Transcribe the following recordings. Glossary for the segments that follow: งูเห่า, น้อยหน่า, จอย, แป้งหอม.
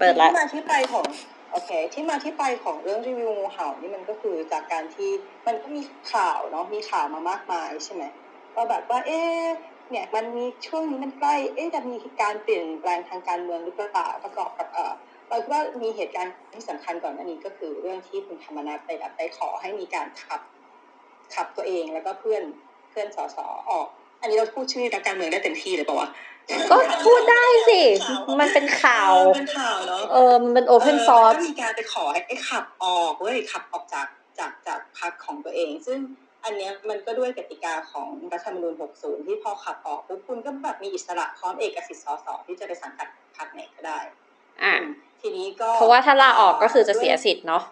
เปิดละที่มาที่ไปของที่มาที่ไปของเรื่องรีวิวงูเห่านี่มันก็คือจากการที่มันก็มีข่าวเนาะมีข่าวมามากมายใช่ไหมว่าแบบว่าเนี่ยมันมีช่วงนี้มันใกล้จะมีการเปลี่ยนแปลงทางการเมืองหรือเปล่าประกอบกับเราคิดว่ามีเหตุการณ์ที่สำคัญก่อนหน้านี้ก็คือเรื่องที่คุณธรรมนัสไปขอให้มีการขับตัวเองแล้วก็เพื่อนสสออกอันนี้เราพูดชื่อนักการเมืองได้เต็มที่เลยป่าววะก็พูดได้สิมันเป็นข่าวเนาะมันเป็น open source ก็มีการไปขอให้ขับออกเว้ยขับออกจากพรรคของตัวเองซึ่งอันเนี้ยมันก็ด้วยกติกาของรัฐธรรมนูญ60ที่พอขับออกปุ๊บคุณก็แบบมีอิสระพร้อมเอกสิทธิ์สสที่จะไปสังกัดพรรคไหนก็ได้ทีนี้ก็เพราะว่าถ้าลาออกก็คือจะเสียสิทธิ์เนาะ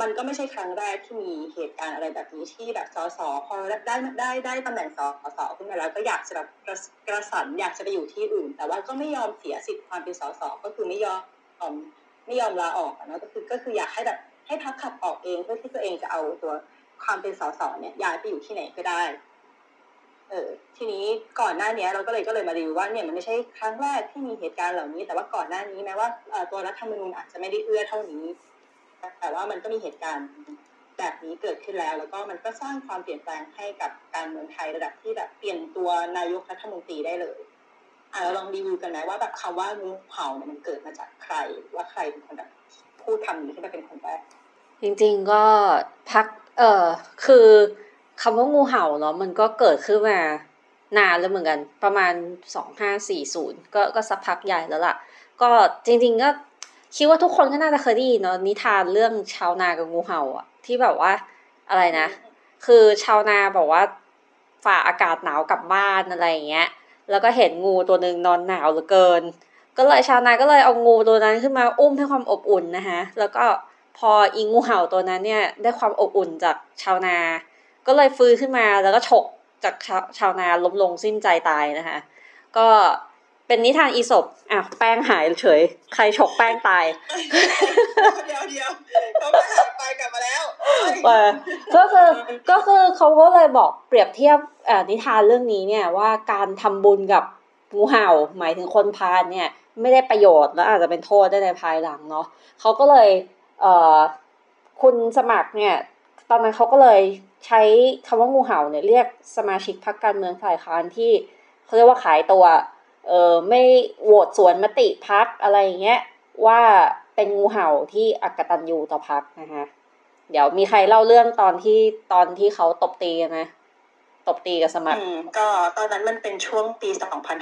มันก็ไม่ใช่ครั้งแรกที่มีเหตุการณ์อะไรแบบนี้ที่แบบสสพอได้ตำแหน่งสสขึ้นมาแล้วก็อยากจะแบบกระสันอยากจะไปอยู่ที่อื่นแต่ว่าก็ไม่ยอมเสียสิทธิ์ความเป็นสสก็คือไม่ยอมลาออกนะก็คืออยากให้แบบให้พรรคขับออกเองเพื่อที่ตัวเองจะเอาตัวความเป็นสสเนี่ยย้ายไปอยู่ที่ไหนก็ได้ทีนี้ก่อนหน้านี้เราก็เลยมารีวิวว่าเนี่ยมันไม่ใช่ครั้งแรกที่มีเหตุการณ์เหล่านี้แต่ว่าก่อนหน้านี้แม้ว่าตัวรัฐธรรมนูญอาจจะไม่ได้เอื้อเท่านี้แต่ว่ามันก็มีเหตุการณ์แบบนี้เกิดขึ้นแล้วก็มันก็สร้างความเปลี่ยนแปลงให้กับการเมืองไทยระดับที่แบบเปลี่ยนตัวนายกรัฐมนตรีได้เลยเราลองรีวิวกันนะว่าแบบคำว่างูเห่ามันเกิดมาจากใครว่าใครเป็นคนแบบพูดคำนี้ขึ้นมาเป็นคนแรกจริงๆก็พักคือคำว่างูเห่าเนาะมันก็เกิดขึ้นมานานแล้วเหมือนกันประมาณ2540ก็สักพักใหญ่แล้วล่ะก็จริงๆก็คิดว่าทุกคนก็น่าจะเคยได้ยินเนาะนิทานเรื่องชาวนากับงูเห่าอ่ะที่แบบว่าอะไรนะคือชาวนาบอกว่าฝ่าอากาศหนาวกลับบ้านอะไรอย่างเงี้ยแล้วก็เห็นงูตัวนึงนอนหนาวเหลือเกินก็เลยชาวนาก็เลยเอางูตัวนั้นขึ้นมาอุ้มให้ความอบอุ่นนะคะแล้วก็พออีงูเห่าตัวนั้นเนี่ยได้ความอบอุ่นจากชาวนาก็เลยฟื้นขึ้นมาแล้วก็ฉกจากชาวนาล้มลงสิ้นใจตายนะคะก็เป็นนิทานอีสปอ้าวแป้งหายเฉยใครฉกแป้งตายเดียวเขาหายไปกลับมาแล้วก็คือเขาก็เลยบอกเปรียบเทียบนิทานเรื่องนี้เนี่ยว่าการทำบุญกับงูเห่าหมายถึงคนพาลเนี่ยไม่ได้ประโยชน์แล้วอาจจะเป็นโทษได้ในภายหลังเนาะเขาก็เลยคุณสมัครเนี่ยตอนนั้นเขาก็เลยใช้คำว่างูเห่าเนี่ยเรียกสมาชิกพรรคการเมืองฝ่ายค้านที่เขาเรียกว่าขายตัวไม่โหวตสวนมติพรรคอะไรอย่างเงี้ยว่าเป็นงูเห่าที่อกตัญญูต่อพรรคนะคะเดี๋ยวมีใครเล่าเรื่องตอนที่เขาตบตีนะตบตีกับสมัครก็ตอนนั้นมันเป็นช่วงปี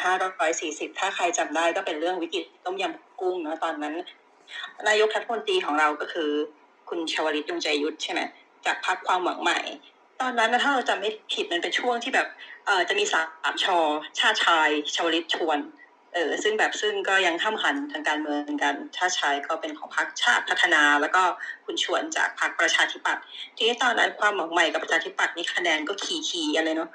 2540ถ้าใครจำได้ก็เป็นเรื่องวิกฤตต้มยำกุ้งเนาะตอนนั้นนายกรัฐมนตรีของเราก็คือคุณชวลิตยงใจยุทธใช่ไหมจากพรรคความหวังใหม่ตอนนั้นนะถ้าเราจำไม่ผิดมันเป็นช่วงที่แบบจะมี3ช.ชาติชายชวลิตชวนซึ่งก็ยังข้ามหันทางการเมืองกันชาติชายก็เป็นของพรรคชาติพัฒนาแล้วก็คุณชวนจากพรรคประชาธิปัตย์ทีนี้ตอนนั้นความหวังใหม่กับประชาธิปัตย์นี่คะแนนก็ขี่กันเลยเนาะ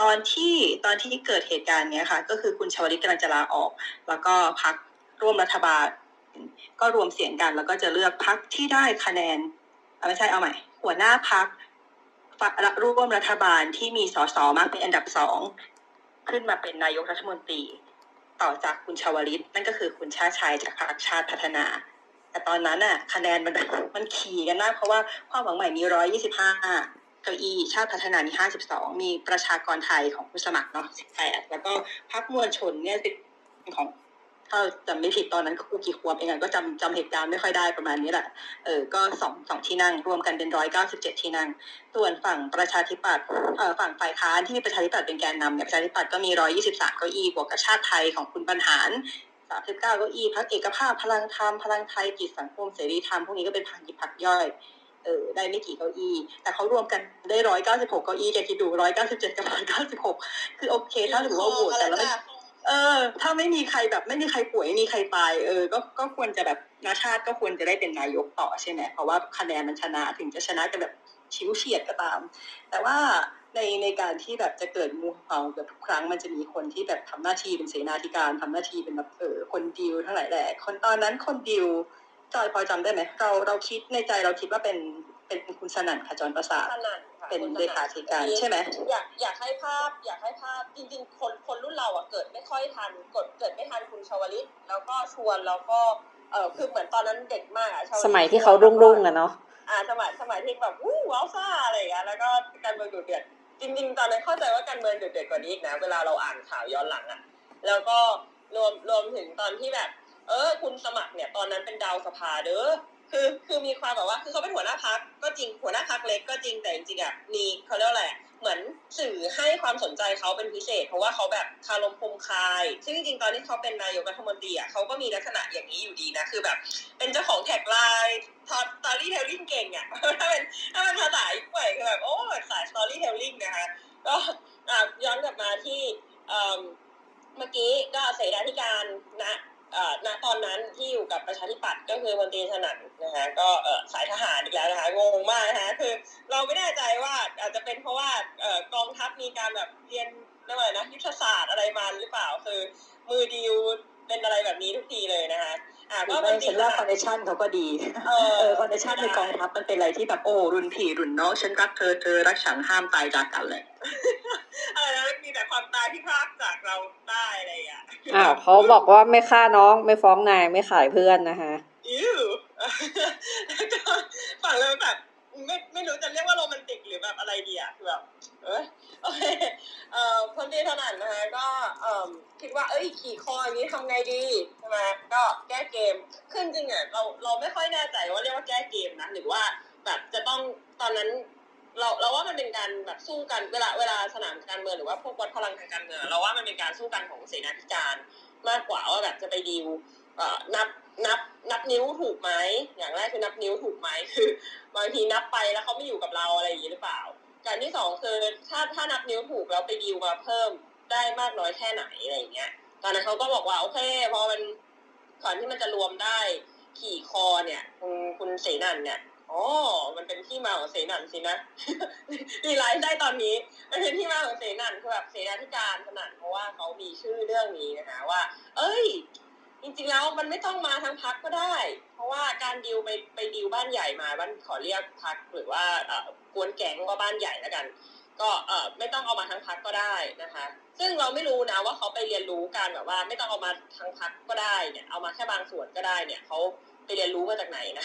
ตอนที่เกิดเหตุการณ์เนี้ยค่ะก็คือคุณชวลิตกำลังจะลาออกแล้วก็พรรคร่วมรัฐบาลก็รวมเสียงกันแล้วก็จะเลือกพรรคที่ได้คะแนนไม่ใช่เอาใหม่หัวหน้าพรรคร่วมรัฐบาลที่มีสสมากเป็นอันดับ2ขึ้นมาเป็นนายกรัฐมนตรีต่อจากคุณชวลิตนั่นก็คือคุณชาติชายจากพรรคชาติพัฒนาแต่ตอนนั้นน่ะคะแนนมันขี่กันมากเพราะว่าความหวังใหม่มี125เก้าอี้ชาติพัฒนามี52มีประชากรไทยของผู้สมัครเนาะ18แล้วก็พรรคมวลชนเนี่ยของถ้าจำไม่ผิดตอนนั้นกูกี่ขวบเองก็จำเหตุการณ์ไม่ค่อยได้ประมาณนี้แหละก็สองที่นั่งรวมกันเป็น197ที่นั่งส่วนฝั่งประชาธิปัตย์ฝั่งฝ่ายค้านที่มีประชาธิปัตย์เป็นแกนนำเนี่ยประชาธิปัตย์ก็มี123เก้าอี้บวกกับชาติไทยของคุณบรรหาร39เก้าอี้พรรคเอกภาพพลังธรรมพลังไทยกิจสังคมเสรีธรรมพวกนี้ก็เป็นพรรคย่อยได้ไม่กี่เก้าอี้แต่เขารวมกันได้196เก้าอี้แกคิดดู197กับ196คือโอเคถ้าถือว่าโหวตแต่ละถ้าไม่มีใครแบบไม่มีใครป่วยไม่มีใครตายก็ควรจะแบบนาชาติก็ควรจะได้เป็นนายกต่อใช่ไหมเพราะว่าคะแนนมันชนะถึงจะชนะกันแบบชิวเฉียดก็ตามแต่ว่าในการที่แบบจะเกิดงูเห่าเกือบทุกครั้งมันจะมีคนที่แบบทำหน้าที่เป็นเสนาธิการทำหน้าที่เป็นแบบคนดิวทั้งหลายแหละคนตอนนั้นคนดิวจอยพอจำได้ไหมเราคิดในใจเราคิดว่าเป็นคุณสนั่นขจรประสาท เป็นเลขาธิการใช่ไหมอยากให้ภาพจริงๆคนรุ่นเราอ่ะเกิดไม่ค่อยทันเกิดไม่ทันคุณชวลิตแล้วก็ชวนแล้วก็คือเหมือนตอนนั้นเด็กมากอ่ะสมัยที่เขารุ่งๆอ่ะเนาะสมัยที่แบบวู้ว้าวซ่าอะไรอย่างเงี้ยแล้วก็การเมืองดุเดือดจริงๆตอนนั้นเข้าใจว่าการเมืองดุเดือดกว่านี้อีกนะเวลาเราอ่านข่าวย้อนหลังอ่ะแล้วก็รวมถึงตอนที่แบบคุณสมัครเนี่ยตอนนั้นเป็นดาวสภาเด้อคือมีความแบบว่าคือเขาเป็นหัวหน้าพรรคก็จริงหัวหน้าพรรคเล็กก็จริงแต่จริงๆอ่ะมีเขาเรียกอะไรเหมือนสื่อให้ความสนใจเขาเป็นพิเศษเพราะว่าเขาแบบคารมคมคายซึ่งจริงๆตอนนี้เขาเป็นนายกรัฐมนตรีอ่ะเขาก็มีลักษณะอย่างนี้อยู่ดีนะคือแบบเป็นเจ้าของแท็กไลน์สตอรี่เทลลิ่งเก่งอ่ะถ้าเป็นภาษาญี่ปุ่นคือแบบโอ้สายสตอรี่เทลลิ่งนะคะก็ย้อนกลับมาที่เมื่อกี้ก็เสนาธิการนะณตอนนั้นที่อยู่กับประชาธิปัตย์ก็คือมนตรีถนัดนะคะก็สายทหารอีกแล้วนะคะงงมากนะคะคือเราไม่แน่ใจว่าอาจจะเป็นเพราะว่ากองทัพมีการแบบเรียนเรื่องอะไรนะยุทธศาสตร์อะไรมาหรือเปล่าคือมือดีลเป็นอะไรแบบนี้ทุกทีเลยนะคะก็มันดีว่าคอนเนคชั่นเขาก็ดีคอนเนคชั่นในกองทัพมันเป็นอะไรที่แบบโอ้รุ่นพี่รุ่นน้องฉันรักเธอเธอรักฉันห้ามตายจากกันเลยแล้วมีแต่ความตายที่พรากจากเราได้อะไรอย่างเงี้ยเขาบอกว่าไม่ฆ่าน้องไม่ฟ้องนายไม่ขายเพื่อนนะคะแล้วก็ฝั่งเราแบบไม่รู้จะเรียกว่าโรแมนติกหรือแบบอะไรดีอ่ะคือแบบโอเคคนที่ถนัดนะคะก็คิดว่าขี่คออย่างนี้ทำไงดีใช่ไหมก็แก้เกมขึ้นจริงอ่ะเราไม่ค่อยแน่ใจว่าเรียกว่าแก้เกมนะหรือว่าแบบจะต้องตอนนั้นเราว่ามันเป็นการแบบสู้กันเวลาสนามการเมืองหรือว่าพวกวัดพลังทางการเมืองเราว่ามันเป็นการสู้กันของเสนาธิการมากกว่าว่าแบบจะไปดีลนับนิ้วถูกไหมอย่างแรกคือนับนิ้วถูกไหมคือบางทีนับไปแล้วเขาไม่อยู่กับเราอะไรอย่างนี้หรือเปล่าการที่สองคือถ้านับนิ้วถูกแล้วไปดีลมาเพิ่มได้มากน้อยแค่ไหนอะไรอย่างเงี้ยตอนนั้นเขาก็บอกว่าโอเคพอมันก่อนที่มันจะรวมได้ขี่คอเนี่ยคุณเสนั่นเนี่ยมันเป็นที่มาของเสนั่นสินะรีไลฟ์ได้ตอนนี้มันเป็นที่มาของเสนั่นคือแบบเสนาธิการถนัดเพราะว่าเขามีชื่อเรื่องนี้นะคะว่าจริงๆแล้วมันไม่ต้องมาทางพรรคก็ได้เพราะว่าการดีลไปดีลบ้านใหญ่มาบ้านขอเรียกพรรคหรือว่ากวนแก๊งว่าบ้านใหญ่แล้วกันก็ไม่ต้องเอามาทางพรรคก็ได้นะคะซึ่งเราไม่รู้นะว่าเขาไปเรียนรู้การแบบว่าไม่ต้องเอามาทางพรรคก็ได้เนี่ยเอามาแค่บางส่วนก็ได้เนี่ยเขาไปเรียนรู้มาจากไหนนะ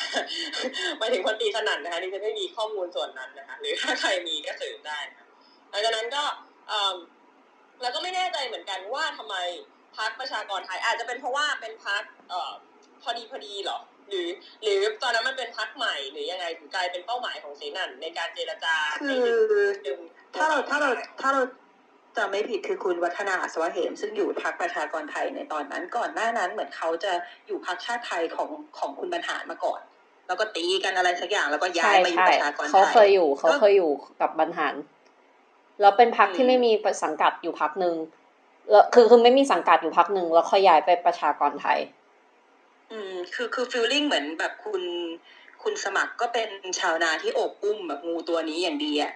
หมายถึงคนตีสนั่นนะคะนี่จะไม่มีข้อมูลส่วนนั้นนะคะหรือถ้าใครมีก็สืบได้นะหลังจากนั้นก็เราก็ไม่แน่ใจเหมือนกันว่าทำไมพรรคประชากรไทยอาจจะเป็นเพราะว่าเป็นพรรคพอดีเหรอหรือตอนนั้นมันเป็นพรรคใหม่หรือยังไงถึงกลายเป็นเป้าหมายของเสนั่นในการเจรจาคือถ้าเราจะไม่ผิดคือคุณวัฒนาอัศวเหมซึ่งอยู่พรรคประชากรไทยในตอนนั้นก่อนหน้านั้นเหมือนเขาจะอยู่พรรคชาติไทยของคุณบรรหารมาก่อนแล้วก็ตีกันอะไรสักอย่างแล้วก็ย้ายมาอยู่ประชากรไทยเขาเคยอยู่กับบรรหารแล้วเป็นพรรคที่ไม่มีสังกัดอยู่พรรคนึงแล้วคือไม่มีสังกัดอยู่พักหนึ่งแล้วค่อยย้ายไปประชากรไทยคือฟีลลิ่งเหมือนแบบคุณสมัครก็เป็นชาวนาที่อบอุ้มแบบงูตัวนี้อย่างดีอ่ะ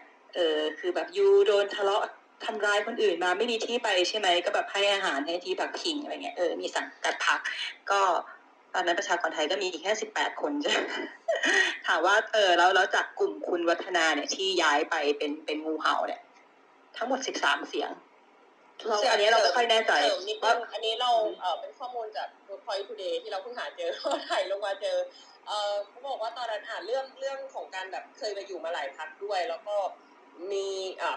คือแบบยูโดนทะเลาะทำร้ายคนอื่นมาไม่มีที่ไปใช่ไหมก็แบบให้อาหารให้ที่พักพิงอะไรเงี้ยมีสังกัดพักก็ตอนนั้นประชากรไทยก็มีแค่18คนใช่ถามว่าแล้วจากกลุ่มคุณวัฒนาเนี่ยที่ย้ายไปเป็นงูเห่าเนี่ยทั้งหมด13เสียงอันนี้เราไม่ค่อยแน่ใจว่าอันนี้เราเป็นข้อมูลจาก Point Today ที่เราเพิ่งหาเจอว่าไทยลงมาเจอเขาบอกว่าตอนนั้นเรื่องของการแบบเคยไปอยู่มาหลายพรรคด้วยแล้วก็มี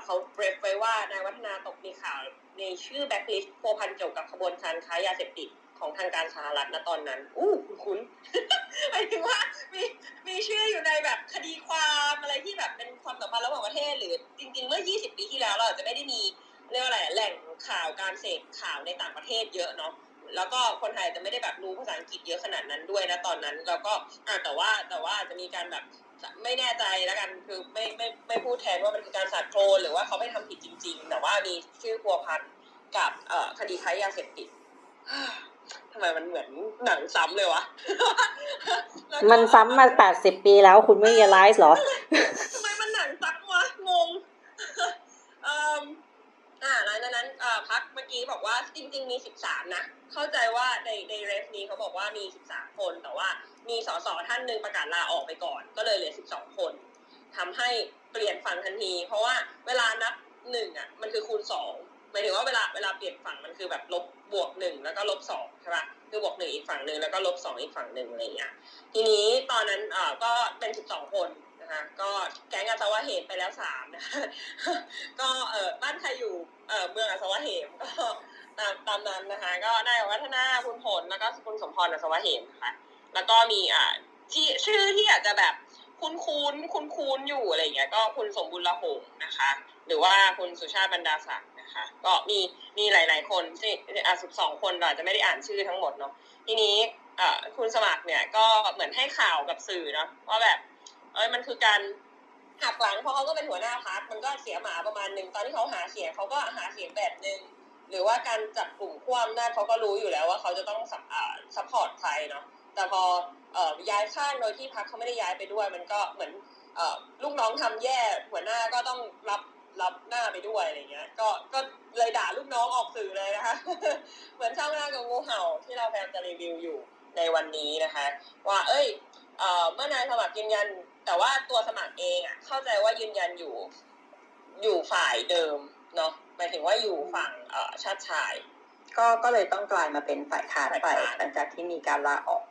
เขาเบรฟไว้ว่านายวัฒนาตกมีข่าวในชื่อแบ็คลิสต์พัวพันเกี่ยวกับขบวนการค้ายาเสพติดของทางการสหรัฐณตอนนั้นคุ้นๆหมายถึงว่ามีชื่ออยู่ในแบบคดีความอะไรที่แบบเป็นความสัมพันธ์ระหว่างประเทศหรือจริงๆเมื่อ20ปีที่แล้วเราอาจจะไม่ได้มีเรียกว่าอะไรแหล่งข่าวการเสพข่าวในต่างประเทศเยอะเนาะแล้วก็คนไทยจะไม่ได้แบบรู้ภาษาอังกฤษเยอะขนาดนั้นด้วยนะตอนนั้นเราก็แต่ว่าจะมีการแบบไม่แน่ใจแล้วกันคือไม่พูดแทนว่ามันคือการสาดโคลนหรือว่าเขาไม่ทำผิดจริงๆแต่ว่ามีชื่อพัวพันกับคดีค้ายาเสพติดทำไมมันเหมือนหนังซ้ำเลยวะมันซ้ำมา80ปีแล้วคุณไม่เรียลไลซ์หรอทำไมมันหนังซ้ำวะงงหลังจากนั้นพักเมื่อกี้บอกว่าจริงๆมี13นะเข้าใจว่าในเรฟนี้เขาบอกว่ามี13คนแต่ว่ามีสสท่านหนึ่งประกาศลาออกไปก่อนก็เลยเหลือ12คน ทำให้เปลี่ยนฝั่งทันทีเพราะว่าเวลานับหนึ่งอ่ะมันคือคูณสองหมายถึงว่าเวลาเปลี่ยนฝั่งมันคือแบบลบบวกหนึ่งแล้วก็ลบสองใช่ปะคือบวกหนึ่งอีกฝั่งหนึ่งแล้วก็ลบสองอีกฝั่งหนึ่งอะไรอย่างเงี้ยทีนี้ตอนนั้นก็เป็น12คนนะคะก็แก๊งอัศวะเหมไปแล้ว3นะคะก็บ้านใครอยู่เมืองอัศวะเหมก็ตามนั้นนะคะก็นายวัฒนาคุณผลแล้วก็คุณสมพรอัศวะเหมนะคะแล้วก็มีที่ชื่อที่อาจจะแบบคุ้นอยู่อะไรอย่างเงี้ยก็คุณสมบุญละหงนะคะหรือว่าคุณสุชาติบรรดาศักดิ์นะคะก็มีหลายๆคนที่12คนเราจะไม่ได้อ่านชื่อทั้งหมดเนาะทีนี้คุณสมัครเนี่ยก็เหมือนให้ข่าวกับสื่อเนาะว่าแบบมันคือการหักหลังเพราะเขาก็เป็นหัวหน้าพรรคมันก็เสียหมาประมาณนึงตอนที่เขาหาเสียงเขาก็หาเสียงแบบนึงหรือว่าการจับกลุ่มขั้วอำนาจเขาก็รู้อยู่แล้วว่าเขาจะต้องซัพพอร์ตใครเนาะแต่พอย้ายข้างโดยที่พรรคเขาไม่ได้ย้ายไปด้วยมันก็เหมือนลูกน้องทำแย่หัวหน้าก็ต้องรับหน้าไปด้วยอะไรเงี้ยก็เลยด่าลูกน้องออกสื่อเลยนะคะเหมือนเจ้าหน้ากับงูเห่าที่เราพยายามจะรีวิวอยู่ในวันนี้นะคะว่าเมื่อนายสมัครยืนยันแต่ว่าตัวสมัครเองอ่ะเข้าใจว่ายืนยันอยู่ฝ่ายเดิมเนาะหมายถึงว่าอยู่ฝั่งชาติชายก็เลยต้องกลายมาเป็นฝ่ายค้านไปหลังจากที่มีการลาออก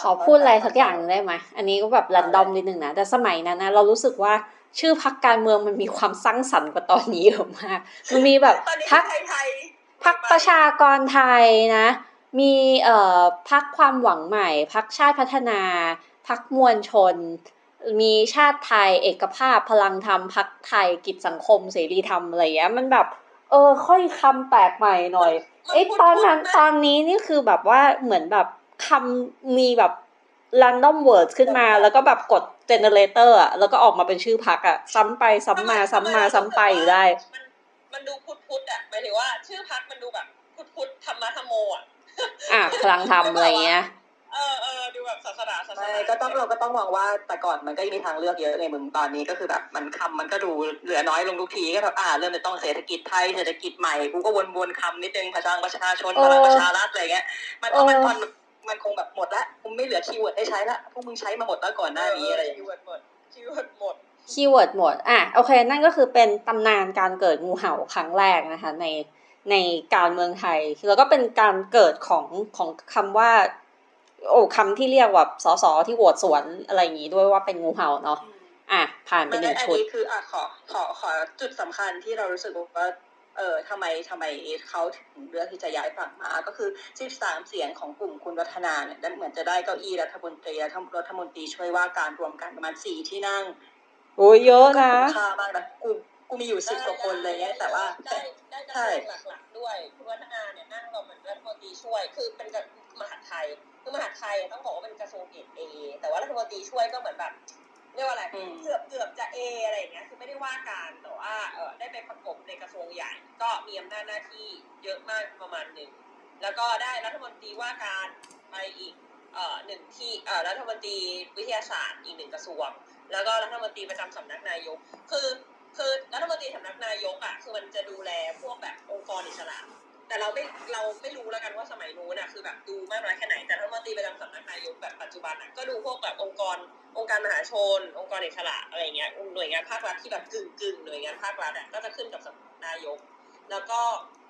ขอพูดอะไรสักอย่างได้ไหมอันนี้ก็แบบรันดอมนิดนึงนะแต่สมัยนั้นนะเรารู้สึกว่าชื่อพรรคการเมืองมันมีความสร้างสรรค์กว่าตอนนี้เยอะมากมันมีแบบพรรคไทยพรรคประชากรไทยนะมีพรรคความหวังใหม่พรรคชาติพัฒนาพรรคมวลชนมีชาติไทยเอกภาพพลังธรรมพรรคไทยกิจสังคมเสรีธรรมอะไรอย่างเงี้ยมันแบบค่อยคำแปลกใหม่หน่อยตอนนั้นตอนนี้นี่คือแบบว่าเหมือนแบบคำมีแบบ random words ขึ้นมาแล้วก็แบบกด generator อ่ะแล้วก็ออกมาเป็นชื่อพรรคอ่ะซ้ำไปอยู่ได้มันดูพุทธๆอ่ะหมายถึงว่าชื่อพรรคมันดูแบบพุทธๆธรรมะธรรมโมอ่ะพลังธรรมอะไรเงี้ยดูแบบศาสนาใช่เราก็ต้องมองว่าแต่ก่อนมันก็มีทางเลือกเยอะในเมืองตอนนี้ก็คือแบบมันคำมันก็ดูเหลือน้อยลงทุกทีก็แบบเริ่มจะต้องเศรษฐกิจไทยเศรษฐกิจใหม่กูก็วนๆคำนิดนึงประชาชนพลังประชารัฐอะไรเงี้ยมันคงแบบหมดละกูไม่เหลือคีย์เวิร์ดให้ใช้ละพวกมึงใช้มาหมดแล้วก่อนหน้านี้อะไรคีย์เวิร์ดหมดโอเคนั่นก็คือเป็นตำนานการเกิดงูเห่าครั้งแรกนะคะในการเมืองไทยแล้วก็เป็นการเกิดของคำว่าคำที่เรียกว่าสสที่โหวตสวนอะไรอย่างงี้ด้วยว่าเป็นงูเห่าเนาะผ่านไปหนึ่งชุดอันนี้คือขอจุดสำคัญที่เรารู้สึกว่าทำไมเขาถึงเลือกที่จะย้ายฝั่งมาก็คือ13เสียงของกลุ่มคุณวัฒนาเนี่ยเหมือนจะได้เก้าอี้รัฐมนตรีช่วยว่าการรวมกันประมาณ4ที่นั่งโอ้ยเยอะนะค่ามากนะกูมีอยู่10กว่าคนเลยเนี่ยแต่ว่าได้หลักๆด้วยคุณวัฒนาเนี่ยนั่งเราเหมือนรัฐมนตรีช่วยคือเป็นมหาไทยต้องบอกว่าเป็นกระทรวงเอกเอแต่ว่ารัฐมนตรีช่วยก็เหมือนแบบเรียกว่าอะไรเกือบจะเออะไรอย่างเงี้ยคือไม่ได้ว่าการแต่ว่าได้ไปประกบในกระทรวงใหญ่ก็มีอำนาจหน้าที่เยอะมากประมาณนึงแล้วก็ได้รัฐมนตรีว่าการไปอีก1ที่รัฐมนตรีวิทยาศาสตร์อีก1กระทรวงแล้วก็รัฐมนตรีประจำสำนักนายกคือรัฐมนตรีสำนักนายกอ่ะคือมันจะดูแลพวกแบบองค์กรอิสระแต่เราไม่รู้แล้วกันว่าสมัยนู้นน่ะคือแบบดูมากน้อยแค่ไหนแต่ถ้ามาตีไปตามสำนักนายกแบบปัจจุบันน่ะก็ดูพวกแบบองค์การมหาชนองค์กรอิสระอะไรเงี้ยหน่วยงานภาครัฐที่แบบกึ่งหน่วยงานภาครัฐอ่ะก็จะขึ้นกับสำนักนายกแล้วก็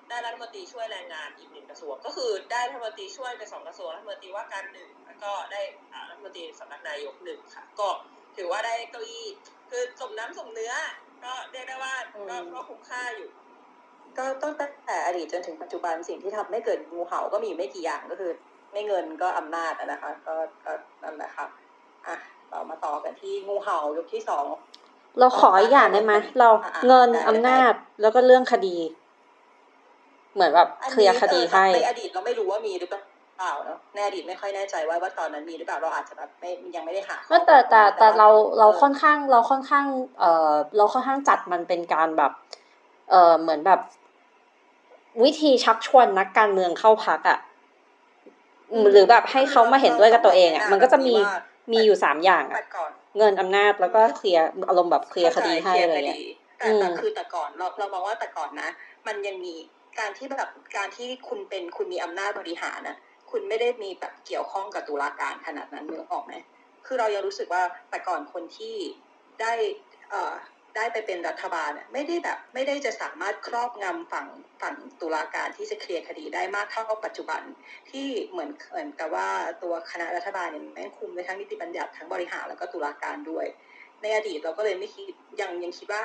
ได้รัฐมนตรีช่วยแรงงานอีก1กระทรวงก็คือได้รัฐมนตรีช่วยไป2กระทรวงรัฐมนตรีว่าการ1แล้วก็ได้รัฐมนตรีสำนักนายก1ค่ะก็ถือว่าได้เก้าอี้คือสมน้ำสมเนื้อก็เรียกได้ว่าก็คุ้มค่าอยู่ก็ตั้งแต่อดีตจนถึงปัจจุบันสิ่งที่ทำให้เกิดงูเห่าก็มีไม่กี่อย่างก็คือไม่เงินก็อำนาจนะคะก็นั่นแหละค่ะเรามาต่อกันที่งูเห่ายุคที่2เราขออีกอย่างได้ไหมเราเงินอำนาจแล้วก็เรื่องคดีเหมือนแบบเคลียร์คดีให้ในอดีตเราไม่รู้ว่ามีหรือเปล่าเนาะในอดีตไม่ค่อยแน่ใจว่าตอนนั้นมีหรือเปล่าเราอาจจะแบบไม่ยังไม่ได้หาแต่เราค่อนข้างจัดมันเป็นการแบบเหมือนแบบวิธีชักชวนนักการเมืองเข้าพรรคอ่ะหรือแบบให้เขามาเห็นด้วยกับตัวเองอ่ะมันก็จะมีอยู่3อย่างอ่ะเงินอำนาจแล้วก็เคลียร์อารมณ์แบบเคลียร์คดีให้อะไรอย่างเงี้ยแต่คือแต่ก่อนเรามองว่าแต่ก่อนนะมันยังมีการที่คุณมีอำนาจบริหารนะคุณไม่ได้มีแบบเกี่ยวข้องกับตุลาการขนาดนั้นนึกออกไหมคือเรายังรู้สึกว่าแต่ก่อนคนที่ ได้ไปเป็นรัฐบาลเนี่ยไม่ได้จะสามารถครอบงำฝั่งตุลาการที่จะเคลียร์คดีได้มากเท่าปัจจุบันที่เหมือนกับว่าตัวคณะรัฐบาลเนี่ยแม่งคุมไปทั้งนิติบัญญัติทั้งบริหารแล้วก็ตุลาการด้วยในอดีตเราก็เลยไม่คิดยังคิดว่า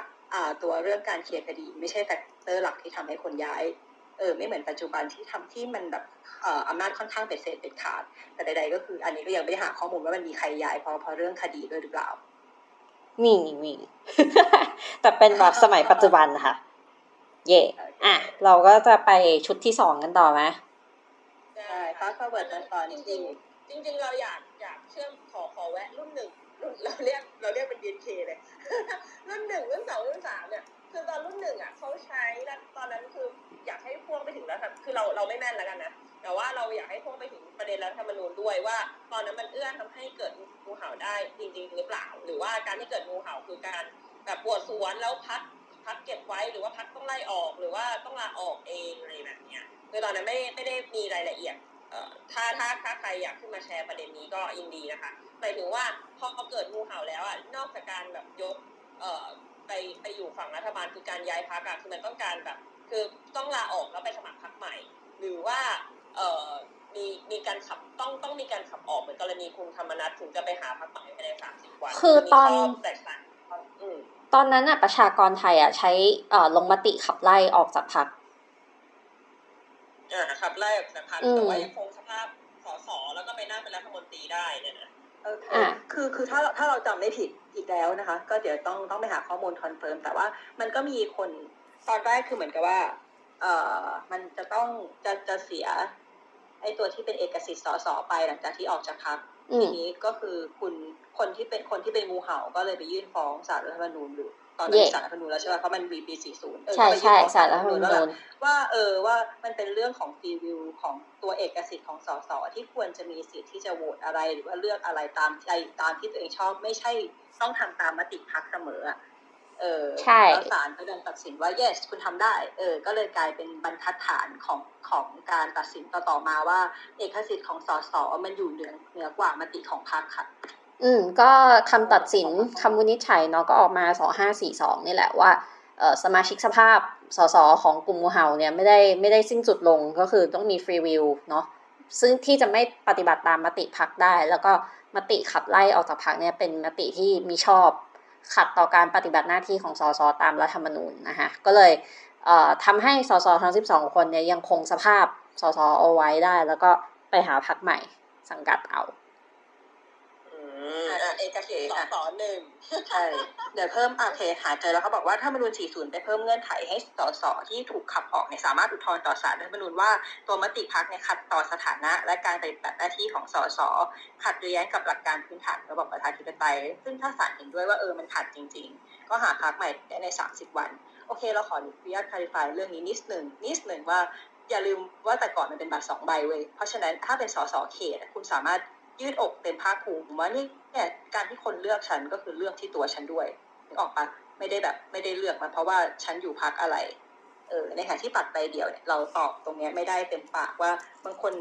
ตัวเรื่องการเคลียร์คดีไม่ใช่แฟกเตอร์หลักที่ทำให้คนย้ายไม่เหมือนปัจจุบันที่ทำที่มันแบบอำนาจค่อนข้างเป็นเศษเป็นขาดแต่ใดๆก็คืออันนี้ก็ยังไม่หาข้อมูลว่ามันมีใครย้ายเพราะเรื่องคดีด้วยหรือเปล่ามี แต่เป็นแบบสมัยปัจจุบันนะคะเย่ อ่ะเราก็จะไปชุดที่สองกันต่อไหมใช่พาสเวิร์ดกันต่อจริงๆจริงๆเราอยากเชื่อมขอแวะรุ่นหนึ่งเราเรียกเป็น DNK เลยรุ่นหนึ่งรุ่นสองรุ่นสามเนี่ยคือตอนรุ่นหนึ่งอ่ะเขาใช้ตอนนั้นคืออยากให้พ่วงไปถึงแล้วคือเราไม่แม่นแล้วกันนะแต่ว่าเราอยากให้พ่วงไปถึงประเด็นรัฐธรรมนูญด้วยว่าตอนนั้นมันเอื้อทำให้เกิดงูเห่าได้จริงๆหรือเปล่าหรือว่าการที่เกิดงูเห่าคือการแบบปวดสวนแล้วพักเก็บไว้หรือว่าพักต้องไล่ออกหรือว่าต้องลาออกเองอะไรแบบเนี้ยคือตอนนั้นไม่ได้มีรายละเอียดถ้าใครอยากขึ้นมาแชร์ประเด็นนี้ก็ยินดีนะคะหมายถึงว่าพอเกิดงูเห่าแล้วอ่ะนอกจากการแบบยกไปอยู่ฝั่งรัฐบาลคือการย้ายพรรคคือมันต้องการแบบคือต้องลาออกแล้วไปสมัครพรรคใหม่หรือว่ามีการขับต้องมีการขับออกเหมือนกรณีคุณธรรมนัสถึงจะไปหาพรรคใหม่ภายใน30วันคือตอนนั้นน่ะประชากรไทยอ่ะใช้ลงมติขับไล่ออกจากพรรคขับไล่ออกจากพรรคแต่ว่ายังคงสภาพสสแล้วก็ไปนั่งเป็นรัฐมนตรีได้เนี่ยนะคือถ้าเราจำไม่ผิดอีกแล้วนะคะก็เดี๋ยวต้องไปหาข้อมูลคอนเฟิร์มแต่ว่ามันก็มีคนตอนแรกคือเหมือนกับว่ามันจะต้องจะเสียไอ้ตัวที่เป็นเอกสิทธิ์สสไปหลังจากที่ออกจากพรรคทีนี้ก็คือคนที่เป็นงูเห่าก็เลยไปยื่นฟ้องศาลรัฐธรรมนูญอยู่ตอนนั้นศาลรัฐธรรมนูญแล้วใช่ไหมเพราะมันมีปี40ใช่ใช่ศาลรัฐธรรมนูญว่ามันเป็นเรื่องของฟรีวิวของตัวเอกสิทธิ์ของสสที่ควรจะมีสิทธิ์ที่จะโหวตอะไรหรือว่าเลือกอะไรตามใจตามที่ตัวเองชอบไม่ใช่ต้องทำตามมติพรรคเสมอแล้วศาลก็เลยตัดสินว่า yes คุณทำได้ก็เลยกลายเป็นบรรทัดฐานของการตัดสินต่อมาว่าเอกสิทธิ์ของสสมันอยู่เหนือกว่ามติของพรรคค่ะก็คำตัดสินคำวินิจฉัยเนาะก็ออกมา2542นี่แหละว่าสมาชิกสภาพสสของกลุ่มงูเห่าเนี่ยไม่ได้สิ้นสุดลงก็คือต้องมีฟรีวิลเนาะซึ่งที่จะไม่ปฏิบัติตามมติพรรคได้แล้วก็มติขับไล่ออกจากพรรคเนี่ยเป็นมติที่มีชอบขัดต่อการปฏิบัติหน้าที่ของสสตามรัฐธรรมนูญนะคะก็เลยทำให้สสทั้ง12คนเนี่ยยังคงสภาพสสเอาไว้ได้แล้วก็ไปหาพรรคใหม่สังกัดเอาเอกสิทธิ์ส.หนึ่งใช่เดี๋ยวเพิ่มเพจหาเจอแล้วเขาบอกว่าถ้ารัฐธรรมนูญ40ไปเพิ่มเงื่อนไขให้สสที่ถูกขับออกเนี่ยสามารถอุทธรณ์ต่อศาลรัฐธรรมนูญว่าตัวมติพรรคเนี่ยขัดต่อสถานะและการปฏิบัติหน้าที่ของสสขัดหรือแย้งกับหลักการพื้นฐานระบบประชาธิปไตยซึ่งถ้าศาลเห็นด้วยว่ามันขัดจริงๆก็หาพรรคใหม่ได้ใน30วันโอเคเราขออนุญาตคาลิฟายเรื่องนี้นิดหนึ่งว่าอย่าลืมว่าแต่ก่อนมันเป็นบัตร2ใบเว้ยเพราะฉะนั้นถ้าเป็นสสเขตคุณสามารถยืดอกเต็มภาคภูมิว่านี่การที่คนเลือกฉันก็คือเลือกที่ตัวฉันด้วยนึกออกปะไม่ได้เลือกมาเพราะว่าฉันอยู่พรรคอะไรในขณะที่ปัดไปเดียวเนี่ยเราตอบตรงนี้ไม่ได้เต็มปากว่าบางคน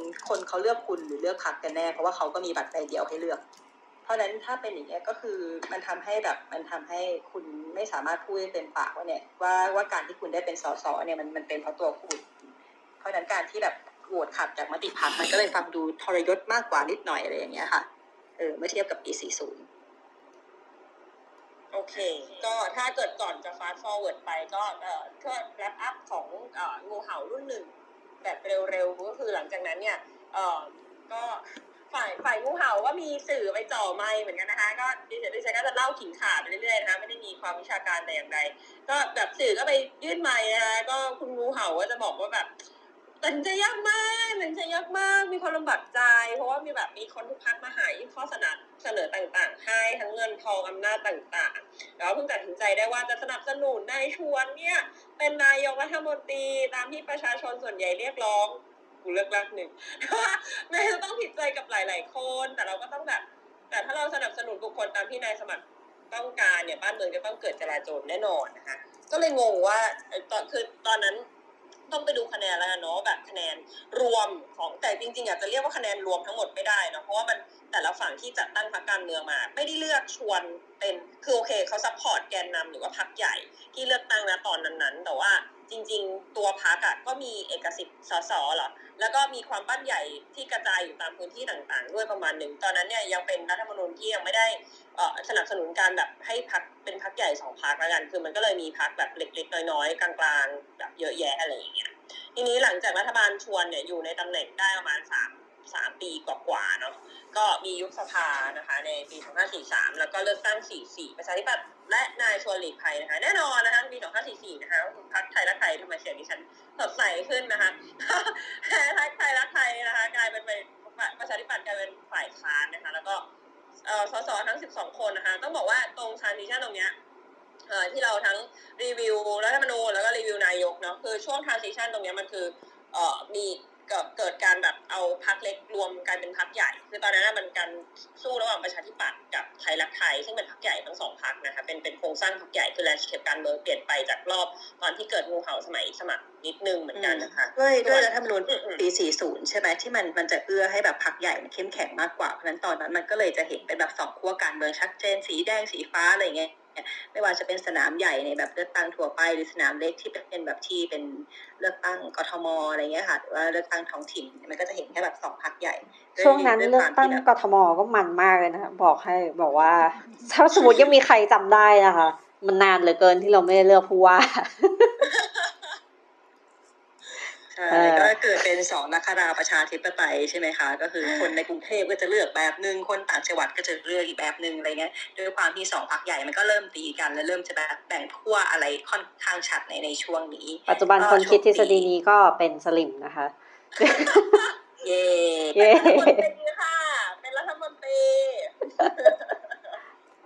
เขาเลือกคุณหรือเลือกพรรคกันแน่เพราะว่าเขาก็มีบัตรใบเดียวให้เลือกเพราะนั้นถ้าเป็นอย่างเงี้ยก็คือมันทำให้แบบมันทำให้คุณไม่สามารถพูดเต็มปากว่าเนี่ยว่าการที่คุณได้เป็นส.ส.เนี่ยมันเป็นเพราะตัวคุณเพราะนั้นการที่แบบโหวตขัดจากมติพรรคมันก็เลยฟังดูทรยศมากกว่านิดหน่อยอะไรอย่างเงี้ยค่ะเมื่อเทียบกับปี40โอเคก็ถ้าเกิดก่อนจะ fast forward ไปก็แรปอัพของงูเห่ารุ่นหนึ่งแบบเร็วๆก็คือหลังจากนั้นเนี่ยก็ฝ่ายงูเห่าว่ามีสื่อไปจ่อไมค์เหมือนกันนะคะก็ดิฉันก็จะเล่าขิงขาไปเรื่อยๆนะคะไม่ได้มีความวิชาการแต่อย่างใดก็แบบสื่อก็ไปยื่นไมค์นะคะก็คุณงูเห่าก็จะบอกว่าแบบมันจะยากมากมีความลำบากใจเพราะว่ามีแบบมีคนทุกพักมาหาข้อเสนอต่างๆให้ทั้งเงินทองอำนาจต่างๆแล้วเพิ่งตัดสินใจได้ว่าจะสนับสนุนนายชวนเนี่ยเป็นนายกรัฐมนตรีตามที่ประชาชนส่วนใหญ่เรียกร้องกูเลือกรักหนึ่งแม้จะต้องผิดใจกับหลายๆคนแต่เราก็ต้องแบบแต่ถ้าเราสนับสนุนบุคคลตามที่นายสมัครต้องการเนี่ยบ้านเมืองจะต้องเกิดจลาจลแน่นอนนะคะก็เลยงงว่าตอนนั้นต้องไปดูคะแนนแล้วเนาะแบบคะแนนรวมของแต่จริงๆอาจจะเรียกว่าคะแนนรวมทั้งหมดไม่ได้เนาะเพราะว่ามันแต่ แต่ละฝั่งที่จัดตั้งพรรคการเมืองมาไม่ได้เลือกชวนเป็นคือโอเคเขาซัพพอร์ตแกนนำหรือว่าพรรคใหญ่ที่เลือกตั้งณตอนนั้นๆแต่ว่าจริงๆตัวพรรคก็มีเอกสิทธิ์ส.ส.หรอแล้วก็มีความบ้านใหญ่ที่กระจายอยู่ตามพื้นที่ต่างๆด้วยประมาณหนึ่งตอนนั้นเนี่ยยังเป็นรัฐธรรมนูญที่ยังไม่ได้สนับสนุนการแบบให้พรรคเป็นพรรคใหญ่สองพรรคละกันคือมันก็เลยมีพรรคแบบเล็กๆน้อยๆกลางๆแบบเยอะแยะอะไรอย่างเงี้ยทีนี้หลังจากรัฐบาลชวนเนี่ยอยู่ในตำแหน่งได้ประมาณ3ปีกว่าๆเนาะก็มียุบสภานะคะในปี2543แล้วก็เลือกตั้ง44ประชาธิปัตย์และนายชวนหลีกภัยนะคะแน่นอนนะคะปี2544นะคะพรรคไทยรักไทยทำไมเสียงดิฉันสดใสขึ้นนะคะพรรคไทยรักไทยนะคะกลายเป็นประชาธิปัตย์กลายเป็นฝ่ายค้านนะคะแล้วก็ส.ส.ทั้ง12คนนะคะต้องบอกว่าตรงชานดิชั่นตรงเนี้ยที่เราทั้งรีวิวรัฐธรรมนูญแล้วก็รีวิวนายกเนาะคือช่วงทรานซิชั่นตรงเนี้ยมันคือมีเกิดการแบบเอาพรรคเล็กรวมกลายเป็นพรรคใหญ่คือตอนนั้นมันการสู้ระหว่างประชาธิปัตย์กับไทยรักไทยซึ่งเป็นพรรคใหญ่ทั้ง2พรรคนะคะเป็นโครงสร้างพรรคใหญ่คือแลนด์สเคปการเมืองเปลี่ยนไปจากรอบตอนที่เกิดงูเห่าสมัยสมัครนิดนึงเหมือนกันนะคะด้วยรัฐธรรมนูญปี40ใช่ไหมที่มันจะเอื้อให้แบบพรรคใหญ่มันเข้มแข็งมากกว่าเพราะฉะนั้นตอนนั้นมันก็เลยจะเห็นเป็นแบบ2ขั้วการเมืองชัดเจนสีแดงสีฟ้าอะไรเงี้ยไม่ว่าจะเป็นสนามใหญ่ในแบบเลือกตั้งทั่วไปหรือสนามเล็กที่เป็นแบบที่เป็นเลือกตั้งกทม.อะไรเงี้ยค่ะหรือว่าเลือกตั้งท้องถิ่นมันก็จะเห็นแค่แบบ2พรรคใหญ่ช่วงนั้นเลือกตั้งกทม.ก็มันมากเลยนะคะบอกว่าถ้าสมมติยังมีใครจำได้นะคะมันนานเหลือเกินที่เราไม่ได้เลือกผู้ว่าก็เกิดเป็น2นักราประชาธิปไตยใช่ไหมคะก็คือคนในกรุงเทพก็จะเลือกแบบนึงคนต่างจังหวัดก็จะเลือกอีกแบบนึงอะไรเงี้ยด้วยความที่2พรรคใหญ่มันก็เริ่มตีกันและเริ่มจะแบบแบ่งขั้วอะไรค่อนข้างชัดในช่วงนี้ปัจจุบันคนคิดทฤษฎีนี้ก็เป็นสลิ่มนะคะเย้เป็นค่ะเป็นรัฐมนตรี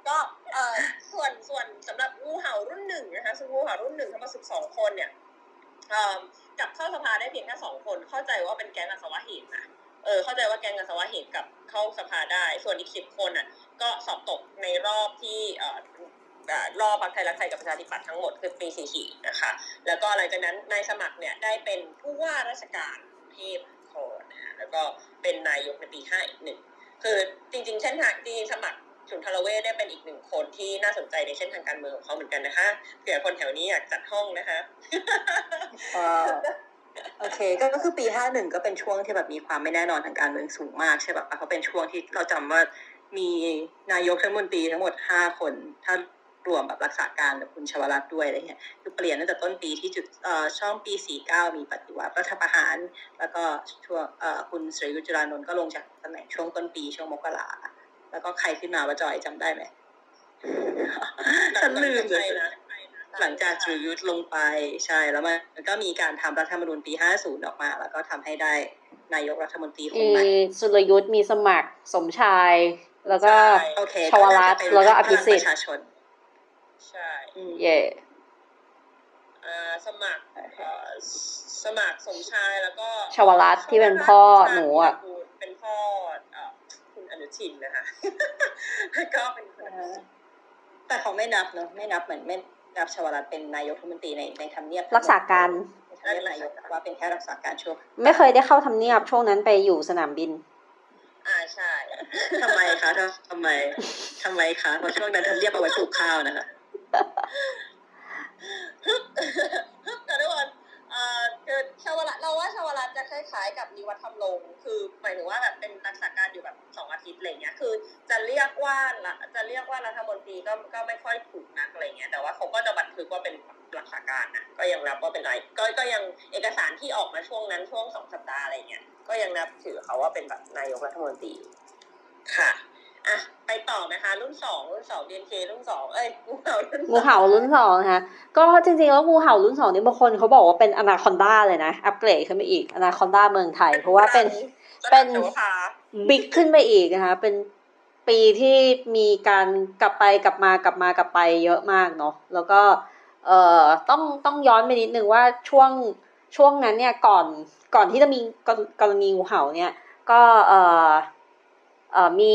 ก็ส่วนสำหรับงูเห่ารุ่น1นะคะงูเห่ารุ่น1ทั้งหมด12คนเนี่ยจับเข้าสภาได้เพียงแค่2คนเข้าใจว่าเป็นแก๊งอัศวะหินนะเข้าใจว่าแก๊งอัศวะหินกับเข้าสภาได้ส่วนอีก10คนน่ะก็สอบตกในรอบที่รอบพรรคไทยรักไทยกับประชาธิปัตย์ทั้งหมดคือปี44นะคะแล้วก็หลังจากนั้นนายสมัครเนี่ยได้เป็นผู้ว่าราชการกรุงเทพฯนะคะแล้วก็เป็นนายกในปี51คือจริงๆเช่นทางจริงสมัครสุนทรเวชได้เป็นอีก1คนที่น่าสนใจในเส้นทางการเมืองของเขาเหมือนกันนะคะเผื่อคนแถวนี้อยากจัดห้องนะคะโอเคก็คือปี51ก็เป็นช่วงที่แบบมีความไม่แน่นอนทางการเมืองสูงมากใช่ป่ะเพราะเป็นช่วงที่เราจำว่ามีนายกรัฐมนตรีทั้งหมด5คนถ้ารวมแบบรักษาการกับคุณชวรัตน์ด้วยอะไรเงี้ยคือเปลี่ยนตั้งแต่ต้นปีที่จุดช่วงปี49มีปฏิวัติรัฐประหารแล้วก็ช่วงคุณศรียุทธจุลานนท์ก็ลงจากตำแหน่งช่วงต้นปีช่วงมกราคมแล้วก็ใครขึ้นมาว่าจอยจำได้ไหมฉันลืมเลยหลังจากจุยุทธลงไปใช่แล้วมันก็มีการทำรัฐธรรมนูญปี50ออกมาแล้วก็ทำให้ได้นายกรัฐมนตรีคนใหม่สุรยุทธมีสมัครสมชายแล้วก็ชวรัตน์แล้วก็อภิสิทธิ์ใช่เย่สมัครสมชายแล้วก็ชวรัตน์ที่เป็นพ่อหนูอ่ะเป็นพ่ออนุชินนะคะก็เป็นแต่เขาไม่นับเนาะไม่นับเหมือนไม่นับชวรัตน์เป็นนายกรัฐมนตรีในทำเนียบรักษาการนายกว่าเป็นแค่รักษาการช่วงไม่เคยได้เข้าทำเนียบช่วงนั้นไปอยู่สนามบินใช่ทำไมคะเพราะช่วงนั้นทำเนียบเอาไว้ปลูกข้าวนะคะแต่ทุกคนคือเราว่าชวรัตน์จะคล้ายๆกับนิวัฒน์ทำลงคือหมายถึงว่าแบบเป็นรักษาการอยู่แบบ2อาทิตย์อะไรเงี้ยคือจะเรียกว่ารัฐมนตรีก็ไม่ค่อยถูกนักอะไรเงี้ยแต่ว่าเขาก็จะบันทึกว่าเป็นรักษาการนะก็ยังรับว่าเป็นอะไรก็ยังเอกสารที่ออกมาช่วงนั้นช่วง2สัปดาห์อะไรเงี้ยก็ยังนับถือเขาว่าเป็นแบบนายกรัฐมนตรีค่ะอ่ะไปต่อนะคะรุ่น2 BNK รุ่น2งูเห่ารุ่น2นะคะก็จริงๆแล้วงูเห่ารุ่น2นี่บางคนเขาบอกว่าเป็นอนาคอนดาเลยนะอัปเกรดขึ้นไปอีกอนาคอนดาเมืองไทยเพราะว่าเป็นบิ๊กขึ้นไปอีกนะคะเป็นปีที่มีการกลับไปเยอะมากเนาะแล้วก็ต้องย้อนไปนิดนึงว่าช่วงนั้นเนี่ยก่อนที่จะมีกรณีงูเห่าเนี่ยก็มี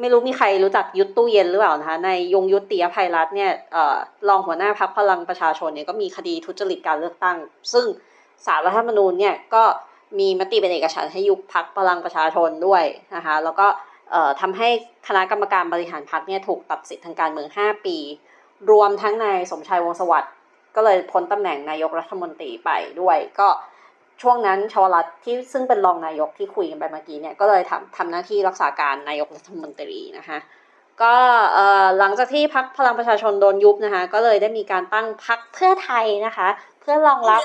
ไม่รู้มีใครรู้จักยุทธตู้เย็นหรือเปล่านะคะในยงยุทธเตียภัยรัตน์เนี่ยรองหัวหน้าพรรคพลังประชาชนเนี่ยก็มีคดีทุจริตการเลือกตั้งซึ่งศาลรัฐธรรมนูญเนี่ยก็มีมติเป็นเอกฉันท์ให้ยุบพรรคพลังประชาชนด้วยนะคะแล้วก็ ทำให้คณะกรรมการบริหารพรรคเนี่ยถูกตัดสิทธิ์ทางการเมือง5ปีรวมทั้งนายสมชายวงศ์สวัสดิ์ก็เลยพ้นตำแหน่งนายกรัฐมนตรีไปด้วยก็ช่วงนั้นชวรัตน์ที่ซึ่งเป็นรองนายกที่คุยกันไปเมื่อกี้เนี่ยก็เลยทำหน้าที่รักษาการนายกรัฐมนตรีนะคะก็หลังจากที่พรรคพลังประชาชนโดนยุบนะคะก็เลยได้มีการตั้งพรรคเพื่อไทยนะคะเพื่อรองรับ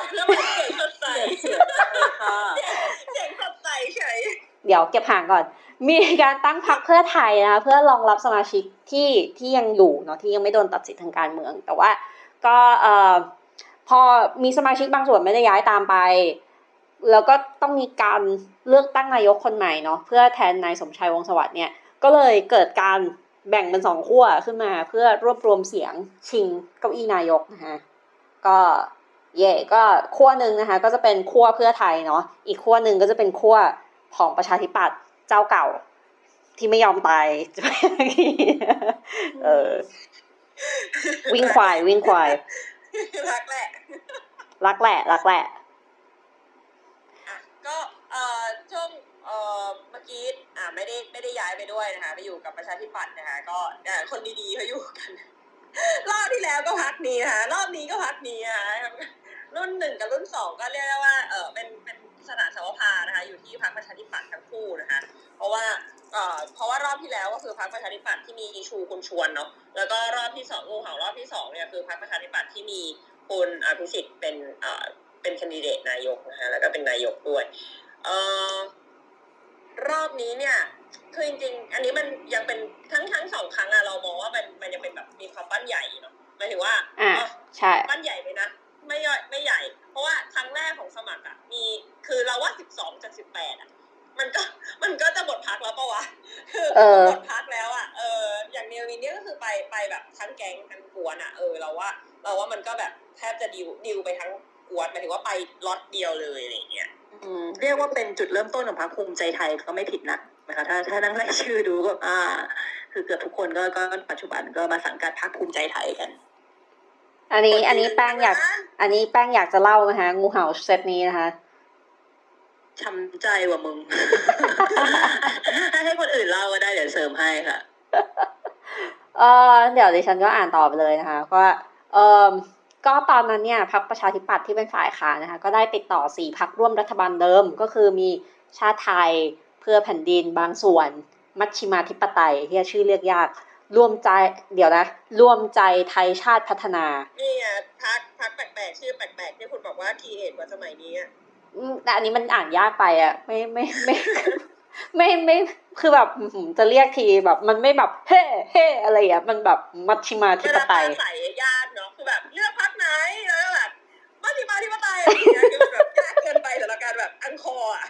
เดี๋ยวเก็บห่างก่อนมีการตั้งพรรคเพื่อไทยนะคะเพื่อรองรับสมาชิกที่ยังอยู่เนาะที่ยังไม่โดนตัดสิทธิ์ทางการเมืองแต่ว่าก็พอมีสมาชิกบางส่วนไม่ได้ย้ายตามไปแล้วก็ต้องมีการเลือกตั้งนายกคนใหม่เนาะเพื่อแทนนายสมชายวงศ์สวัสดิ์เนี่ยก็เลยเกิดการแบ่งเป็น2ขั้วขึ้นมาเพื่อรวบรวมเสียงชิงเก้าอี้นายกนะคะก็ก็ขั้วนึงนะคะก็จะเป็นขั้วเพื่อไทยเนาะอีกขั้วนึงก็จะเป็นขั้วของประชาธิปัตย์เจ้าเก่าที่ไม่ยอมตายวิ่งควายรักแหละก็ช่วงเมื่อกี้ไม่ได้ย้ายไปด้วยนะคะไปอยู่กับประชาธิปัตย์นะคะก็คนดีๆเขาอยู่กันรอบที่แล้วก็พักนี้นะคะรอบนี้ก็พักนี้นะคะรุ่น1กับรุ่น2ก็เรียกว่าเป็นสนามสวภานะคะอยู่ที่พรรคประชาธิปัตย์ทั้งคู่นะคะเพราะว่ารอบที่แล้วก็คือพรรคประชาธิปัตย์ที่มีชูคุณชวนเนาะแล้วก็รอบที่2งูเห่ารอบที่2เนี่ยคือพรรคประชาธิปัตย์ที่มีคุณอภิสิทธิ์เป็นแคนดิเดตนายกนะคะแล้วก็เป็นนายกด้วยรอบนี้เนี่ยคือจริงๆอันนี้มันยังเป็นทั้ง2ครั้งอะเรามองว่ามันยังเป็นแบบมีความปั้นใหญ่เนาะหมายถึงว่าใช่ปั้นใหญ่เลยนะไม่ใหญ่เพราะว่าครั้งแรกของสมัครอ่ะมีคือเราว่า12จาก18อ่ะมันก็จะหมดพักแล้วป่ะวะคือหมดพักแล้วอ่ะอย่างเนวินเนี่ยก็คือไปแบบทั้งแก๊งทั้งกวนอ่ะเราว่ามันก็แบบแทบจะดิวไปทั้งกวนหมายถึงว่าไปล็อตเดียวเลยอะไรอย่างเงี้ยเรียกว่าเป็นจุดเริ่มต้นของพรรคภูมิใจไทยก็ไม่ผิดนะนะคะถ้านั่งไล่ชื่อดูก็คือเกือบทุกคนก็ปัจจุบันก็มาสังกัดพรรคภูมิใจไทยกันอันนี้แป้งอยากจะเล่านะคะงูเห่าเซตนี้นะคะช้ำใจว่ะมึง ให้คนอื่นเล่าก็ได้เดี๋ยวเสริมให้ค่ะเดี๋ยวดิฉันก็อ่านต่อไปเลยนะคะว่าก็ตอนนั้นเนี่ยพรรคประชาธิปัตย์ที่เป็นฝ่ายค้านนะคะก็ได้ติดต่อ4พรรคร่วมรัฐบาลเดิมก็คือมีชาติไทยเพื่อแผ่นดินบางส่วนมัชฌิมาธิปไตยที่ชื่อเรียกยากรวมใจไทยชาติพัฒนานี่ไงพรรคแปลกๆชื่อแปลกๆที่คุณบอกว่าคีเอทว่าสมัยนี้อ่ะแต่อันนี้มันอ่านยากไปอ่ะไม่คือแบบจะเรียกทีแบบมันไม่แบบเฮ้เฮ้อะไรอ่ะมันแบบมัชฌิมาธิปไตยใส่ยากเนาะคือแบบเลือกพรรคไหนแล้วแบบมัชฌิมาธิปไตยอย่างเงี้ยคือแบบยากเกินไปสำหรับการแบบอังคออ่ะ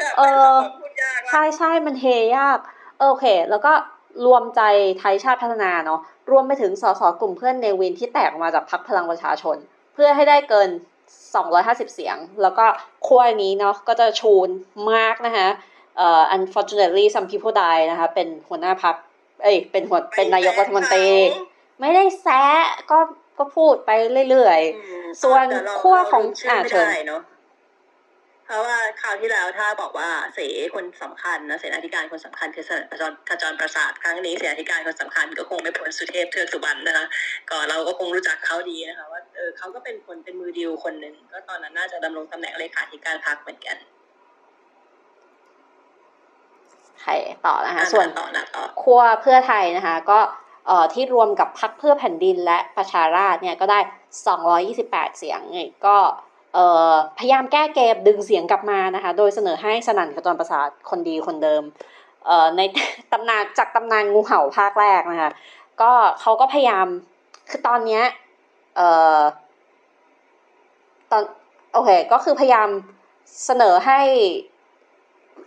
แบบพูดยากใช่ๆมันเฮยากโอเคแล้วก็รวมใจไทยชาติพัฒนาเนาะรวมไปถึงสสกลุ่มเพื่อนเนวินที่แตกออกมาจากพรรคพลังประชาชนเพื่อให้ได้เกิน250เสียงแล้วก็ขั้วนี้เนาะก็จะชูนมากนะคะunfortunately some people die นะคะเป็นหัวหน้าพรรคเป็นนายกรัฐมนตรีไม่ได้แซะก็พูดไปเรื่อยๆส่วนขั้วของเชิญเพราะว่าคราวที่แล้วถ้าบอกว่าเสคนสำคัญนะเสนาธิการคนสำคัญคือขจรประสาทครั้งนี้เสนาธิการคนสำคัญก็คงไม่พ้นสุเทพเทือกสุบรรณนะคะก็เราก็คงรู้จักเขาดีนะคะว่าเขาก็เป็นคนเป็นมือดีลคนหนึ่งก็ตอนนั้นน่าจะดำรงตำแหน่งเลขาธิการพรรคเหมือนกันใครต่อนะคะส่วนขั้วเพื่อไทยนะคะก็ที่รวมกับพรรคเพื่อแผ่นดินและประชาราษฎร์เนี่ยก็ได้228เสียงก็พยายามแก้เกมดึงเสียงกลับมานะคะโดยเสนอให้สนั่นขจรประสาทคนดีคนเดิมในตำนานงูเห่าภาคแรกนะคะก็เขาก็พยายามคือตอนเนี้ยก็คือพยายามเสนอให้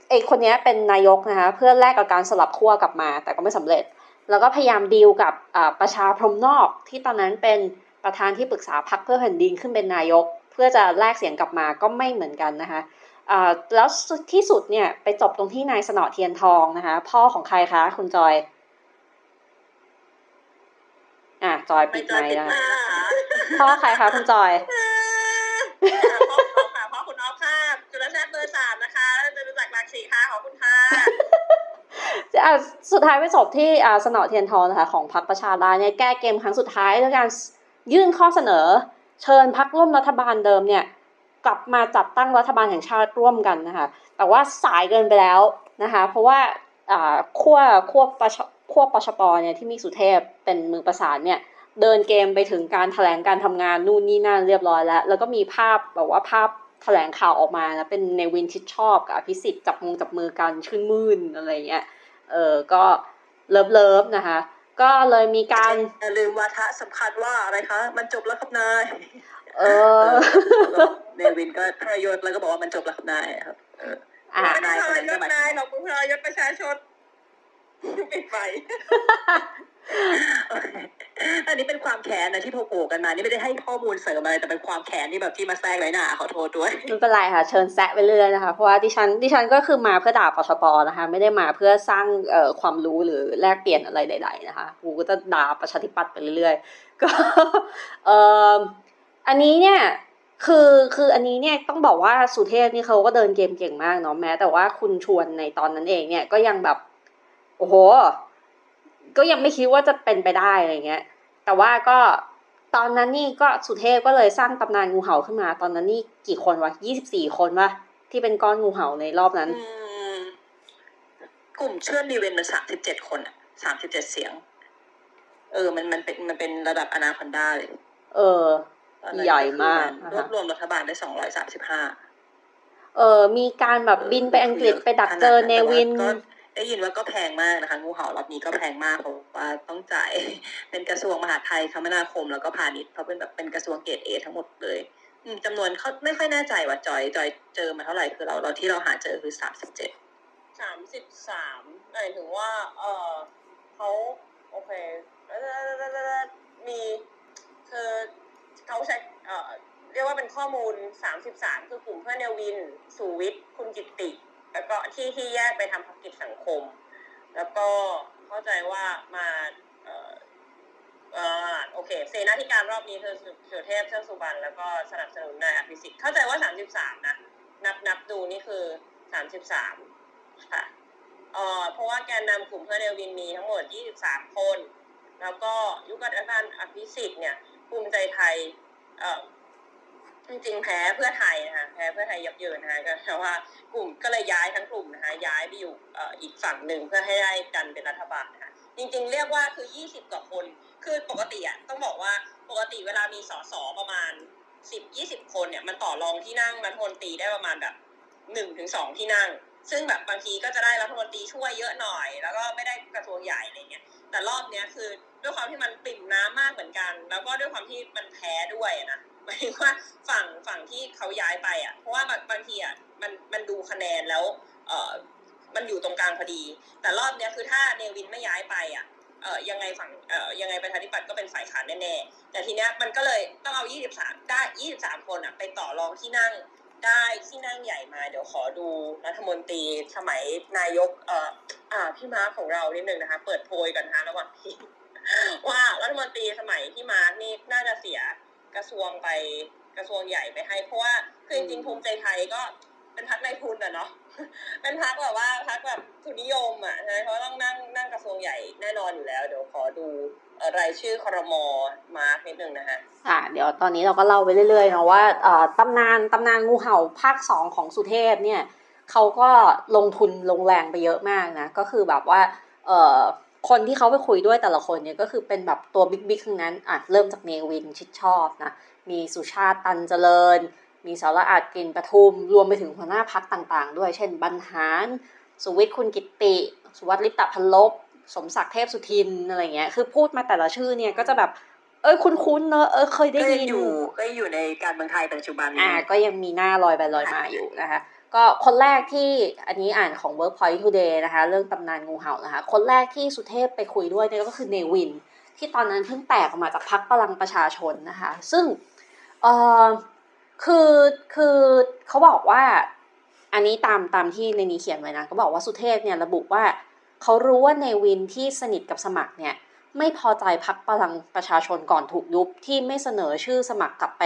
ไอคนเนี้ยเป็นนายกนะคะเพื่อแลกกับการสลับขั้วกลับมาแต่ก็ไม่สำเร็จแล้วก็พยายามดีลกับประชาพรหมนอกที่ตอนนั้นเป็นประธานที่ปรึกษาพรรคเพื่อแผ่นดินขึ้นเป็นนายกเพื่อจะแลกเสียงกลับมาก็ไม่เหมือนกันนะคะแล้วที่สุดเนี่ยไปจบตรงที่นายสนอเทียนทองนะคะพ่อของใครคะคุณจอยจอยปิดไมค์นะพ่อใครคะคุณจอยพ่อคุณอ๊อฟค่ะจุลชาติเบอร์3นะคะจะรู้จักหลัก4ค่ะขอบคุณค่ะ สุดท้ายไปจบที่สนอเทียนทองนะคะของพรรคประชาราษฎร์เนี่ยแก้เกมครั้งสุดท้ายด้วยการยื่นข้อเสนอเชิญพรรคร่วมรัฐบาลเดิมเนี่ยกลับมาจัดตั้งรัฐบาลแห่งชาติร่วมกันนะคะแต่ว่าสายเกินไปแล้วนะคะเพราะว่าขั้วปชป.เนี่ยที่มีสุเทพเป็นมือประสานเนี่ยเดินเกมไปถึงการแถลงการทำงานนู่นนี่นั่นเรียบร้อยแล้วแล้วก็มีภาพแบบว่าภาพแถลงข่าวออกมานะเป็นเนวินชิดชอบกับอภิสิทธิ์จับมือกันชื่นมื่นอะไรเงี้ยก็เลิฟนะคะก็เลยมีการลืมวาทะสำคัญว่าอะไรคะมันจบแล้วครับนายเนวินก็ทรยศแล้วก็บอกว่ามันจบแล้วครับนายครับนายทรยศนายหรอกมึงทรยศประชาชนอยู่ปิดไฟอันนี้เป็นความแค้นนะที่พกโผกันมานี่ไม่ได้ให้ข้อมูลเสริมอะไรแต่เป็นความแค้นที่แบบที่มาแทรกไว้หน้าขอโทษด้วยไม่เป็นไรค่ะเชิญแซะไปเรื่อยนะคะเพราะว่าดิฉันก็คือมาเพื่อด่าปชป.นะคะไม่ได้มาเพื่อสร้างความรู้หรือแลกเปลี่ยนอะไรใดๆนะคะกูก็จะด่าประชาธิปัตย์ไปเรื่อยๆก็ อันนี้เนี่ยคืออันนี้เนี่ยต้องบอกว่าสุเทพนี่เขาก็เดินเกมเก่งมากเนาะแม้แต่ว่าคุณชวนในตอนนั้นเองเนี่ยก็ยังแบบโอ้โหก็ยังไม่คิดว่าจะเป็นไปได้อะไรเงี้ยแต่ว่าก็ตอนนั้นนี่ก็สุเทพก็เลยสร้างตำนานงูเห่าขึ้นมาตอนนั้นนี่กี่คนวะ24คนวะที่เป็นก้อนงูเห่าในรอบนั้นกลุ่มเชื่อรีเวนมัน37คนอ่ะ37เสียงมันเป็นระดับอนาคอนดาเลยใหญ่มากรวบรวมรัฐบาลได้235มีการแบบบินไปอังกฤษไปดักเจอเนวินได้ยินว่าก็แพงมากนะคะงูเห่ารอบนี้ก็แพงมากเพราะว่าต้องจ่ายเป็นกระทรวงมหาดไทยคมนาคมแล้วก็พาณิชย์เพราะเป็นแบบเป็นกระทรวงเกรด A ทั้งหมดเลยจำนวนเขาไม่ค่อยแน่ใจว่าจอยเจอมาเท่าไหร่คือเราที่เราหาเจอคือ37 33หมายถึงว่าเขาโอเคมีคือเขาใช้เรียกว่าเป็นข้อมูล33คือกลุ่มเพื่อนเนวินสุวิทย์คุณกิตติแล้วก็ที่แยกไปทำภารกิจสังคมแล้วก็เข้าใจว่ามาโอเคเสนาธิการรอบนี้คือสุเทพเทือกสุบรรณแล้วก็สนับสนุนนายอภิสิทธิ์เข้าใจว่า33นะนับดูนี่คือ33ค่ะเพราะว่าแกนนำกลุ่มเพื่อนเนวินมีทั้งหมด23คนแล้วก็ยุคอาจารย์อภิสิทธิ์เนี่ยภูมิใจไทยจริงๆแพ้เพื่อไทยนะคะแพ้เพื่อไทยยับเยินนะคะก็เพราะว่ากลุ่มก็เลยย้ายทั้งกลุ่มนะคะย้ายไปอยู่อีกฝั่งหนึ่งเพื่อให้ได้กันเป็นรัฐบาลนะคะจริงๆเรียกว่าคือ20กว่าคนคือปกติอ่ะต้องบอกว่าปกติเวลามีส.ส.ประมาณ 10-20 คนเนี่ยมันต่อรองที่นั่งรัฐมนตรีได้ประมาณแบบ 1-2 ที่นั่งซึ่งแบบบางทีก็จะได้รัฐมนตรีช่วยเยอะหน่อยแล้วก็ไม่ได้กระทรวงใหญ่อะไรเงี้ยแต่รอบเนี้ยคือด้วยความที่มันปิ่มน้ำมากเหมือนกันแล้วก็ด้วยความที่มันแพ้ด้วยนะหมายถึงว่าฝั่งที่เขาย้ายไปอ่ะเพราะว่าบางทีอ่ะมันดูคะแนนแล้วมันอยู่ตรงกลางพอดีแต่รอบเนี้ยคือถ้าเนวินไม่ย้ายไปอ่ะยังไงฝั่งยังไงประชาธิปัตย์ก็เป็นฝ่ายค้านแน่ๆแต่ทีเนี้ยมันก็เลยต้องเอา23ได้23คนอ่ะไปต่อรองที่นั่งได้ที่นั่งใหญ่มาเดี๋ยวขอดูรัฐมนตรีสมัยนายกพี่ม้าของเรานิดนึงนะคะเปิดโพยกันนะคะระหว่างที่ว่ารัฐมนตรีสมัยพี่ม้านี่น่าจะเสียกระทรวงใหญ่ไปให้เพราะว่าคือจริงๆภูมิใจไทยก็เป็นพรรคนายทุนอ่ะเนาะเป็นพรรคแบบว่าพรรคแบบทุนนิยมอ่ะใช่เขาต้องนั่งกระทรวงใหญ่แน่นอนอยู่แล้วเดี๋ยวขอดูรายชื่อครม.มาร์คนิดนึงนะคะเดี๋ยวตอนนี้เราก็เล่าไปเรื่อยๆเนาะว่าตำนานงูเห่าภาค2ของสุเทพเนี่ยเขาก็ลงทุนลงแรงไปเยอะมากนะก็คือแบบว่าคนที่เขาไปคุยด้วยแต่ละคนเนี่ยก็คือเป็นแบบตัวบิ๊กๆทั้งนั้นเริ่มจากเนวินชิดชอบนะมีสุชาติตันเจริญมีสารอาจกลิ่นประทุมรวมไปถึงหัวหน้าพรรคต่างๆด้วยเช่นบรรหารสุวิทย์คุณกิตติสุวัสดิ์ลิปตพัลลภสมศักดิ์เทพสุทินอะไรเงี้ยคือพูดมาแต่ละชื่อเนี่ยก็จะแบบคุ้นๆเนอะเคยได้ยินก็อยู่ในการเมืองไทยปัจจุบันก็ยังมีหน้าลอยไปลอยมาอยู่นะคะก็คนแรกที่อันนี้อ่านของ Workpoint Today นะคะเรื่องตำนานงูเห่านะคะคนแรกที่สุเทพไปคุยด้วยเนี่ยก็คือเนวินที่ตอนนั้นเพิ่งแตกออกมาจากพรรคพลังประชาชนนะคะซึ่งคือเขาบอกว่าอันนี้ตามที่ในนี้เขียนไว้นะก็บอกว่าสุเทพเนี่ยระบุว่าเขารู้ว่าเนวินที่สนิทกับสมัครเนี่ยไม่พอใจพรรคพลังประชาชนก่อนถูกยุบที่ไม่เสนอชื่อสมัครกลับไป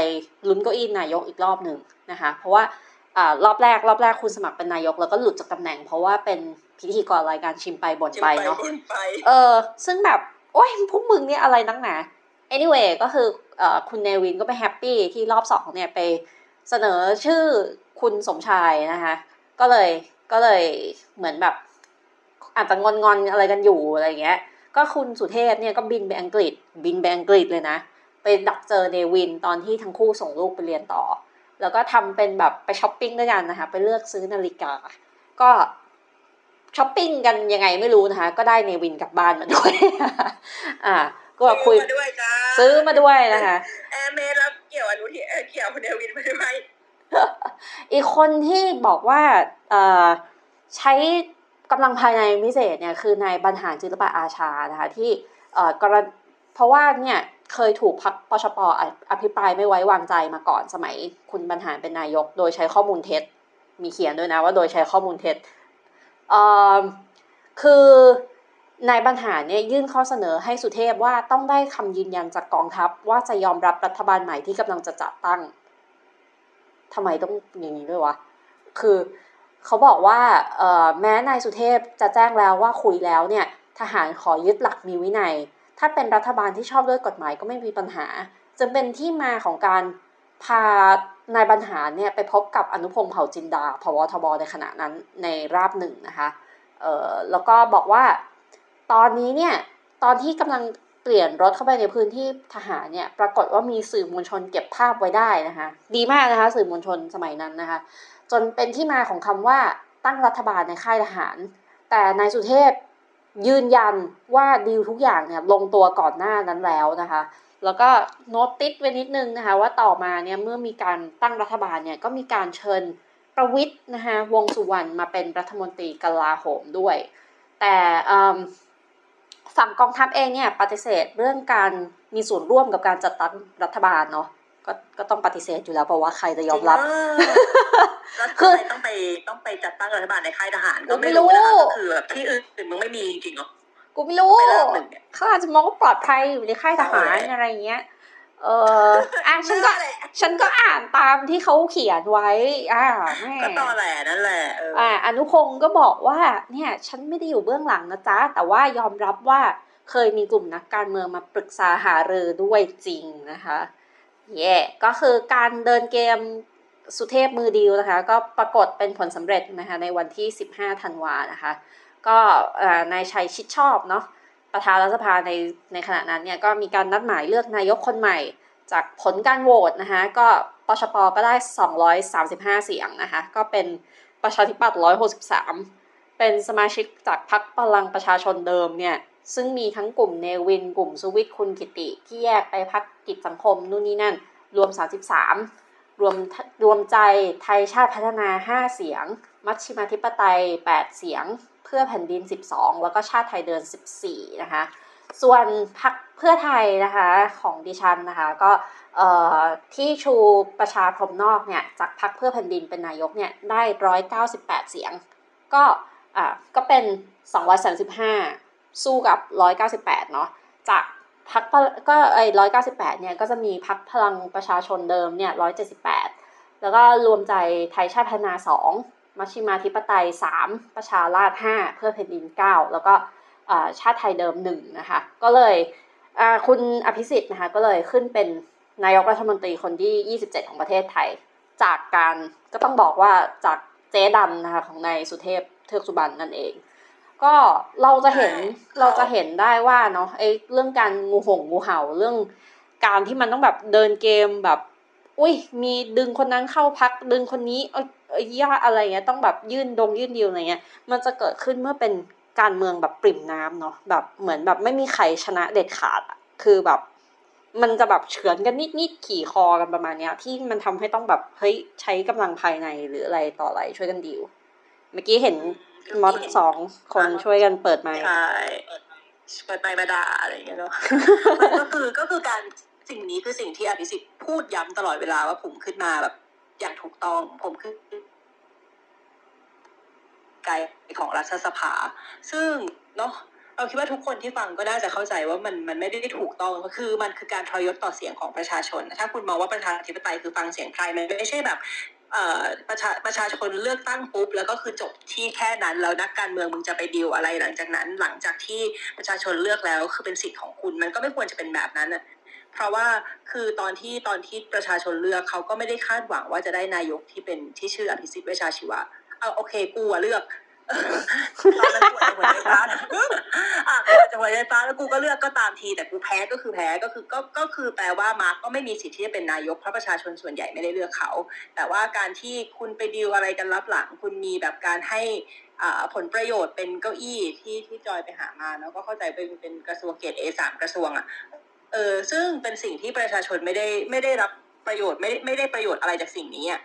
ลุ้นเก้าอี้นายกอีกรอบหนึ่งนะคะเพราะว่า รอบแรกคุณสมัครเป็นนายกแล้วก็หลุดจากตำแหน่งเพราะว่าเป็นพิธีกรรายการชิมไปบ่นไปเนาะซึ่งแบบโอ้ยพวกมึงเนี่ยอะไรนักหนา anyway ก็คือคุณเนวินก็ไปแฮปปี้ที่รอบสองเนี่ยไปเสนอชื่อคุณสมชายนะคะก็เลยเหมือนแบบอาจจะงอนอะไรกันอยู่อะไรเงี้ยก็คุณสุเทพเนี่ยก็บินไปอังกฤษเลยนะไปดักเจอเนวินตอนที่ทั้งคู่ส่งลูกไปเรียนต่อแล้วก็ทำเป็นแบบไปช้อปปิ้งด้วยกันนะคะไปเลือกซื้อนาฬิกาก็ช้อปปิ้งกันยังไงไม่รู้นะคะก็ได้เนวินกลับบ้านมาด้วยก็คุยซื้อมาด้วยนะคะแอมเมรับเกี่ยวอนุทินเกี่ยวเนวินมาด้วยอีกคนที่บอกว่าใช้กำลังภายในพิเศษเนี่ยคือนายบรรหารจิรปะอาชานะคะที่เพราะว่าเนี่ยเคยถูกพรรคปชป.อภิปรายไม่ไว้วางใจมาก่อนสมัยคุณบรรหารเป็นนายกโดยใช้ข้อมูลเท็จมีเขียนด้วยนะว่าโดยใช้ข้อมูลเท็จคือนายบรรหารเนี่ยยื่นข้อเสนอให้สุเทพว่าต้องได้คำยืนยันจากกองทัพว่าจะยอมรับรัฐบาลใหม่ที่กำลังจะจัดตั้งทำไมต้องอย่างนี้ด้วยวะคือเขาบอกว่าแม้นายสุเทพจะแจ้งแล้วว่าคุยแล้วเนี่ยทหารขอยึดหลักมีวินัยถ้าเป็นรัฐบาลที่ชอบด้วยกฎหมายก็ไม่มีปัญหาจึงเป็นที่มาของการพานายบรรหารเนี่ยไปพบกับอนุพงษ์เผ่าจินดาพวทบในขณะนั้นในราบหนึ่งนะคะแล้วก็บอกว่าตอนนี้เนี่ยตอนที่กำลังเปลี่ยนรถเข้าไปในพื้นที่ทหารเนี่ยปรากฏว่ามีสื่อมวลชนเก็บภาพไว้ได้นะคะดีมากนะคะสื่อมวลชนสมัยนั้นนะคะจนเป็นที่มาของคำว่าตั้งรัฐบาลในค่ายทหารแต่นายสุเทพยืนยันว่าดีลทุกอย่างเนี่ยลงตัวก่อนหน้านั้นแล้วนะคะแล้วก็โน้ตติดไว้นิดนึงนะคะว่าต่อมาเนี่ยเมื่อมีการตั้งรัฐบาลเนี่ยก็มีการเชิญประวิตรนะคะวงสุวรรณมาเป็นรัฐมนตรีกลาโหมด้วยแต่ฝั่งกองทัพเองเนี่ยปฏิเสธเรื่องการมีส่วนร่วมกับการจัดตั้งรัฐบาลเนาะก็ต้องปฏิเสธอยู่แล้วเพราะว่าใครจะยอมรับคือต้องไปจัดตั้งรัฐบาลในค่ายทหารก็ไม่รู้นะคะก็คือแบบที่อื่นมึงไม่มีจริงเหรอกูไม่รู้เขาอาจจะมองว่าปลอดภัยอยู่ในค่ายทหารอะไรเงี้ยฉันก็อ่านตามที่เขาเขียนไว้ก็ตอแหละนั่นแหละอนุพงษ์ก็บอกว่าเนี่ยฉันไม่ได้อยู่เบื้องหลังนะจ๊ะแต่ว่ายอมรับว่าเคยมีกลุ่มนักการเมืองมาปรึกษาหารือด้วยจริงนะคะก็คือการเดินเกมสุเทพมือดีลนะคะก็ปรากฏเป็นผลสำเร็จนะคะในวันที่15ธันวานะคะก็นายชัยชิดชอบเนาะประธานรัฐสภาในขณะนั้นเนี่ยก็มีการนัดหมายเลือกนายกคนใหม่จากผลการโหวตนะคะก็ปชป.ก็ได้235เสียงนะคะก็เป็นประชาธิปัตย์163เป็นสมาชิกจากพรรคพลังประชาชนเดิมเนี่ยซึ่งมีทั้งกลุ่มเนวินกลุ่มสุวิทย์คุณกิติที่แยกไปพรรคกิจสังคมนู่นนี่นั่นรวม33รวมใจไทยชาติพัฒนา5เสียงมัชชิมาธิปไตย8เสียงเพื่อแผ่นดิน12แล้วก็ชาติไทยเดิน14นะคะส่วนพรรคเพื่อไทยนะคะของดิฉันนะคะก็ที่ชูประชาพรหมนอกเนี่ยจากพรรคเพื่อแผ่นดินเป็นนายกเนี่ยได้198เสียงก็เป็น235สู้กับ198เนาะจากพรรคก็ไอ้198เนี่ยก็จะมีพรรคพลังประชาชนเดิมเนี่ย178แล้วก็รวมใจไทยชาติพัฒนา2มัชชิมาธิปไตย3ประชาราษฎร์5เพื่อแผ่นดิน9แล้วก็ชาติไทยเดิม1นะคะก็เลยคุณอภิสิทธิ์นะคะก็เลยขึ้นเป็นนายกรัฐมนตรีคนที่27ของประเทศไทยจากการก็ต้องบอกว่าจากเจ๊ดำนะคะของนายสุเทพเทือกสุบรรณนั่นเองก็เราจะเห็นได้ว่าเนาะไอ้เรื่องการงูเห่าเรื่องการที่มันต้องแบบเดินเกมแบบอุ้ยมีดึงคนนั้นเข้าพรรคดึงคนนี้ย่าอะไรเงี้ยต้องแบบยื่นดีลอะไรเงี้ยมันจะเกิดขึ้นเมื่อเป็นการเมืองแบบปริ่มน้ำเนาะแบบเหมือนแบบไม่มีใครชนะเด็ดขาดอ่ะคือแบบมันจะแบบเฉือนกันนิดๆขี่คอกันประมาณเนี้ยที่มันทำให้ต้องแบบเฮ้ยใช้กำลังภายในหรืออะไรต่ออะไรช่วยกันดีลเมื่อกี้เห็นมอส2คนช่วยกันเปิดไมค์มาด่าอะไรเงี้ยเนาะก็คือการสิ่งนี้คือสิ่งที่อภิสิทธิ์พูดย้ำตลอดเวลาว่าผมขึ้นมาแบบอย่างถูกต้องผมคือไกลของรัฐสภาซึ่งเนาะเราคิดว่าทุกคนที่ฟังก็น่าจะเข้าใจว่ามันไม่ได้ถูกต้องคือมันคือการทรยศต่อเสียงของประชาชนถ้าคุณมองว่าประชาธิปไตยคือฟังเสียงใครมันไม่ใช่แบบ ประชาชนเลือกตั้งปุ๊บแล้วก็คือจบที่แค่นั้นแล้วนักการเมืองมึงจะไปดีลอะไรหลังจากนั้นหลังจากที่ประชาชนเลือกแล้วคือเป็นสิทธิ์ของคุณมันก็ไม่ควรจะเป็นแบบนั้นเพราะว่าคือตอนที่ประชาชนเลือกเขาก็ไม่ได้คาดหวังว่าจะได้นายกที่เป็นที่ชื่ออภิสิทธิ์เวชชาชีวะเอาโอเคกูเลือกตอนนั้นกูอาจจะหัวใจฟ้าแล้วกูก็เลือกก็ตามทีแต่กูแพ้ก็คือแพ้ก็คือแปลว่ามาร์กก็ไม่มีสิทธิ์ที่จะเป็นนายกเพราะประชาชนส่วนใหญ่ไม่ได้เลือกเขาแต่ว่าการที่คุณไปดีลอะไรกันลับหลังคุณมีแบบการให้ผลประโยชน์เป็นเก้าอี้ที่จอยไปหามาแล้วก็เข้าใจเป็นกระทรวงเกรด A 3กระทรวงอ่ะซึ่งเป็นสิ่งที่ประชาชนไม่ได้รับประโยชน์ไม่ได้ประโยชน์อะไรจากสิ่งนี้อ่ะ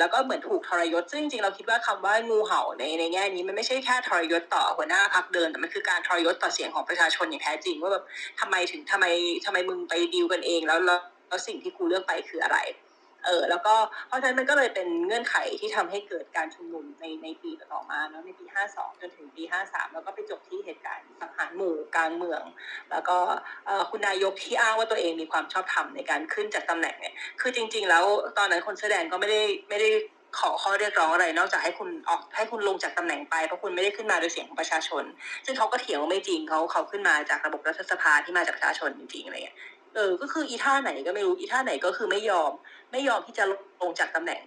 แล้วก็เหมือนถูกทรยศซึ่งจริงๆเราคิดว่าคำว่างูเห่าในแง่นี้มันไม่ใช่แค่ทรยศต่อหัวหน้าพรรคเดินแต่มันคือการทรยศต่อเสียงของประชาชนอย่างแท้จริงว่าแบบทำไมมึงไปดีลกันเองแล้วสิ่งที่กูเลือกไปคืออะไรแล้วก็เพราะฉะนั้นมันก็เลยเป็นเงื่อนไขที่ทำให้เกิดการชุมนุมในปีต่อมาเนาะในปี52จนถึงปี53แล้วก็ไปจบที่เหตุการณ์สังหารหมู่กลางเมืองแล้วก็คุณนายกที่อ้างว่าตัวเองมีความชอบธรรมในการขึ้นจากตำแหน่งเนี่ยคือจริงๆแล้วตอนนั้นคนแสดงก็ไม่ได้ขอข้อเรียกร้องอะไรนอกจากให้คุณลงจากตำแหน่งไปเพราะคุณไม่ได้ขึ้นมาโดยเสียงของประชาชนซึ่งเขาก็เถียงว่าไม่จริงเขาขึ้นมาจากระบบรัฐสภาที่มาจากประชาชนจริงๆอะไรอย่างเงี้ยก็คืออีท่าไหนก็ไม่รู้อีท่าไหนก็คือไม่ยอมที่จะลงจากตำแหน่ง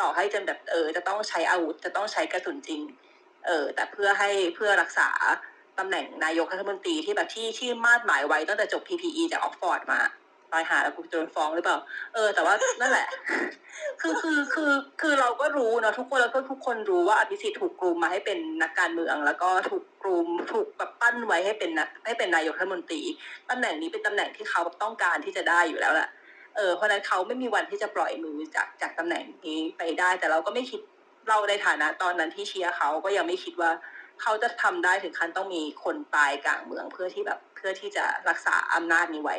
ต่อให้จนแบบจะต้องใช้อาวุธจะต้องใช้กระสุนจริงแต่เพื่อรักษาตำแหน่งนายกรัฐมนตรีที่แบบที่มาดหมายไว้ตั้งแต่จบ PPE จากออกฟอร์ดมาตายหาแล้วกูโดนฟ้องหรือเปล่าแต่ว่านั่นแหละคือเราก็รู้เนาะทุกคนแล้วก็ทุกคนรู้ว่าอภิสิทธิ์ถูกกลุ่มมาให้เป็นนักการเมืองแล้วก็ถูกกลุ่มถูกแบบปั้นไว้ให้เป็นนายกรัฐมนตรีตำแหน่งนี้เป็นตำแหน่งที่เขาต้องการที่จะได้อยู่แล้วแหละเพราะนั้นเขาไม่มีวันที่จะปล่อยมือจากตำแหน่งนี้ไปได้แต่เราก็ไม่คิดเราในฐานะตอนนั้นที่เชียร์เขาก็ยังไม่คิดว่าเขาจะทำได้ถึงขั้นต้องมีคนตายกลางเมืองเพื่อที่จะรักษาอำนาจนี้ไว้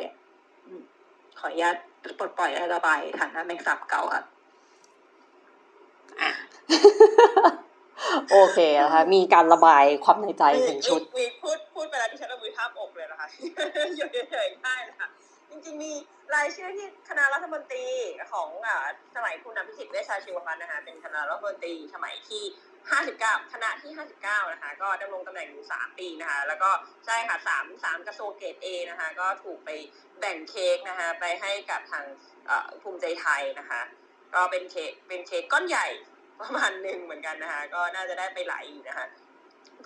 ขออนุญาตปลดปล่อยระบายฐานะแมงสาบเก่าค่ะโอเคนะคะมีการระบายความในใจถึงชุดมีพูดไปแล้วที่ฉันระบุทับอกเลยนะคะอยู่เฉยๆได้นะคะจริงๆมีรายชื่อที่คณะรัฐมนตรีของสมัยคุณอภิสิทธิ์เวชชาชีวพันธ์นะคะเป็นคณะรัฐมนตรีสมัยที่59คณะที่59นะคะก็ดำรงตำแหน่งอยู่3ปีนะคะแล้วก็ใช่ค่ะ3กระทรวงเกรด A นะคะก็ถูกไปแบ่งเค้กนะคะไปให้กับทางภูมิใจไทยนะคะก็เป็นเค้กก้อนใหญ่ประมาณนึงเหมือนกันนะคะก็น่าจะได้ไปหลายอยู่นะคะ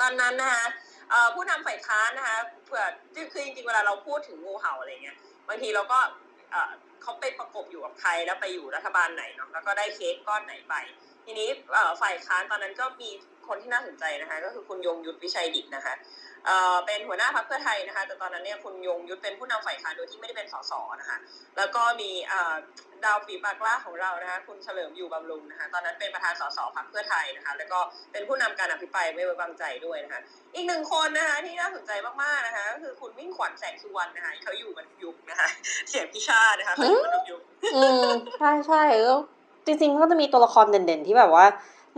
ตอนนั้นนะคะผู้นำฝ่ายค้านนะคะเผื่อคือจริงๆเวลาเราพูดถึงงูเห่าอะไรเงี้ยบางทีเราก็เขาไปประกบอยู่กับใครแล้วไปอยู่รัฐบาลไหนเนาะแล้วก็ได้เค้กก้อนไหนไปทีนี้ฝ่ายค้านตอนนั้นก็มีคนที่น่าสนใจนะคะก็คือคุณยงยุทธวิชัยดิษฐ์นะคะเป็นหัวหน้าพรรคเพื่อไทยนะคะแต่ตอนนั้นเนี่ยคุณยงยุทธเป็นผู้นำฝ่ายค้านโดยที่ไม่ได้เป็นสสนะคะแล้วก็มีดาวฝีปากกล้าของเรานะคะคุณเฉลิมอยู่บำรุงนะคะตอนนั้นเป็นประธานสสพรรคเพื่อไทยนะคะแล้วก็เป็นผู้นำการอภิปรายไม่ไว้วางใจด้วยนะคะอีกหนึ่งคนนะคะที่น่าสนใจมากๆนะคะก็คือคุณมิ่งขวัญแสงสุวรรณนะคะเขาอยู่บรรยุกนะคะเสียงพิชานะคะเขาอยู่บรรยุกใช่แล้วจริงๆก็จะมีตัวละครเด่นๆที่แบบว่า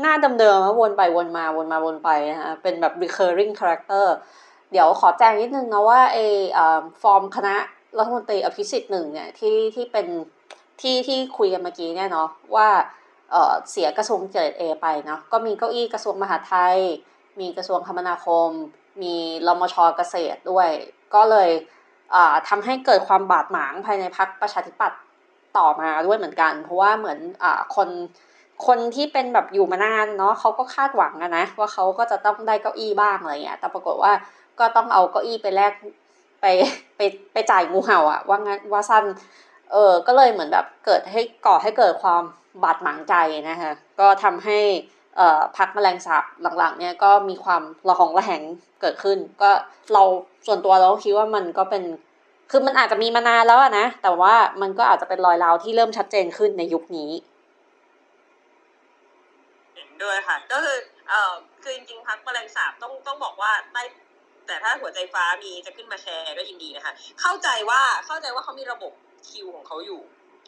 หน้าเดิมๆวนไปวนมาวนมาวนไปนะฮะเป็นแบบ recurring character เดี๋ยวขอแจ้งนิดนึงนะว่าไอ้ฟอร์มคณะรัฐมนตรีอภิสิทธิ์1เนี่ยที่เป็นที่คุยกันเมื่อกี้เนี่ยเนาะว่าเสียกระทรวงเกรด A ไปเนาะก็มีเก้าอี้กระทรวงมหาดไทยมีกระทรวงคมนาคมมีรมชเกษตรด้วยก็เลยทำให้เกิดความบาดหมางภายในพรรคประชาธิปัตย์ต่อมาด้วยเหมือนกันเพราะว่าเหมือนคนที่เป็นแบบอยู่มานานเนาะเขาก็คาดหวังนะว่าเขาก็จะต้องได้เก้าอี้บ้างอะไรเงี้ยแต่ปรากฏว่าก็ต้องเอาเก้าอี้ไปแลกไปจ่ายงูเห่าอะว่างั้นว่าสั้นก็เลยเหมือนแบบก่อให้เกิดความบาดหมางใจนะคะก็ทำให้พรรคแมลงสาบหลังๆเนี่ยก็มีความระหองระแหงเกิดขึ้นก็เราส่วนตัวเราคิดว่ามันก็เป็นคือมันอาจจะมีมานานแล้วนะแต่ว่ามันก็อาจจะเป็นรอยร้าวที่เริ่มชัดเจนขึ้นในยุคนี้ด้วยค่ะก็คือจริงๆพรรคแมลงสาบต้องบอกว่าใต้แต่ถ้าหัวใจฟ้ามีจะขึ้นมาแชร์ก็ยินดีนะคะเข้าใจว่าเขามีระบบคิวของเขาอยู่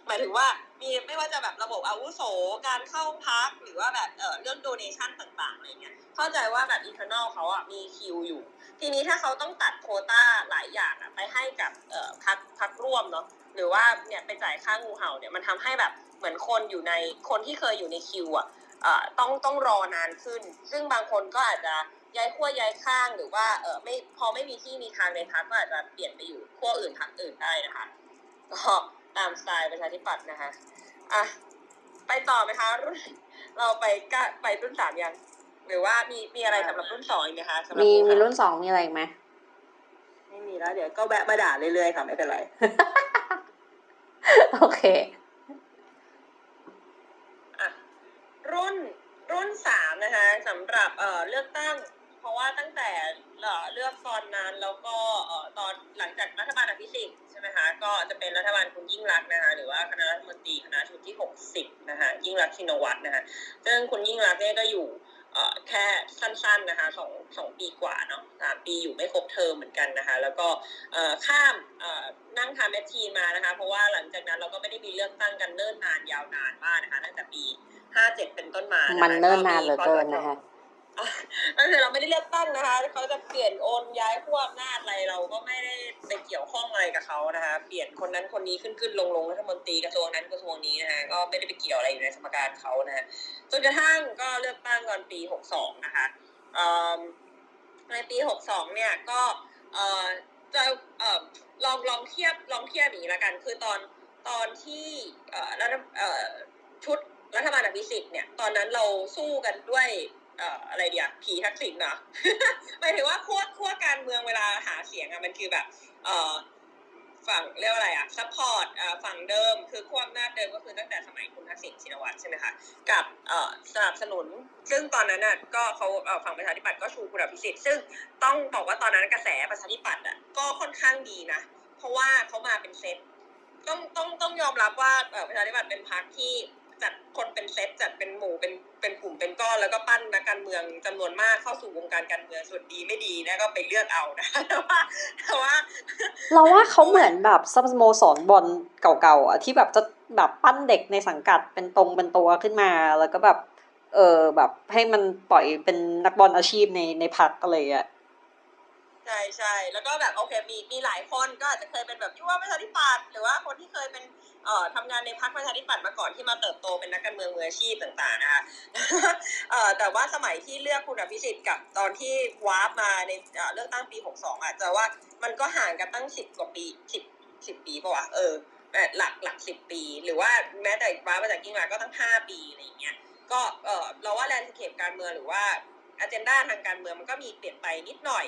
หมายถึงว่ามีไม่ว่าจะแบบระบบอาวุโสการเข้าพรรคหรือว่าแบบเรื่องโดเนชั่นต่างๆอะไรเงี้ยเข้าใจว่าแบบอินเทอร์นอลเขาอ่ะมีคิวอยู่ทีนี้ถ้าเขาต้องตัดโควต้าหลายอย่างอ่ะไปให้กับพรรคร่วมเนาะห รือว่าเนี่ยไปจ่ายค่างูเห่าเนี่ยมันทำให้แบบเหมือนคนอยู่ในคนที่เคยอยู่ในคิวอ่ะต้องรอนานขึ้นซึ่งบางคนก็อาจจะย้ายขั้วย้ายข้างหรือว่าไม่พอไม่มีที่มีทางในพักก็อาจจะเปลี่ยนไปอยู่ขั้วอื่นพักอื่นได้นะคะก็ตามสไตล์ประชาธิปัตย์นะคะอ่ะไปต่อไหมคะรุ่นเราไปรุ่นสามยังหรือว่ามีอะไรสำหรับรุ่นสองอีกไหมคะมีรุ่นสองมีอะไรอีกไหมไม่มีแล้วเดี๋ยวก็แวะมาด่าเรื่อยๆค่ะไม่เป็นไร โอเครุ่น3นะคะสำหรับเลือกตั้งเพราะว่าตั้งแต่เลือกตอนนั้นแล้วก็ตอนหลังจากรัฐบาลอภิสิทธิ์ใช่ไหมคะก็จะเป็นรัฐบาลคุณยิ่งลักษณ์นะคะหรือว่าคณะรัฐมนตรีคณะชุดที่60นะคะยิ่งลักษณ์ชินวัตรนะคะซึ่งคุณยิ่งลักษณ์เนี่ยก็อยู่แค่สั้นๆนะคะ2ปีกว่าเนาะ3ปีอยู่ไม่ครบเทอมเหมือนกันนะคะแล้วก็ข้ามนั่งทำแมชชีนมานะคะเพราะว่าหลังจากนั้นเราก็ไม่ได้มีเลือกตั้งกันเนิ่นนานยาวนานมากนะคะตั้งแต่ปี57เป็นต้นมามันเนิ่นนานเหลือเกินนะคะก็คือเราไม่ได้เลือกตั้งนะคะเขาจะเปลี่ยนโอนย้ายขั้วอำนาจอะไรเราก็ไม่ได้ไปเกี่ยวข้องอะไรกับเขานะคะเปลี่ยนคนนั้นคนนี้ขึ้นลงรัฐมนตรีกระทรวงนั้นกระทรวงนี้นะคะก็ไม่ได้ไปเกี่ยวอะไรอยู่ในสมการเขานะคะจนกระทั่งก็เลือกตั้งก่อนปี62นะคะในปี62เนี่ยก็จะลองเทียบอย่างนี้ละกันคือตอนที่ชุดรัฐบาลอภิสิทธิ์เนี่ยตอนนั้นเราสู้กันด้วยอะไรเดียผีทักษิณเนาะหมายถึงว่าขั้วการเมืองเวลาหาเสียงอะมันคือแบบฝั่งเรียกว่าอะไรอะซัพพอร์ตฝั่งเดิมคือขั้วอำนาจเดิมก็คือตั้งแต่สมัยคุณทักษิณชินวัตรใช่ไหมคะกับสนับสนุนซึ่งตอนนั้นน่ะก็เขาฝั่งประชาธิปัตย์ก็ชูคุณอภิสิทธิ์ซึ่งต้องบอกว่าตอนนั้นกระแสประชาธิปัตย์อะก็ค่อนข้างดีนะเพราะว่าเขามาเป็นเซตต้องยอมรับว่าประชาธิปัตย์เป็นพรรคที่จัดคนเป็นเซตจัดเป็นหมู่เป็นกลุ่มเป็นก้อนแล้วก็ปั้นนักการเมืองจำนวนมากเข้าสู่วงการการเมืองส่วนดีไม่ดีนะก็ไปเลือกเอานะแต่ว่าเราว่าเขาเหมือนแบบสโมสรบอลเก่าๆอ่ะที่แบบจะแบบปั้นเด็กในสังกัดเป็นตัวขึ้นมาแล้วก็แบบแบบให้มันปล่อยเป็นนักบอลอาชีพในพรรคอะไรอ่ะใช่ๆแล้วก็แบบโอเคมีหลายคนก็อาจจะเคยเป็นแบบที่ว่าประชาธิปัตย์หรือว่าคนที่เคยเป็นทำงานในพรรคประชาธิปัตย์มาก่อนที่มาเติบโตเป็นนักการเมืองมืออาชีพต่างๆนะคะแต่ว่าสมัยที่เลือกคุณอภิสิทธิ์กับตอนที่วาร์ปมาในเลือกตั้งปี62อาจจะว่ามันก็ห่างกันตั้ง10กว่าปี10ปีป่ะวะหลัก10ปีหรือว่าแม้แต่วาร์ปมาจากกิ้งลาก็ตั้ง5ปีอะไรอย่างเงี้ยก็เราว่าแลนด์สเคปการเมืองหรือว่าอเจนดาทางการเมืองมันก็มีเปลี่ยนไปนิดหน่อย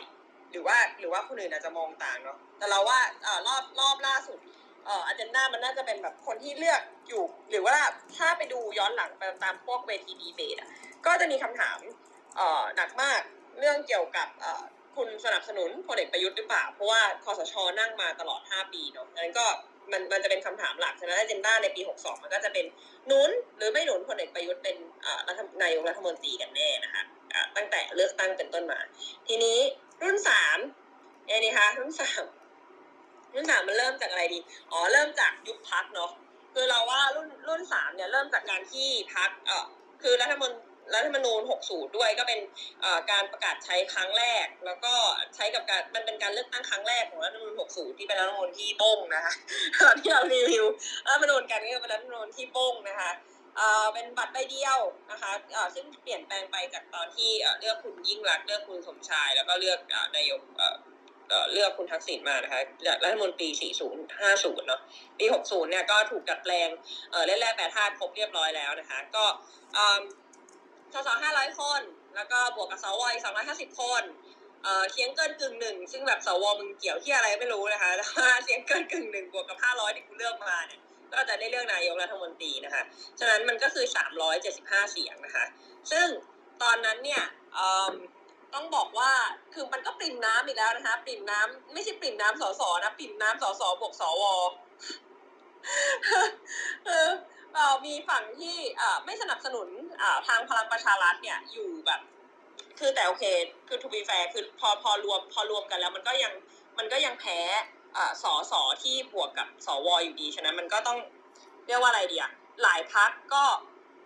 หรือว่าคนอื่นอาจจะมองต่างเนาะแต่เราว่ารอบล่าสุดอาเจนดามันน่าจะเป็นแบบคนที่เลือกอยู่หรือว่าถ้าไปดูย้อนหลังไปตามพวกเวทีดีเบตอ่ะก็จะมีคำถามหนักมากเรื่องเกี่ยวกับคุณสนับสนุนพลเอกประยุทธ์หรือเปล่าเพราะว่าคสช.นั่งมาตลอด5ปีเนาะงั้นก็มันจะเป็นคำถามหลักฉะนั้นอาเจนดาในปี62มันก็จะเป็นหนุนหรือไม่หนุนพลเอกประยุทธ์เป็นนายกรัฐมนตรีกันแน่นะคะตั้งแต่เลือกตั้งเป็นต้นมาทีนี้รุ่น3นะคะรุ่น3มันเริ่มจากอะไรดีเริ่มจากยุบพรรคเนาะคือเราว่ารุ่น3เนี่ยเริ่มจากการที่พรรคคือรัฐธรรมนูญ60ด้วยก็เป็นการประกาศใช้ครั้งแรกแล้วก็ใช้กับการมันเป็นการเลือกตั้งครั้งแรกของรัฐธรรมนูญ60ที่เป็นรัฐธรรมนูญที่โป้งนะคะตอนที่เรารีวิวรัฐธรรมนูญกันก็เป็นรัฐธรรมนูญที่โป้งนะคะเป็นบัตรใบเดียวนะคะซึ่งเปลี่ยนแปลงไปจากตอนที่เลือกคุณยิ่งลักษณ์เลือกคุณสมชายแล้วก็เลือกนายกเลือกคุณทักษิณมานะคะรัฐมนตรี4050เนาะปี60เนี่ยก็ถูกดัดแปลงเล่นแร่แปรธาตุครบเรียบร้อยแล้วนะคะก็สส500คนแล้วก็บวกกับสว250คนเสียงเกินกึ่งหนึ่งซึ่งแบบสวมึงเกี่ยวที่อะไรไม่รู้นะคะแต่ว่าเสียงเกินกึ่งหนึ่งบวกกับ500ที่กูเลือกมาเนี่ยก็จะได้เลือกนายกรัฐมนตรีนะคะฉะนั้นมันก็คือ375เสียงนะคะซึ่งตอนนั้นเนี่ยต้องบอกว่าคือมันก็ปริ่มน้ำอีกแล้วนะคะปริ่มน้ำไม่ใช่ปริ่มน้ำสสนะปริ่มน้ำสสบวกสวมีฝั่งที่ไม่สนับสนุนทางพลังประชารัฐเนี่ยอยู่แบบคือแต่โอเคคือ to be fair คือพอรวมกันแล้วมันก็ยังแพ้สสที่บวกกับสวอยู่ดีฉะนั้นมันก็ต้องเรียกว่าอะไรดีอ่ะหลายพรรคก็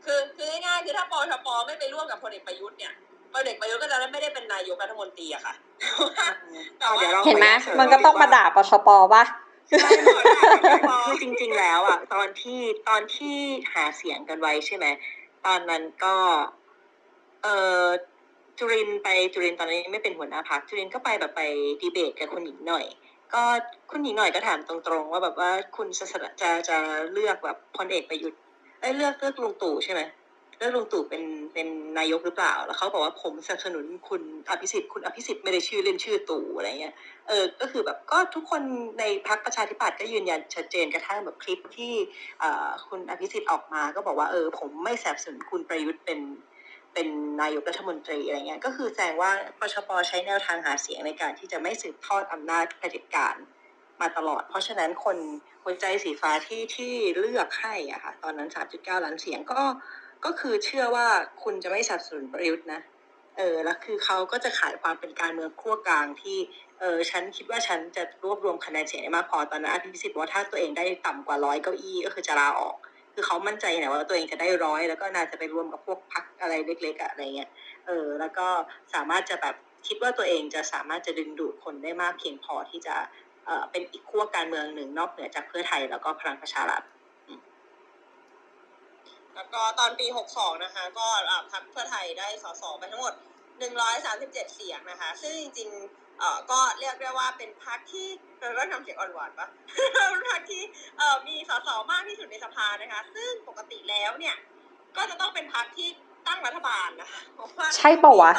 คือง่ายๆคือถ้าปชป.ไม่ไปร่วมกับพลเอกประยุทธ์เนี่ยพลเอกประยุทธ์ก็จะไม่ได้เป็นนายกรัฐมนตรีอะค่ะเห็นไหมมันก็ต้องมาด่าปชป.ป่ะ ได้หมดคือจริงๆแล้วอ่ะตอนที่หาเสียงกันไว้ใช่ไหมตอนนั้นก็จุรินตอนนี้ไม่เป็นหัวหน้าพรรคจุรินก็ไปดีเบตกับคุณหญิงหน่อยก็คุณหญิงหน่อยก็ถามตรงๆว่าแบบว่าคุณจะเลือกแบบพลเอกประยุทธ์เลือกลุงตู่ใช่ไหมเลือกลุงตู่เป็นนายกหรือเปล่าแล้วเขาบอกว่าผมสนับสนุนคุณอภิสิทธิ์ไม่ได้ชื่อเล่นชื่อตู่อะไรเงี้ยก็คือแบบก็ทุกคนในพรรคประชาธิปัตย์ก็ยืนยันชัดเจนกระทั่งแบบคลิปที่คุณอภิสิทธิ์ออกมาก็บอกว่าผมไม่สนับสนุนคุณประยุทธ์เป็นนายกรัฐมนตรีอะไรเงี้ยก็คือแสดงว่าปชป.ใช้แนวทางหาเสียงในการที่จะไม่สืบทอดอำนาจเผด็จการมาตลอดเพราะฉะนั้นคนหัวใจสีฟ้าที่เลือกให้อ่ะค่ะตอนนั้น 3.9 ล้านเสียงก็คือเชื่อว่าคุณจะไม่สนับสนุนประยุทธ์นะแล้วคือเขาก็จะขายความเป็นการเมืองขั้วกลางที่ฉันคิดว่าฉันจะรวบรวมคะแนนเสียงได้มากพอตอนนั้นอภิสิทธิ์ว่าถ้าตัวเองได้ต่ำกว่า100เก้าอี้ก็คือจะลาออกคือเขามั่นใจนะว่าตัวเองจะได้100แล้วก็น่าจะไปร่วมกับพวกพรรคอะไรเล็กๆอะไรเงี้ยแล้วก็สามารถจะแบบคิดว่าตัวเองจะสามารถจะดึงดูดคนได้มากเพียงพอที่จะเป็นอีกขั้วการเมืองหนึ่งนอกเหนือจากเพื่อไทยแล้วก็พลังประชารัฐแล้วก็ตอนปี62นะคะก็พรรคเพื่อไทยได้ส.ส.ไปทั้งหมด137เสียงนะคะซึ่งจริงๆก็เรียกได้ว่าเป็นพรรคที่เราเริ่มทำเสียงอ่อนหวานปะเป็นพรรคที่มีส.ส.มากที่สุดในสภานะคะซึ่งปกติแล้วเนี่ยก็จะต้องเป็นพรรคที่ตั้งรัฐบาลนะคะใช่ป่าววะ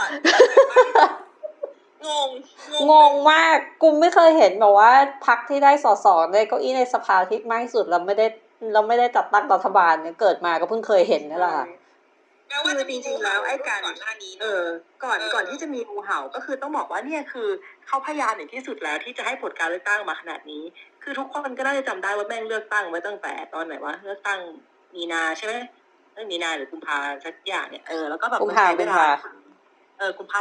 งงมากกูไม่เคยเห็นแบบว่าพรรคที่ได้ส.ส.ได้เก้าอี้ในสภาที่มากที่สุดเราไม่ได้จัดตั้งรัฐบาลเนี่ยเกิดมาก็เพิ่งเคยเห็นนี่แหละแม้ว่าจะจริงๆแล้วไอ้การก่อนหน้านี้ก่อนที่จะมีงูเห่าก็คือต้องบอกว่าเนี่ยคือเขาพยายามอย่างที่สุดแล้วที่จะให้ผลการเลือกตั้งมาขนาดนี้คือทุกคนก็น่าจะจำได้ว่าแม่งเลือกตั้งไว้ตั้งแต่ตอนไหนวะเลือกตั้งมีนาใช่ไหมมีนาหรือกุมภาสักอย่างเนี่ยแล้วก็แบบกุมภาใช้เวลา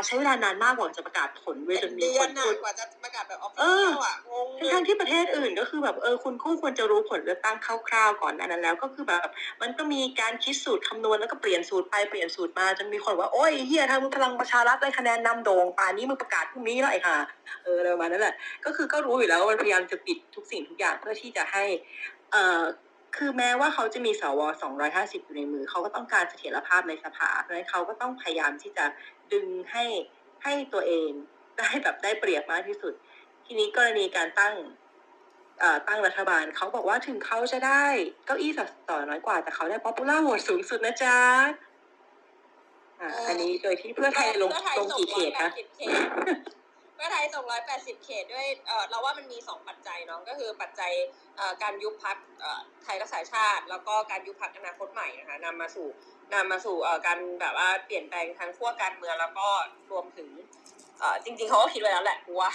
ใช้เวลานานมากกว่าจะประกาศผลเว้ยจนมีคนพูดกว่าจะประกาศแบบออฟฟิเชียลอ่ะงงทั้งที่ประเทศอื่นก็คือแบบคุณควรจะรู้ผลเลือกตั้งคร่าวๆก่อนอันนั้นแล้วก็คือแบบมันก็มีการคิดสูตรคำนวณแล้วก็เปลี่ยนสูตรไปเปลี่ยนสูตรมาจนมีคนว่าโอ้ยเฮียทางพลังประชารัฐได้คะแนนนำโด่งป่านนี้มึงประกาศพรุ่งนี้แล้วไอ้ห่าอะไรประมาณนั้นแหละก็คือก็รู้อยู่แล้วว่ามันพยายามจะปิดทุกสิ่งทุกอย่างเพื่อที่จะให้คือแม้ว่าเขาจะมีสว250อยู่ในมือเขาก็ต้องการเสถียรภาพในสภาเพราะฉะนั้นเขาก็ต้องพยายามที่จะดึงให้ตัวเองได้แบบได้เปรียบมากที่สุดทีนี้กรณีการตั้งรัฐบาลเขาบอกว่าถึงเขาจะได้เก้าอี้ส.ส.น้อยกว่าแต่เขาได้ป๊อปปูล่าโหวตสูงสุดนะจ๊ะอันนี้โดยที่เพื่อไทยลงกี่เขตคะเพื่อไทยส่ง180เขตด้วยเราว่ามันมี2ปัจจัยเนาะก็คือปัจจัยการยุบพรรคไทยรักษาชาติแล้วก็การยุบพรรคอนาคตใหม่นะคะนำมาสู่การแบบว่าเปลี่ยนแปลงทางขั้วการเมืองแล้วก็รวมถึงจริงๆเขาก็คิดไว้แล้วแหละว่า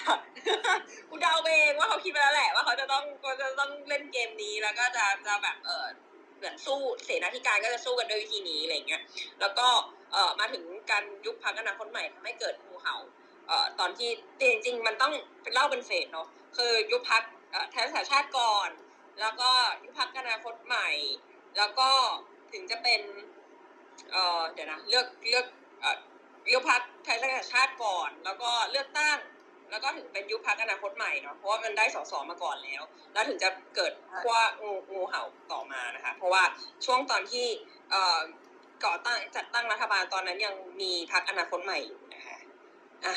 กูเดาเองว่าเขาคิดไว้แล้วแหละว่าเขาจะต้องเล่นเกมนี้แล้วก็จะแบบเหมือนสู้เสนาธิการก็จะสู้กันด้วยวิธีนี้อะไรเงี้ยแล้วก็มาถึงการยุบพรรคอนาคตใหม่ทำให้เกิดงูเห่าตอนที่จริงๆมันต้องเล่าเป็นเฟสเนาะคือยุบพรรคไทยรักษาชาติก่อนแล้วก็ยุบพรรคอนาคตใหม่แล้วก็ถึงจะเป็นยุบพรรคไทยรักษาชาติก่อนแล้วก็เลือกตั้งแล้วก็ถึงเป็นยุบพรรคอนาคตใหม่เนาะเพราะว่ามันได้ส.ส.มาก่อนแล้วแล้วถึงจะเกิดขั้วงูเห่าต่อมานะคะเพราะว่าช่วงตอนที่ก่อตั้งจัดตั้งรัฐบาลตอนนั้นยังมีพรรคอนาคตใหม่อยู่นะคะอ่ะ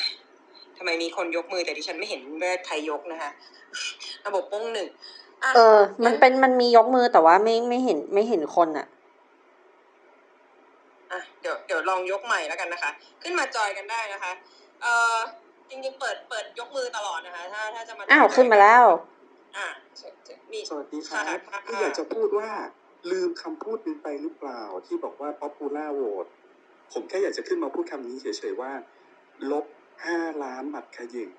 ทำไมมีคนยกมือแต่ดิฉันไม่เห็นว่าใครยกนะคะระบบป้องหนึ่งมันมียกมือแต่ว่าไม่เห็นคนอ่ะเดี๋ยวลองยกใหม่แล้วกันนะคะขึ้นมาจอยกันได้นะคะจริงๆเปิดยกมือตลอดนะคะถ้าจะมาอ้าวขึ้นมาแล้วมีสวัสดีค่ะที่อยากจะพูดว่าลืมคำพูดนึงไปหรือเปล่าที่บอกว่า popular vote ผมแค่อยากจะขึ้นมาพูดคำนี้เฉยๆว่าลบ5ล้านบัตรขยิ่ง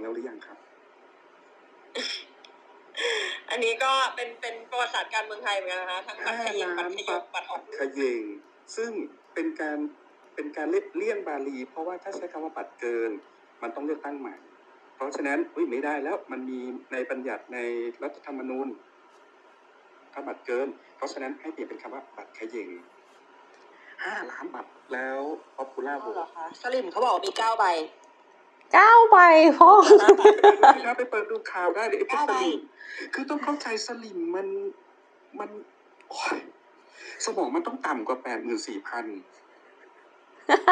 แล้วหรือยังครับอันนี้ก็เป็นประวัติศาสตร์การเมืองไทยเหมือนกันนะคะทั้งบัตรขยิ่งบัตรออกขยิ่งซึ่งเป็นการเลี่ยงบาลีเพราะว่าถ้าใช้คำว่าบัตรเกินมันต้องเลือกตั้งใหม่เพราะฉะนั้นไม่ได้แล้วมันมีในบัญญัติในรัฐธรรมนูญคำบัตรเกินเพราะฉะนั้นให้เปลี่ยนเป็นคำว่าบัตรขยิ่ง5 ล้านบาทแล้วป๊อปปูล่าโหวตสลิมเขาบอกมี9 ใบ 9 ใบพ่อไปเปิดดูข่าวได้เดี๋ยวไอ้สลิมคือต้องเข้าใจสลิมมันสมองมันต้องต่ำกว่า 84,000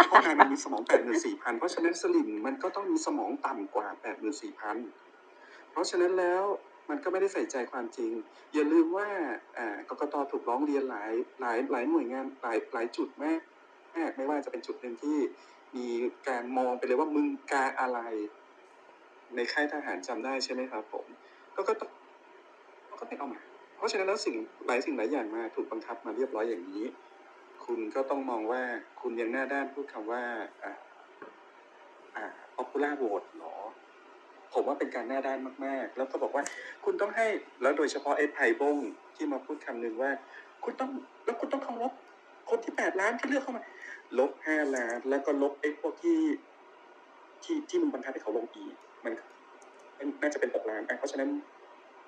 เพราะงานมันมีสมอง 84,000 เพราะฉะนั้นสลิมมันก็ต้องมีสมองต่ำกว่า 84,000 เพราะฉะนั้นแล้วมันก็ไม่ได้ใส่ใจความจริงอย่าลืมว่ากกต.ถูกร้องเรียนหลายหน่วยงานหลายจุดมากไม่ว่าจะเป็นจุดหนึ่งที่มีการมองไปเลยว่ามึงกาอะไรในค่ายทหารจำได้ใช่ไหมครับผมก็ไม่เอามาเพราะฉะนั้นแล้วสิ่งหลายอย่างมาถูกบังคับมาเรียบร้อยอย่างนี้คุณก็ต้องมองว่าคุณยังหน้าด้านพูดคำว่าpopular vote หรอผมว่าเป็นการหน้าด้านมากๆแล้วก็บอกว่าคุณต้องให้แล้วโดยเฉพาะไอ้ไผ่บงที่มาพูดคำหนึ่งว่าคุณต้องเคารพคนที่8ล้านที่เลือกเข้ามาลบ5ล้านแล้วก็ลบไอ้พวกที่มันบังคับให้เขาลงอีกมันน่าจะเป็น6ล้านเพราะฉะนั้น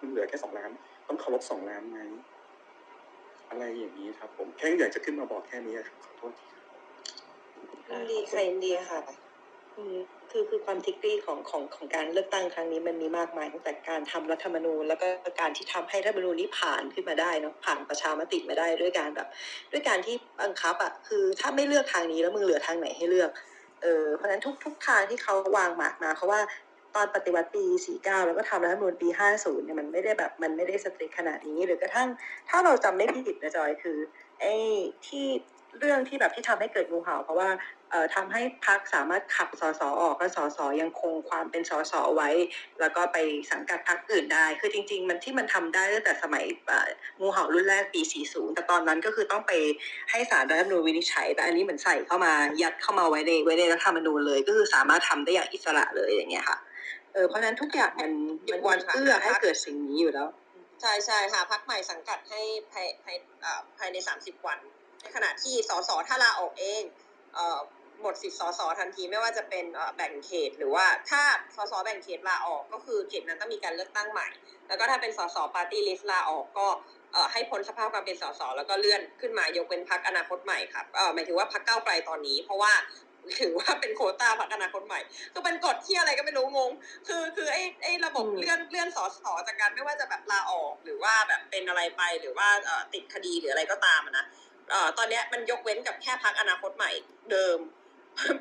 มันเหลือแค่2ล้านต้องเคารพ2ล้านไหมอะไรอย่างนี้ครับผมแค่อยากจะขึ้นมาบอกแค่นี้ครับขอโทษทีครับดีค่ะดีค่ะคือความทิกกี้ของการเลือกตั้งครั้งนี้มันมีมากมายตั้งแต่การทำรัฐธรรมนูญแล้วก็การที่ทำให้รัฐธรรมนูญนี้ผ่านขึ้นมาได้เนาะผ่านประชามติมาได้ด้วยการแบบด้วยการที่บังคับคือถ้าไม่เลือกทางนี้แล้วมึงเหลือทางไหนให้เลือกเพราะฉะนั้นทุกทางที่เขาวางหมากมาเขาว่าตอนปฏิวัติปี49แล้วก็ทำรัฐธรรมนูญปี50เนี่ยมันไม่ได้แบบมันไม่ได้สตรีขนาดนี้หรือกระทั่งถ้าเราจำไม่ผิดนะจอยคือไอ้ที่เรื่องที่แบบที่ทำให้เกิดงูเห่าเพราะว่าทำให้พรรคสามารถขับสสออกและสสยังคงความเป็นสสไว้แล้วก็ไปสังกัดพรรคอื่นได้คือจริงๆมันที่มันทำได้ตั้งแต่สมัยงูเห่ารุ่นแรกปี40แต่ตอนนั้นก็คือต้องไปให้ศาลรัฐธรรมนูญวินิจฉัยแต่อันนี้เหมือนใส่เข้ามายัดเข้ามาไว้ในรัฐธรรมนูญเลยก็คือสามารถทำได้อย่างอิสระเลยอย่างเงี้ยค่ะเพราะฉะนั้นทุกอย่างมันวอนเอื้อให้เกิดสิ่งนี้อยู่แล้วใช่ๆหาพรรคใหม่สังกัดให้ภายใน30วันในขณะที่สสถ้าลาออกเองหมดสิทธิ์สสทันทีไม่ว่าจะเป็นแบ่งเขตหรือว่าถ้าสสแบ่งเขตลาออกก็คือเขตนั้นต้องมีการเลือกตั้งใหม่แล้วก็ถ้าเป็นสสปาร์ตี้ลิสต์ลาออกก็ให้พ้นสภาพความเป็นสสแล้วก็เลื่อนขึ้นมายกเป็นพรรคอนาคตใหม่ครับหมายถึงว่าพรรคก้าวไกลตอนนี้เพราะว่าถือว่าเป็นโควต้าพรรคอนาคตใหม่ก็เป็นกฎที่อะไรก็ไม่รู้งงคือไอ้ระบบเลื่อนสสจากการไม่ว่าจะแบบลาออกหรือว่าแบบเป็นอะไรไปหรือว่าติดคดีหรืออะไรก็ตามนะตอนนี้มันยกเว้นกับแค่พรรคอนาคตใหม่เดิม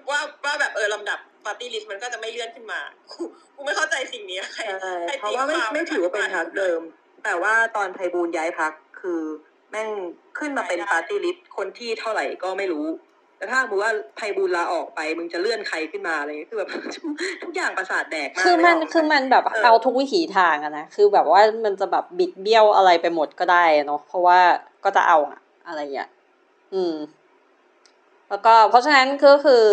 ว่าแบบลำดับปาร์ตี้ลิสต์มันก็จะไม่เลื่อนขึ้นมากูไม่เข้าใจสิ่งนี้เพราะว่าไม่ถือว่าเป็นพรรคเดิมแต่ว่าตอนไพบูลย์ย้ายพรรคคือแม่งขึ้นมาเป็นปาร์ตี้ลิสต์คนที่เท่าไหร่ก็ไม่รู้แต่ถ้ามึงว่าไพบูลย์ลาออกไปมึงจะเลื่อนใครขึ้นมาอะไรคือแบบทุกอย่างประสาทแดกมากคือมันแบบเอาทุกวิถีทางนะคือแบบว่ามันจะแบบบิดเบี้ยวอะไรไปหมดก็ได้เนาะเพราะว่าก็จะเอาอะไรอย่างแล้วก็เพราะฉะนั้นก็คือ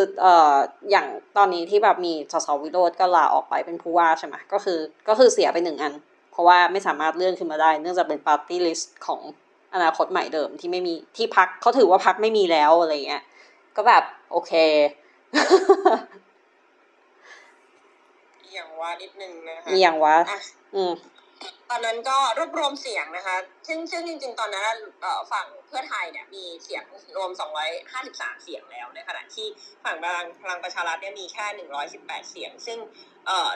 อย่างตอนนี้ที่แบบมีสสวิโรจน์ก็ลาออกไปเป็นผู้ว่าใช่ไหมก็คือเสียไป1อันเพราะว่าไม่สามารถเลื่อนขึ้นมาได้เนื่องจากเป็นปาร์ตี้ลิสต์ของอนาคตใหม่เดิมที่ไม่มีที่พรรคเขาถือว่าพรรคไม่มีแล้วอะไรเงี้ยก็แบบโอเค อย่างว่านิดนึงนะคะอย่างว่าตอนนั้นก็รวบรวมเสียงนะคะซึ่งจริงๆตอนนั้นฝั่งเพื่อไทยเนี่ยมีเสียงรวม253เสียงแล้วในขณะที่ฝั่งพลังประชารัฐเนี่ยมีแค่118เสียงซึ่ง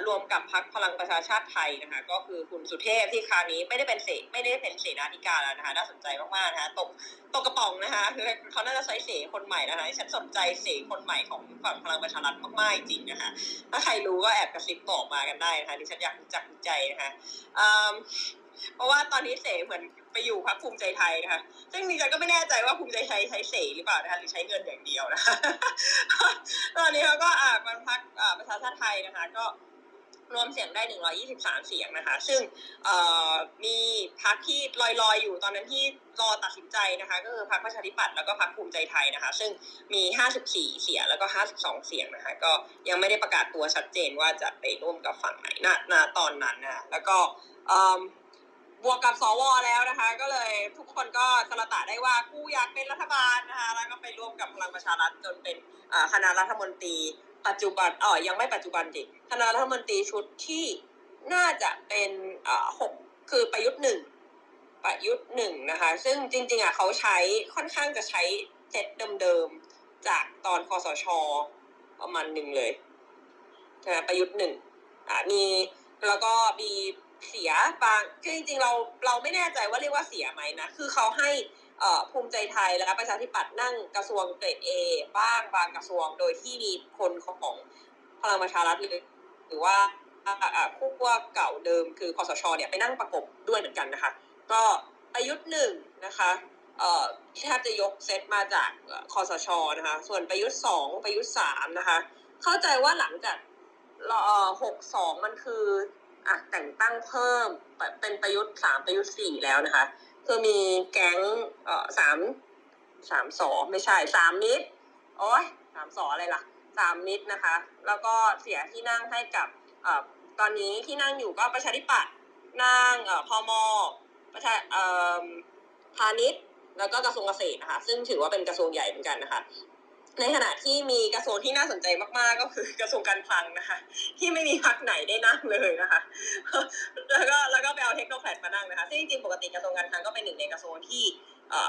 รวมกับพรรคพลังประชาชาติไทยนะคะก็คือคุณสุเทพที่คราวนี้ไม่ได้เป็นเสนาธิการแล้วนะคะน่าสนใจมากๆนะคะตกกระป๋องนะคะคือเขาน่าจะใช้เสคนใหม่นะคะฉันสนใจเสคนใหม่ของฝั่งพลังประชารัฐมากๆจริงนะคะถ้าใครรู้ก็แอบกระซิบบอกมากันได้นะคะดิฉันอยากรู้จักรู้ใจนะคะเพราะว่าตอนนี้เสเหมือนไปอยู่พรรคภูมิใจไทยนะคะซึ่งดิฉันก็ไม่แน่ใจว่าภูมิใจไทยใช้เสหรือเปล่านะคะหรือใช้เงินอย่างเดียวนะคะตอนนี้เขาก็มันพรรคประชาชาติไทยนะคะก็รวมเสียงได้123เสียงนะคะซึ่งมีพรรคที่ลอยๆอยู่ตอนนั้นที่รอตัดสินใจนะคะก็คือพรรคประชาธิปัตย์แล้วก็พรรคภูมิใจไทยนะคะซึ่งมี54เสียงแล้วก็52เสียงนะคะก็ยังไม่ได้ประกาศตัวชัดเจนว่าจะไปร่วมกับฝั่งไหนณตอนนั้นนะแล้วก็บวกกับสวแล้วนะคะก็เลยทุกคนก็สละตะได้ว่ากูอยากเป็นรัฐบาลนะคะแล้วก็ไปร่วมกับพลังประชารัฐจนเป็นคณะรัฐมนตรีปัจจุบันยังไม่ปัจจุบันดิคณะรัฐมนตรีชุดที่น่าจะเป็น6คือประยุทธ์1นะคะซึ่งจริงๆเขาใช้ค่อนข้างจะใช้เซตเดิมๆจากตอนคสชประมาณนึงเลย ประยุทธ์หนึ่งมีแล้วก็มีเสียบางคือจริงๆเราไม่แน่ใจว่าเรียกว่าเสียไหมนะคือเขาให้ภูมิใจไทยและประชาธิปัตย์นั่งกระทรวงเกรดเอบ้างบางกระทรวงโดยที่มีคนของพลังประชารัฐหรือว่าคู่ขั้วเก่าเดิมคือคสชเนี่ยไปนั่งประกบด้วยเหมือนกันนะคะก็ประยุทธ์หนึ่งนะคะแทบจะยกเซตมาจากคสชนะคะส่วนประยุทธ์สองประยุทธ์สามนะคะเข้าใจว่าหลังจาก62มันคือแต่งตั้งเพิ่มเป็นประยุทธ์สามประยุทธ์สี่แล้วนะคะคือมีแก๊งสามสองไม่ใช่สามมิตรโอ้ยสามสออะไรล่ะสามมิตรนะคะแล้วก็เสียที่นั่งให้กับตอนนี้ที่นั่งอยู่ก็ประชาธิปัตย์นั่งพม.พาณิชย์แล้วก็กระทรวงเกษตรนะคะซึ่งถือว่าเป็นกระทรวงใหญ่เหมือนกันนะคะในขณะที่มีกระทรวงที่น่าสนใจมากๆก็คือกระทรวงการคลังนะคะที่ไม่มีพรรคไหนได้นั่งเลยนะคะแล้วก็ไปเอาเทคโนแครดมานั่งนะคะซึ่งจริงๆปกติกระทรวงการคลังก็เป็นหนึ่งในกระทรวงที่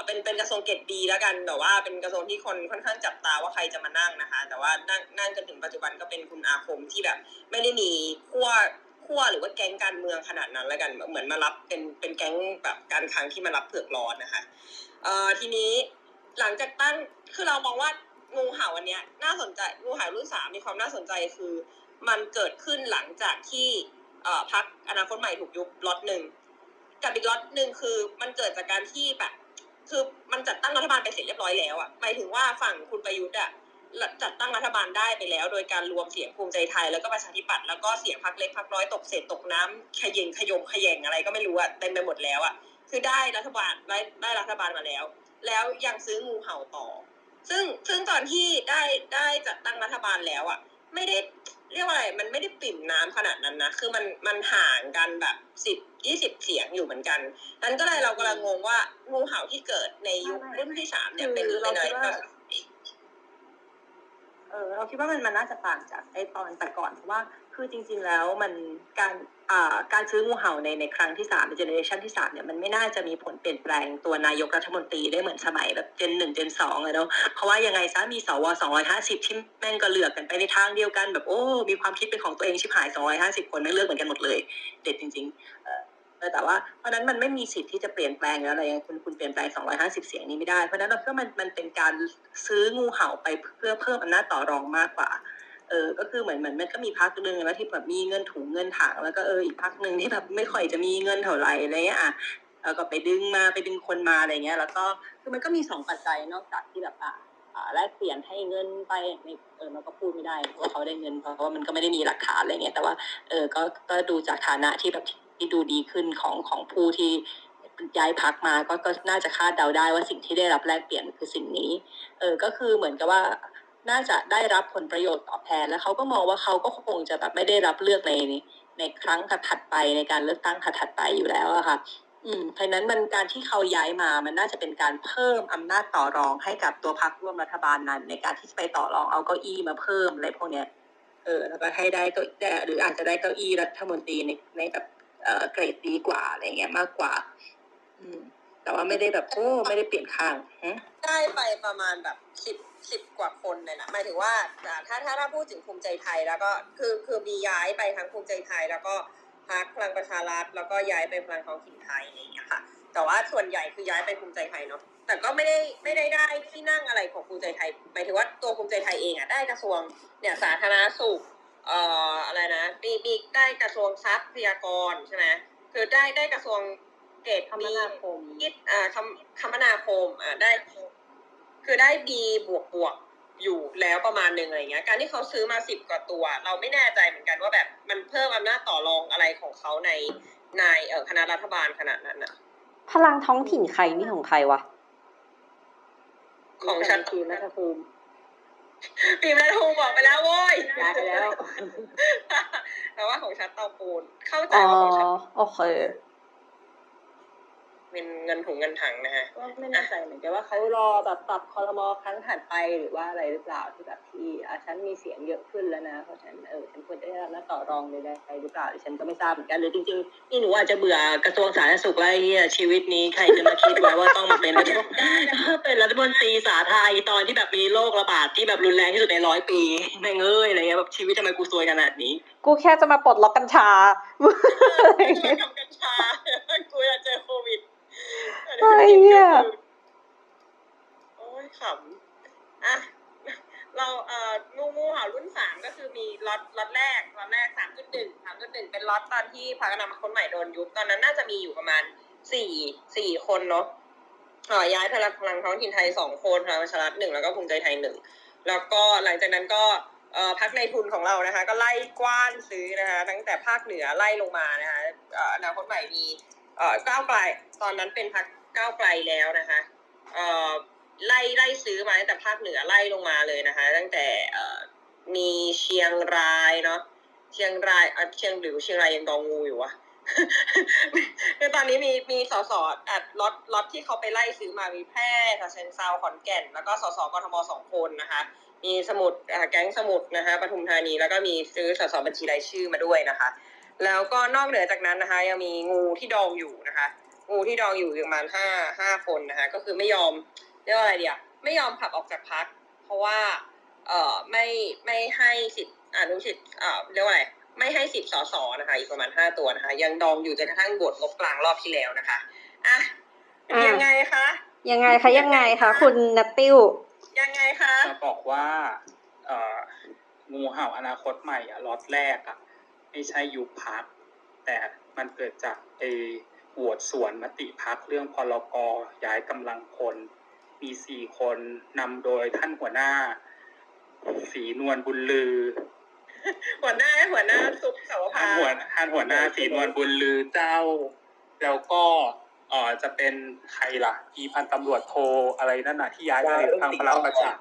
เป็นกระทรวงเกรดดีแล้วกันแต่ว่าเป็นกระทรวงที่คนค่อนข้างจับตาว่าใครจะมานั่งนะคะแต่ว่านั่งจนถึงปัจจุบันก็เป็นคุณอาคมที่แบบไม่ได้มีขั้วหรือว่าแก๊งการเมืองขนาดนั้นแล้วกันเหมือนมารับเป็นแก๊งแบบการคลังที่มารับเผือกร้อนนะคะทีนี้หลังจากตั้งคือเรามองว่างูเห่าอันเนี้ยน่าสนใจงูเห่ารุ่น3มีความน่าสนใจคือมันเกิดขึ้นหลังจากที่พรรคอนาคตใหม่ถูกยุบล็อต1กับอีกล็อต1คือมันเกิดจากการที่แบบคือมันจัดตั้งรัฐบาลไปเสร็จเรียบร้อยแล้วอ่ะหมายถึงว่าฝั่งคุณประยุทธ์อ่ะจัดตั้งรัฐบาลได้ไปแล้วโดยการรวมเสียงภูมิใจไทยแล้วก็ประชาธิปัตย์แล้วก็เสียงพรรคเล็กพรรคน้อยตกเศษตกน้ำขยิงขยมขยงอะไรก็ไม่รู้อ่ะเต็มไปหมดแล้วอ่ะคือได้รัฐบาลมาแล้วแล้วยังซื้องูเห่าต่อซึ่งตอนที่ได้จัดตั้งรัฐบาลแล้วอ่ะไม่ได้เรียกว่าอะไรมันไม่ได้ปิ่มน้ำขนาดนั้นนะคือมันห่างกันแบบ10-20เสียงอยู่เหมือนกันนั้นก็เลยเรากำลังงงว่างูเห่าที่เกิดในยุครุ่นที่3เนี่ยเป็นอะไรเราคิดว่ามันน่าจะต่างจากไอ้ตอนแต่ก่อนเพราะว่าคือจริงๆแล้วมันการซื้องูเห่าในครั้งที่3ในเจเนอเรชันที่3เนี่ยมันไม่น่าจะมีผลเปลี่ยนแปลงตัวนายกรัฐมนตรีได้เหมือนสมัยแบบเจน1เจน2เลยเนาะเพราะว่ายังไงซะมีสว250ที่แม่งก็เลือกกันไปในทางเดียวกันแบบโอ้มีความคิดเป็นของตัวเองชิบหาย250คนนั่งเลือกเหมือนกันหมดเลยเด็ดจริงๆแต่ว่าเพราะนั้นมันไม่มีสิทธิ์ที่จะเปลี่ยนแปลงแล้วอะไรคุณเปลี่ยนแปลง250เสียงนี้ไม่ได้เพราะนั้นเราคิดว่ามันเป็นการซื้องูเห่าไปเพื่อเพิ่มอำนาจต่อรองมากกว่าก็คือเหมือนมันก็มีพรรคนึงแล้วที่แบบมีเงินถุงเงินถังแล้วก็อีกพรรคนึงที่แบบไม่ค่อยจะมีเงินเท่าไหร่อะไรเงี้ยแล้วก็ไปดึงคนมาอะไรเงี้ยแล้วก็คือมันก็มี2ปัจจัยนอกจากที่แบบแลกเปลี่ยนให้เงินไปมันก็พูดไม่ได้เพราะว่าเขาได้เงินเพราะว่ามันก็ไม่ได้มีหลักฐานอะไรเงี้ยแต่ว่าก็ดูจากฐานะที่แบบที่ดูดีขึ้นของผู้ที่ย้ายพรรคมาก็น่าจะคาดเดาได้ว่าสิ่งที่ได้รับแลกเปลี่ยนคือสิ่งนี้ก็คือเหมือนกับว่าน่าจะได้รับผลประโยชน์ตอบแทนแล้วเขาก็มองว่าเขาก็คงจะแบบไม่ได้รับเลือกในครั้งถัดไปในการเลือกตั้งถัดไปอยู่แล้วอะค่ะเพราะนั้นมันการที่เขาย้ายมามันน่าจะเป็นการเพิ่มอำนาจต่อรองให้กับตัวพรรคร่วมรัฐบาลนั้นในการที่จะไปต่อรองเอาเก้าอี้มาเพิ่มอะไรพวกเนี้ยแล้วก็ให้ได้เก้าอี้หรืออาจจะได้เก้าอี้รัฐมนตรีในแบบเกรดดีกว่าอะไรเงี้ยมากกว่าแต่ว่าไม่ได้แบบไม่ได้เปลี่ยนข้างได้ไปประมาณแบบ10กว่าคนเลยนะหมายถึงว่าถ้าพูดถึงภูมิใจไทยแล้วก็คือมีย้ายไปทั้งภูมิใจไทยแล้วก็พรรคพลังประชารัฐแล้วก็ย้ายไปพลังท้องถิ่นไทยอะไรอย่างเงี้ยค่ะแต่ว่าส่วนใหญ่คือย้ายไปภูมิใจไทยเนาะแต่ก็ไม่ได้ที่นั่งอะไรของภูมิใจไทยหมายถึงว่าตัวภูมิใจไทยเองอะได้กระทรวงเนี่ยสาธารณสุขอะไรนะมีได้กระทรวงทรัพยากรใช่ไหมคือได้กระทรวงเกษตรคมนาคมคมนาคมได้คือได้ B บวกๆอยู่แล้วประมาณนึงอะไรเงี้ยการที่เขาซื้อมา10กว่าตัวเราไม่แน่ใจเหมือนกันว่าแบบมันเพิ่มอำนาจต่อรองอะไรของเขาในคณะรัฐบาลขนาดนั้นน่ะพลังท้องถิ่นใครนี่ของใครวะของชันทีรัฐภูมิปีมะทูบอกไปแล้วโว้ยได้แล้วแต่ว่าของชัดเตาปูนเข้าใจว่าของชัดโอเค เงินถุงเงินถังนะฮะไม่แน่ใจเหมือนกันว่าเขารอแบบปรับครม.ครั้งถัดไปหรือว่าอะไรหรือเปล่าที่แบบที่ฉันมีเสียงเยอะขึ้นแล้วนะเพราะฉันฉันควรจะได้รับหน้าต่อรองเลยได้หรือเปล่าฉันก็ไม่ทราบเหมือนกันหรือจริงๆนี่หนูอาจจะเบื่อกระทรวงสาธารณสุขแล้วเนี่ยชีวิตนี้ใครจะมาคิดว่าต้องมาเป็นรัฐมนตรีสาธารณสุขตอนที่แบบมีโรคระบาดที่แบบรุนแรงที่สุดใน100 ปีแม่งเอ้ยอะไรเงี้ยแบบชีวิตทำไมกูซวยขนาดนี้กูแค่จะมาปลดล็อกกัญชากูอยากเจอโควิดอะไรเนี่ยโอ้ยขำอ่ะเรางูเห่ารุ่น3ก็คือมีล็อตแรก 3.1 เป็นล็อตตอนที่พรรคอนาคตคนใหม่โดนยุบตอนนั้นน่าจะมีอยู่ประมาณ4คนเนาะย้ายพลังท้องถิ่นไทย2คนพลังประชารัฐ1แล้วก็ภูมิใจไทย1แล้วก็หลังจากนั้นก็พรรคในทุนของเรานะคะก็ไล่กว้านซื้อนะคะตั้งแต่ภาคเหนือไล่ลงมานะคะอนาคตใหม่มีก้าวไกลตอนนั้นเป็นพรรคก้าวไกลแล้วนะคะไล่ซื้อมาตั้งแต่ภาคเหนือไล่ลงมาเลยนะคะตั้งแต่มีเชียงรายเนาะเชียงรายเชียงรายยังดองงูอยู่วะคือตอนนี้มีสสอัดล็อตที่เขาไปไล่ซื้อมามีแพร่ฉะเชิงเทราขอนแก่นแล้วก็สสกทม2คนนะคะมีสมุทรแก๊งสมุทรนะคะปทุมธานีแล้วก็มีซื้อสสบัญชีรายชื่อมาด้วยนะคะแล้วก็นอกเหนือจากนั้นนะคะยังมีงูที่ดองอยู่นะคะงูที่ดองอยู่ประมาณ5คนนะคะก็คือไม่ยอมเรียกว่าอะไรดีอ่ะไม่ยอมขับออกจากพรรคเพราะว่าไม่ให้สิทธิ์อนุสิทธิ์เรียกว่าอะไรไม่ให้สิทธิ์สสนะคะอีกประมาณ5ตัวนะคะยังดองอยู่จนกระทั่งโหวตงบกลางรอบที่แล้วนะคะอ่ะยังไงคะคุณนัตติ้วยังไงคะจะบอกว่างูเห่าอนาคตใหม่อ่ะล็อตแรกอ่ะไม่ใช่ยุบพรรคแต่มันเกิดจากโหวตสวนมติพรรคเรื่องพรก.ย้ายกำลังพลมี4คนนำโดยท่านหัวหน้าศรีนวลบุญลือหัวหน้าสุขเสาวภาหัวหน้าศรีนวลบุญลือเจ้าแล้วก็จะเป็นใครล่ะอีพันตำรวจโทอะไรนั่นน่ะที่ย้ายไปทางพลังประชา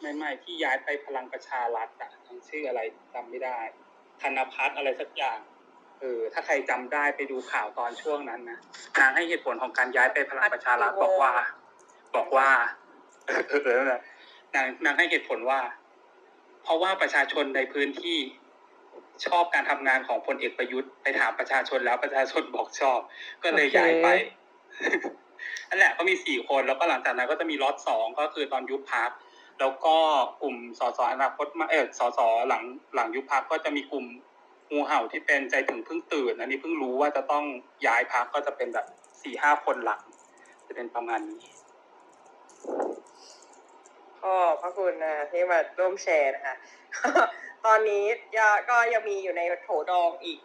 ไม่ที่ย้ายไปพลังประชารัฐอ่ะชื่ออะไรจำไม่ได้ธนภัทรอะไรสักอย่างถ้าใครจำได้ไปดูข่าวตอนช่วงนั้นนะนางให้เหตุผลของการย้ายไปพลังประชารัฐบอกว่านางให้เหตุผลว่าเพราะว่าประชาชนในพื้นที่ชอบการทำงานของพลเอกประยุทธ์ไปถามประชาชนแล้วประชาชนบอกชอบก็เลยย้ายไปนั่นแหละก็มี4คนแล้วก็หลังจากนั้นก็จะมีล็อต2ก็คือตอนยุบพรรคแล้วก็กลุ่มสสอนาคตมาสสหลังยุบพรรคก็จะมีกลุ่มงูเห่าที่เป็นใจถึงเพิ่งตื่นอันนี้เพิ่งรู้ว่าจะต้องย้ายพรรคก็จะเป็นแบบ 4-5 คนหลังจะเป็นประมาณนี้ขอบคุณนะที่มาร่วมแชร์นะคะตอนนี้ก็ยังมีอยู่ในโถดองอีก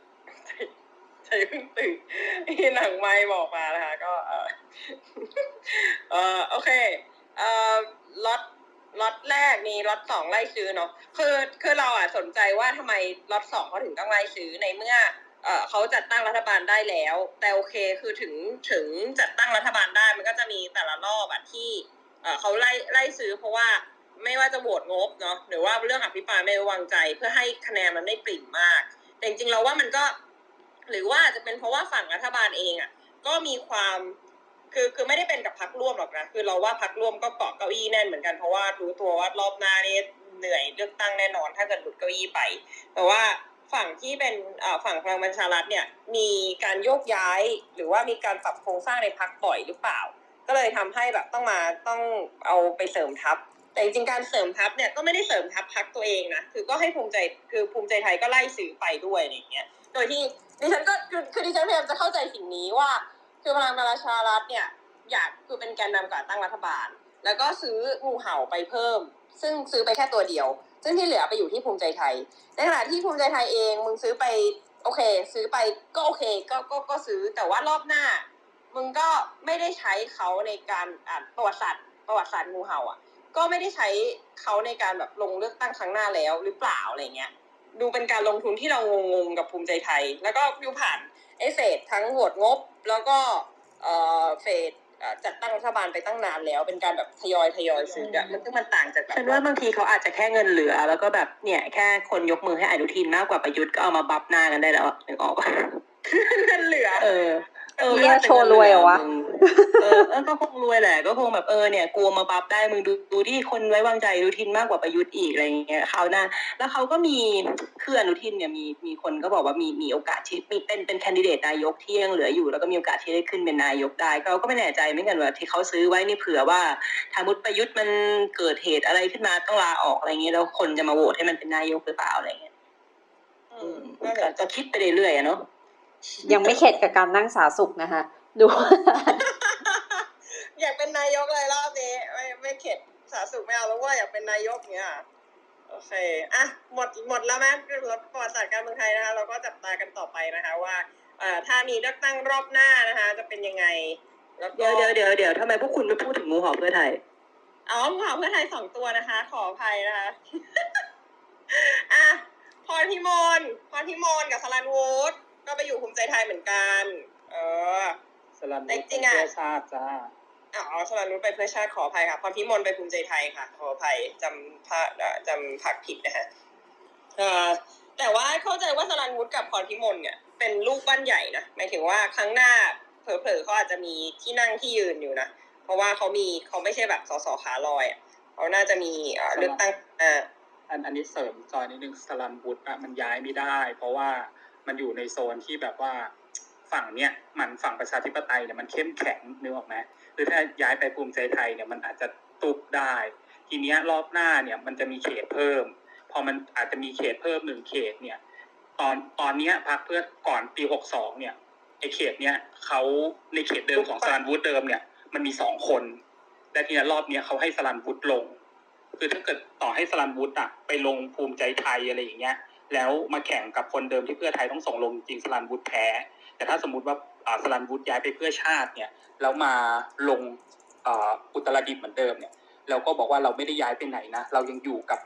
ใจเพิ่งตื่นที่หนังไมค์บอกมานะคะก็โอเคล็อตแรกนี่ล็อต2ไล่ซื้อเนาะคือเราอ่ะสนใจว่าทำไมล็อต2เขาถึงต้องไล่ซื้อในเมื่อเขาจัดตั้งรัฐบาลได้แล้วแต่โอเคคือถึงจัดตั้งรัฐบาลได้มันก็จะมีแต่ละรอบอ่ะที่เขาไล่ซื้อเพราะว่าไม่ว่าจะโหวตงบเนาะหรือว่าเรื่องอภิปรายไม่ไว้วางใจเพื่อให้คะแนนมันไม่ปริ่มมากแต่จริงๆเราว่ามันก็หรือว่าจะเป็นเพราะว่าฝั่งรัฐบาลเองอ่ะก็มีความคือไม่ได้เป็นกับพรรคร่วมหรอกนะคือเราว่าพรรคร่วมก็เกาะเก้าอี้แน่นเหมือนกันเพราะว่ารู้ตัวว่ารอบหน้านี่เหนื่อยเลือกตั้งแน่นอนถ้าจะหลุดเก้าอี้ไปแต่ว่าฝั่งที่เป็นฝั่งพลังประชารัฐเนี่ยมีการโยกย้ายหรือว่ามีการปรับโครงสร้างในพรรคบ่อยหรือเปล่าก็เลยทำให้แบบต้องเอาไปเสริมทัพแต่จริงๆการเสริมทัพเนี่ยก็ไม่ได้เสริมทัพพรรคตัวเองนะคือก็ให้ภูมิใจไทยก็ไล่ซื้อไปด้วยอะไรอย่างเงี้ยโดยที่ดิฉันก็คือดิฉันพยายามจะเข้าใจสิ่งนี้ว่าคือพลังประชารัฐเนี่ยอยากคือเป็นแกนนำการตั้งรัฐบาลแล้วก็ซื้องูเห่าไปเพิ่มซึ่งซื้อไปแค่ตัวเดียวซึ่งที่เหลือไปอยู่ที่ภูมิใจไทยในขณะที่ภูมิใจไทยเองมึงซื้อไปโอเคซื้อไปก็โอเคก็ซื้อแต่ว่ารอบหน้ามึงก็ไม่ได้ใช้เขาในการประวัติศาสตร์งูเห่าอ่ะก็ไม่ได้ใช้เขาในการแบบลงเลือกตั้งครั้งหน้าแล้วหรือเปล่าอะไรเงี้ยดูเป็นการลงทุนที่เรางงๆกับภูมิใจไทยแล้วก็อยู่ผ่านเฟสทั้งโหวตงบแล้วก็เฟสจัดตั้งรัฐบาลไปตั้งนานแล้วเป็นการแบบทยอยซื้ออะซึ่งมันต่างจากแบบฉันว่าบางทีเขาอาจจะแค่เงินเหลือแล้วก็แบบเนี่ยแค่คนยกมือให้อนุทินมากกว่าประยุทธ์ก็เอามาบัฟหน้ากันได้แล้วนึกออกป่ะเงินเหลือ นี่โชว์รวยเหรอวะก็คงรวยแหละก็คงแบบเนี่ยกลัวมาบัฟได้มึงดูที่คนไว้วางใจอนุทินมากกว่าประยุทธ์อีกอะไรอย่างเงี้ยคราวหน้าแล้วเขาก็มีคืออนุทินเนี่ยมีคนก็บอกว่ามีโอกาสที่มีเป็นแคนดิเดตนายกที่ยังเหลืออยู่แล้วก็มีโอกาสที่ได้ขึ้นเป็นนายกได้เขาก็ไม่แน่ใจเหมือนกันว่าที่เขาซื้อไว้นี่เผื่อว่าถ้ามุดประยุทธ์มันเกิดเหตุอะไรขึ้นมาต้องลาออกอะไรอย่างเงี้ยแล้วคนจะมาโหวตให้มันเป็นนายกหรือเปล่าอะไรอย่างเงี้ยก็คิดไปเรื่อยๆเนาะยังไม่เข็ดกับการนั่งสาสุขนะคะดูอยากเป็นนายกเลยรอบนี้ไม่เข็ดสาสุขไม่เอาแล้วว่าอยากเป็นนายกเงี้ยโอเคอ่ะหมดแล้วมั้ยรถประวัติศาสตร์การเมืองไทยนะคะเราก็จับตากันต่อไปนะคะว่าถ้ามีเลือกตั้งรอบหน้านะคะจะเป็นยังไงแล้วก็เดี๋ยวทำไมพวกคุณไม่พูดถึงงูเห่าเพื่อไทยอ๋องูเห่าเพื่อไทย2ตัวนะคะขออภัยนะคะอ่ะพรพิมลกับสลันวูดก็ไปอยู่ภูมิใจไทยเหมือนกันสลันวุฒิไปเพื่อชาติจ้าอ๋อสลันวุฒิไปเพื่อชาติขออภัยค่ะพรพิมลไปภูมิใจไทยค่ะขออภัยจำผักผิดนะคะแต่ว่าเข้าใจว่าสลันวุฒิกับพรพิมลเนี่ยเป็นลูกบ้านใหญ่นะหมายถึงว่าครั้งหน้าเผลอๆเขาอาจจะมีที่นั่งที่ยืนอยู่นะเพราะว่าเขาไม่ใช่แบบสสขาลอยเขาน่าจะมีเลือกตั้งอันนี้เสริมจอยนิดนึงสลันวุฒิมันย้ายไม่ได้เพราะว่ามันอยู่ในโซนที่แบบว่าฝั่งเนี้ยมันฝั่งประชาธิปไตยเนี่ยมันเข้มแข็งนึกออกไหมหรือถ้าย้ายไปภูมิใจไทยเนี่ยมันอาจจะตุบได้ทีเนี้ยรอบหน้าเนี่ยมันจะมีเขตเพิ่มพอมันอาจจะมีเขตเพิ่ม1เขตเนี่ยตอนเนี้ยพรรคเพื่อก่อนปี62เนี่ยไอ้เขตเนี้ยเขาในเขตเดิมของสลันวุฒิเดิมเนี่ยมันมี2คนและทีเนี้ยรอบเนี้ยเขาให้สลันวุฒิลงคือถ้าเกิดต่อให้สลันวุฒิไปลงภูมิใจไทยอะไรอย่างเงี้ยแล้วมาแข่งกับคนเดิมที่เพื่อไทยต้องส่งลงจริงสลันวุฒิแพ้แต่ถ้าสมมุติว่าสลันวุฒิย้ายไปเพื่อชาติเนี่ยแล้วมาลงอุตรดิตถ์เหมือนเดิมเนี่ยเราก็บอกว่าเราไม่ได้ย้ายไปไหนนะเรายังอยู่กับ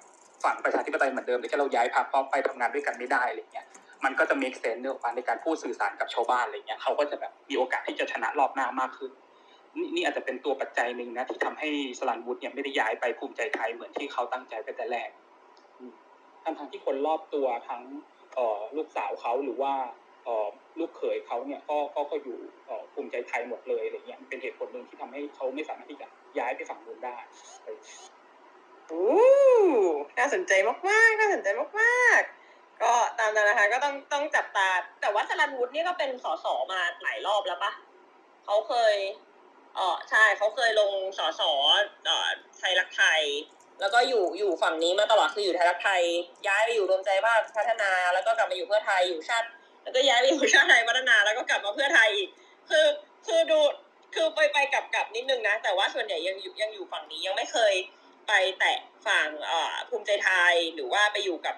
ฝั่งประชาธิปไตยเหมือนเดิมแต่แค่เราย้ายพรรคไปทำงานด้วยกันไม่ได้อะไรเงี้ยมันก็จะ make sense ในการพูดสื่อสารกับชาวบ้านอะไรเงี้ยเขาก็จะแบบมีโอกาสที่จะชนะรอบหน้ามากขึ้นนี่อาจจะเป็นตัวปัจจัยนึงนะที่ทำให้สลันวุฒิเนี่ยไม่ได้ย้ายไปภูมิใจไทยเหมือนที่เขาตั้งใจไปแต่แรกทั้งที่คนรอบตัวทั้งลูกสาวเขาหรือว่าลูกเขยเขาเนี่ยก็อยู่ภูมิใจไทยหมดเลยอะไรเงี้ยเป็นเหตุผลหนึ่งที่ทำให้เขาไม่สามารถที่จะย้ายไปฝั่งนู้นได้น่าสนใจมากๆน่าสนใจมากๆก็ตามนั้นนะคะก็ต้องจับตาแต่ว่าสลันวุฒินี่ก็เป็นสสมาหลายรอบแล้วปะเขาเคยใช่เขาเคยลงสสไทยรักไทยแล้วก็อยู่ฝั่งนี้มาตลอดคืออยู่ไทยรักไทยย้ายไปอยู่รวมใจบ้านพัฒนาแล้วก็กลับมาอยู่เพื่อไทยอยู่ชาติแล้วก็ย้ายไปอยู่ชาติไทยพัฒนาแล้วก็กลับมาเพื่อไทยอีกคือดูคือไปกลับนิดนึงนะแต่ว่าส่วนใหญ่ยังอยู่ฝั่งนี้ยังไม่เคยไปแตะฝั่งภูมิใจไทยหรือว่าไปอยู่กับ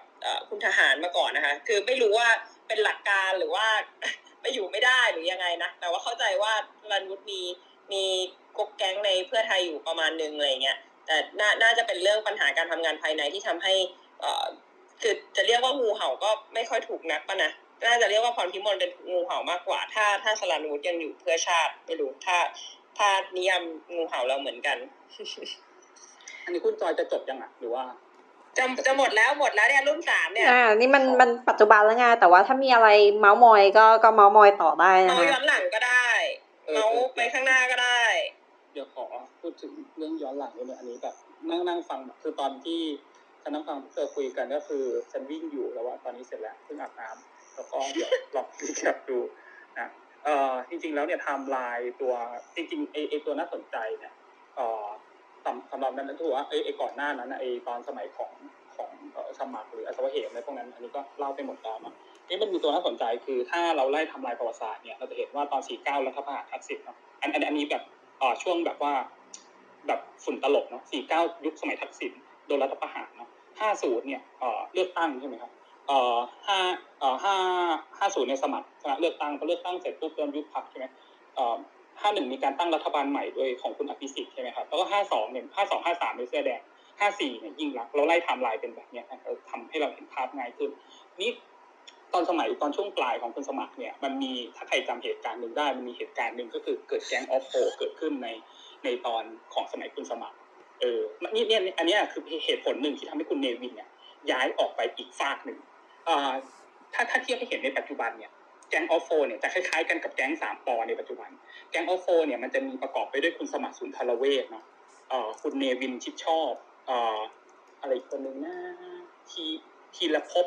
คุณทหารมาก่อนนะคะคือไม่รู้ว่าเป็นหลักการหรือว่าไปอยู่ไม่ได้หรือยังไงนะแต่ว่าเข้าใจว่ารันวุฒิมีก๊กแก๊งในเพื่อไทยอยู่ประมาณนึงอะไรเงี้ยแต่น่าจะเป็นเรื่องปัญหาการทำงานภายในที่ทำให้คือจะเรียกว่างูเห่าก็ไม่ค่อยถูกนักป่ะนะน่าจะเรียกว่าพรพิมลเป็นงูเห่ามากกว่าถ้าสลันวุฒิยังอยู่เพื่อชาติไม่รู้ถ้านิยามงูเห่าเราเหมือนกันอันนี้คุณจอยจะจบยังอ่ะหรือว่าจะหมดแล้วเนี่ยรุ่น3เนี่ยนี่มันปัจจุบันแล้วไงแต่ว่าถ้ามีอะไรเม้ามอยก็เม้ามอยต่อได้นะคะเม้าย้อนหลังก็ได้เม้าไปข้างหน้าก็ได้เดี๋ยวขอพูดถึงเรื่องย้อนหลังนิดนึงอันนี้แบบนั่งฟังคือตอนที่ฉันนั่งฟังเธอคุยกันก็คือฉันวิ่งอยู่แล้วว่าตอนนี้เสร็จแล้วเพิ่งอาบน้ำแล้วก็เดี๋ยวลองรีแคปดูนะจริงๆแล้วเนี่ยไทม์ไลน์ตัวจริงๆไอตัวน่าสนใจเนี่ยสำหรับนั้นถือว่าไอก่อนหน้านั้นไอตอนสมัยของสมัครหรืออัศวเหมอะไรพวกนั้นอันนี้ก็เล่าไปหมดแล้วนะนี่มันมีตัวน่าสนใจคือถ้าเราไล่ไทม์ไลน์ประวัติศาสตร์เนี่ยเราจะเห็นว่าตอน49รัฐประหารทักษิณอันนี้แบบช่วงแบบว่าแบบฝุ่นตลบเนาะ49ยุคสมัยทักษิณโดนรัฐประหารเนาะ50เนี่ยเลือกตั้งใช่มั้ยครับ50ในสมัครเลือกตั้งพอเลือกตั้งเสร็จปุ๊บโดนยุบพรรคใช่มั้ย51มีการตั้งรัฐบาลใหม่โดยของคุณอภิสิทธิ์ใช่มั้ยครับแล้วก็52เนี่ย52 53ในเสื้อแดง54เนี่ยยิ่งรักเราไล่ไทม์ไลน์เป็นแบบเนี้ยก็ทำให้เราเห็นภาพง่ายขึ้นนี่ตอนช่วงปลายของคุณสมัครเนี่ยมันมีถ้าใครจำเหตุการณ์นึงได้มันมีเหตุการณ์นึงก็คือเกิดแก๊งออฟโฟเกิดขึ้นในตอนของสมัยคุณสมัครเนี่ยอันนี้คือเหตุผลหนึ่งที่ทำให้คุณเนวินเนี่ยย้ายออกไปอีกฝากหนึ่งถ้าเทียบให้เห็นในปัจจุบันเนี่ย แก๊งออฟโฟเนี่ยจะคล้ายๆกันกับแก๊งสามปอในปัจจุบันแก๊งออฟโฟเนี่ยมันจะมีประกอบไปด้วยคุณสมัครสุนทรเวชเนาะคุณเนวินชิดชอบอะไรคนหนึ่งนะธีรภพ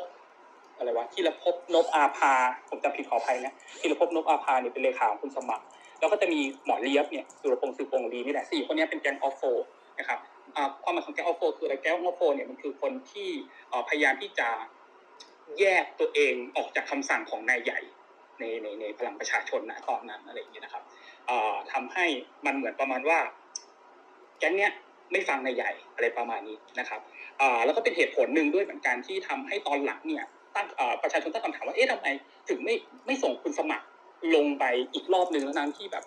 อะไรวะธีรภพนพอาภาผมจำผิดขออภัยนะธีรภพนพอาภาเนี่ยเป็นเลขาของคุณสมัครแล้วก็จะมีหมอเลียบเนี่ยสุรพงศ์สืบวงศ์ดีนี่แหละ4คนนี้เป็นแก๊งออฟโฟนะครับความหมายของแก๊งออฟโฟคืออะไรแก๊งออฟโฟเนี่ยมันคือคนที่พยายามที่จะแยกตัวเองออกจากคำสั่งของนายใหญ่ในพลังประชาชนนะตอนนั้นอะไรอย่างเงี้ยนะครับทำให้มันเหมือนประมาณว่าแก๊งเนี้ยไม่ฟังนายใหญ่อะไรประมาณนี้นะครับแล้วก็เป็นเหตุผลหนึ่งด้วยเหมือนกันที่ทำให้ตอนหลังเนี่ยตั้งประชาชนตั้งคำถามว่าเอ๊ะทำไมถึงไม่ส่งคุณสมัครลงไปอีกรอบนึงแล้วนั้นที่แบบ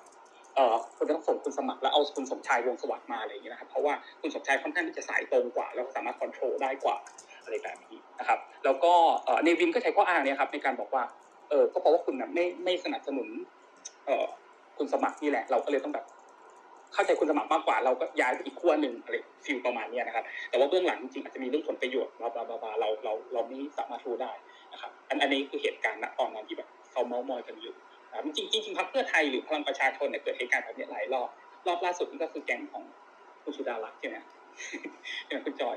คนต้องส่งคุณสมัครแล้วเอาคุณสมชายวงสวัสดิ์มาอะไรอย่างเงี้ยนะครับเพราะว่าคุณสมชายค่อนข้างที่จะสายตรงกว่าแล้วสามารถควบคุมได้กว่าอะไรแบบนี้นะครับแล้วก็เนวินก็ใช้ข้ออ้างเนี่ยครับในการบอกว่าก็เพราะว่าคุณนะไม่สนับสนุนคุณสมัครนี่แหละเราก็เลยต้องแบบเข้าใจคุณสมัครมากกว่าเราก็ย้ายไปอีกขั้วหนึ่งอะไรฟิลประมาณนี้นะครับแต่ว่าเบื้องหลังจริงๆอาจจะมีเรื่องผลประโยชน์เราไม่สามารถรู้ได้นะครับอันนี้คือเหตุการณ์ณตอนนั้นที่แบบเขาเมามอยกันอยู่จริงพรรคเพื่อไทยหรือพลังประชาชนเนี่ยเกิดเหตุการณ์แบบนี้หลายรอบล่าสุดนี่ก็คือแก๊งของคุณสุดารัตน์ใช่ไหมเนี่ยคุณจอย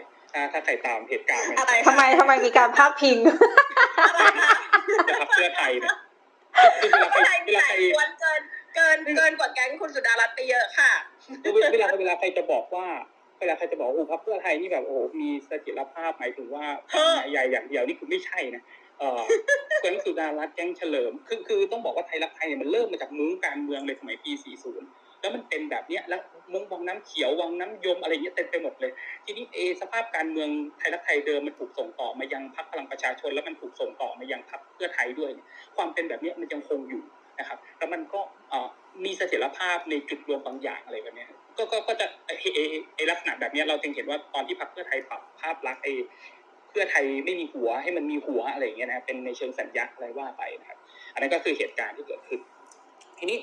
ถ้าใครตามเหตุการณ์อะไรทำไมมีการพาดพิงพรรคเพื่อไทยเนี่ยเกินกว่าแก๊งคุณสุดารัตน์ไปเยอะค่ะเวลาใครจะบอกว่าโอ้พรรคเพื่อไทยนี่แบบโอ้มีเสถียรภาพหมายถึงว่าใหญ่อย่างเดียวนี่คุณไม่ใช่นะแก๊งสุดารัตน์แก๊งเฉลิมคือต้องบอกว่าไทยรักไทยเนี่ยมันเริ่มมาจากมุ้งการเมืองเลยสมัยปี40แล้วมันเป็นแบบเนี้ยแล้วมุ้งวังน้ำเขียววังน้ำยมอะไรเงี้ยเต็มไปหมดเลยทีนี้สภาพการเมืองไทยรักไทยเดิมมันถูกส่งต่อมายังพรรคพลังประชาชนแล้วมันถูกส่งต่อมายังพรรคเพื่อไทยด้วยความเป็นแบบเนี้ยมันยังคงอยู่นะครับแล้วมันก็มีเสถียรภาพในจุดรวมบางอย่างอะไรแบบนี้ก็จะลักษณะแบบนี้เราจึงเห็นว่าตอนที่พรรคเพื่อไทยปรับภาพลักษณ์เพื่อไทยไม่มีหัวให้มันมีหัวอะไรอย่างเงี้ยนะเป็นในเชิงสัญลักษณ์อะไรว่าไปนะครับอันนั้นก็คือเหตุการณ์ที่เกิดขึ้นทีนี้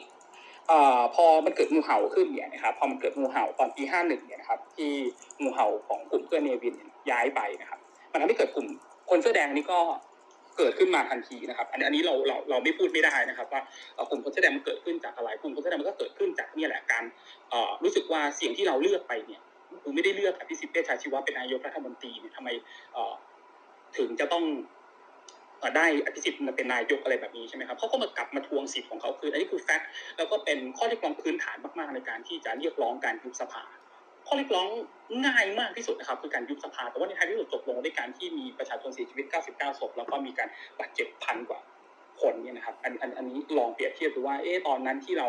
พอมันเกิดงูเห่าขึ้นเนี่ยนะครับพอมันเกิดงูเห่าตอนปี51เนี่ยนะครับที่งูเห่าของกลุ่มเพื่อนเนวินย้ายไปนะครับมันทำให้เกิดกลุ่มคนเสื้อแดงนี่ก็เกิดขึ้นมาทันทีนะครับอันนี้เราไม่พูดไม่ได้นะครับว่ากลุ่มคนเสื้อแดงมันเกิดขึ้นจากอะไรกลุ่มคนเสื้อแดงมันก็เกิดขึ้นจากนี่แหละการรู้สึกว่าเสียงที่เราเลือกไปเนี่ยกูไม่ได้เลือกอภิสิทธิ์เวชชาชีวะเป็นนายกรัฐมนตรีเนี่ยทำไมถึงจะต้องได้อภิสิทธิ์มาเป็นนายกอะไรแบบนี้ใช่ไหมครับเขาก็มากลับมาทวงสิทธิ์ของเขาคืออันนี้คือแฟกต์แล้วก็เป็นข้อเรียกร้องพื้นฐานมากๆในการที่จะเรียกร้องการยุบสภาข้อเรียกร้องง่ายมากที่สุดนะครับคือการยุบสภาแต่ว่าในท้ายที่สุดจบลงด้วยการที่มีประชาชนเสียชีวิต99ศพแล้วก็มีการบาดเจ็บพันกว่าคนเนี่ยนะครับอันนี้ลองเปรียบเทียบดูว่าตอนนั้นที่เรา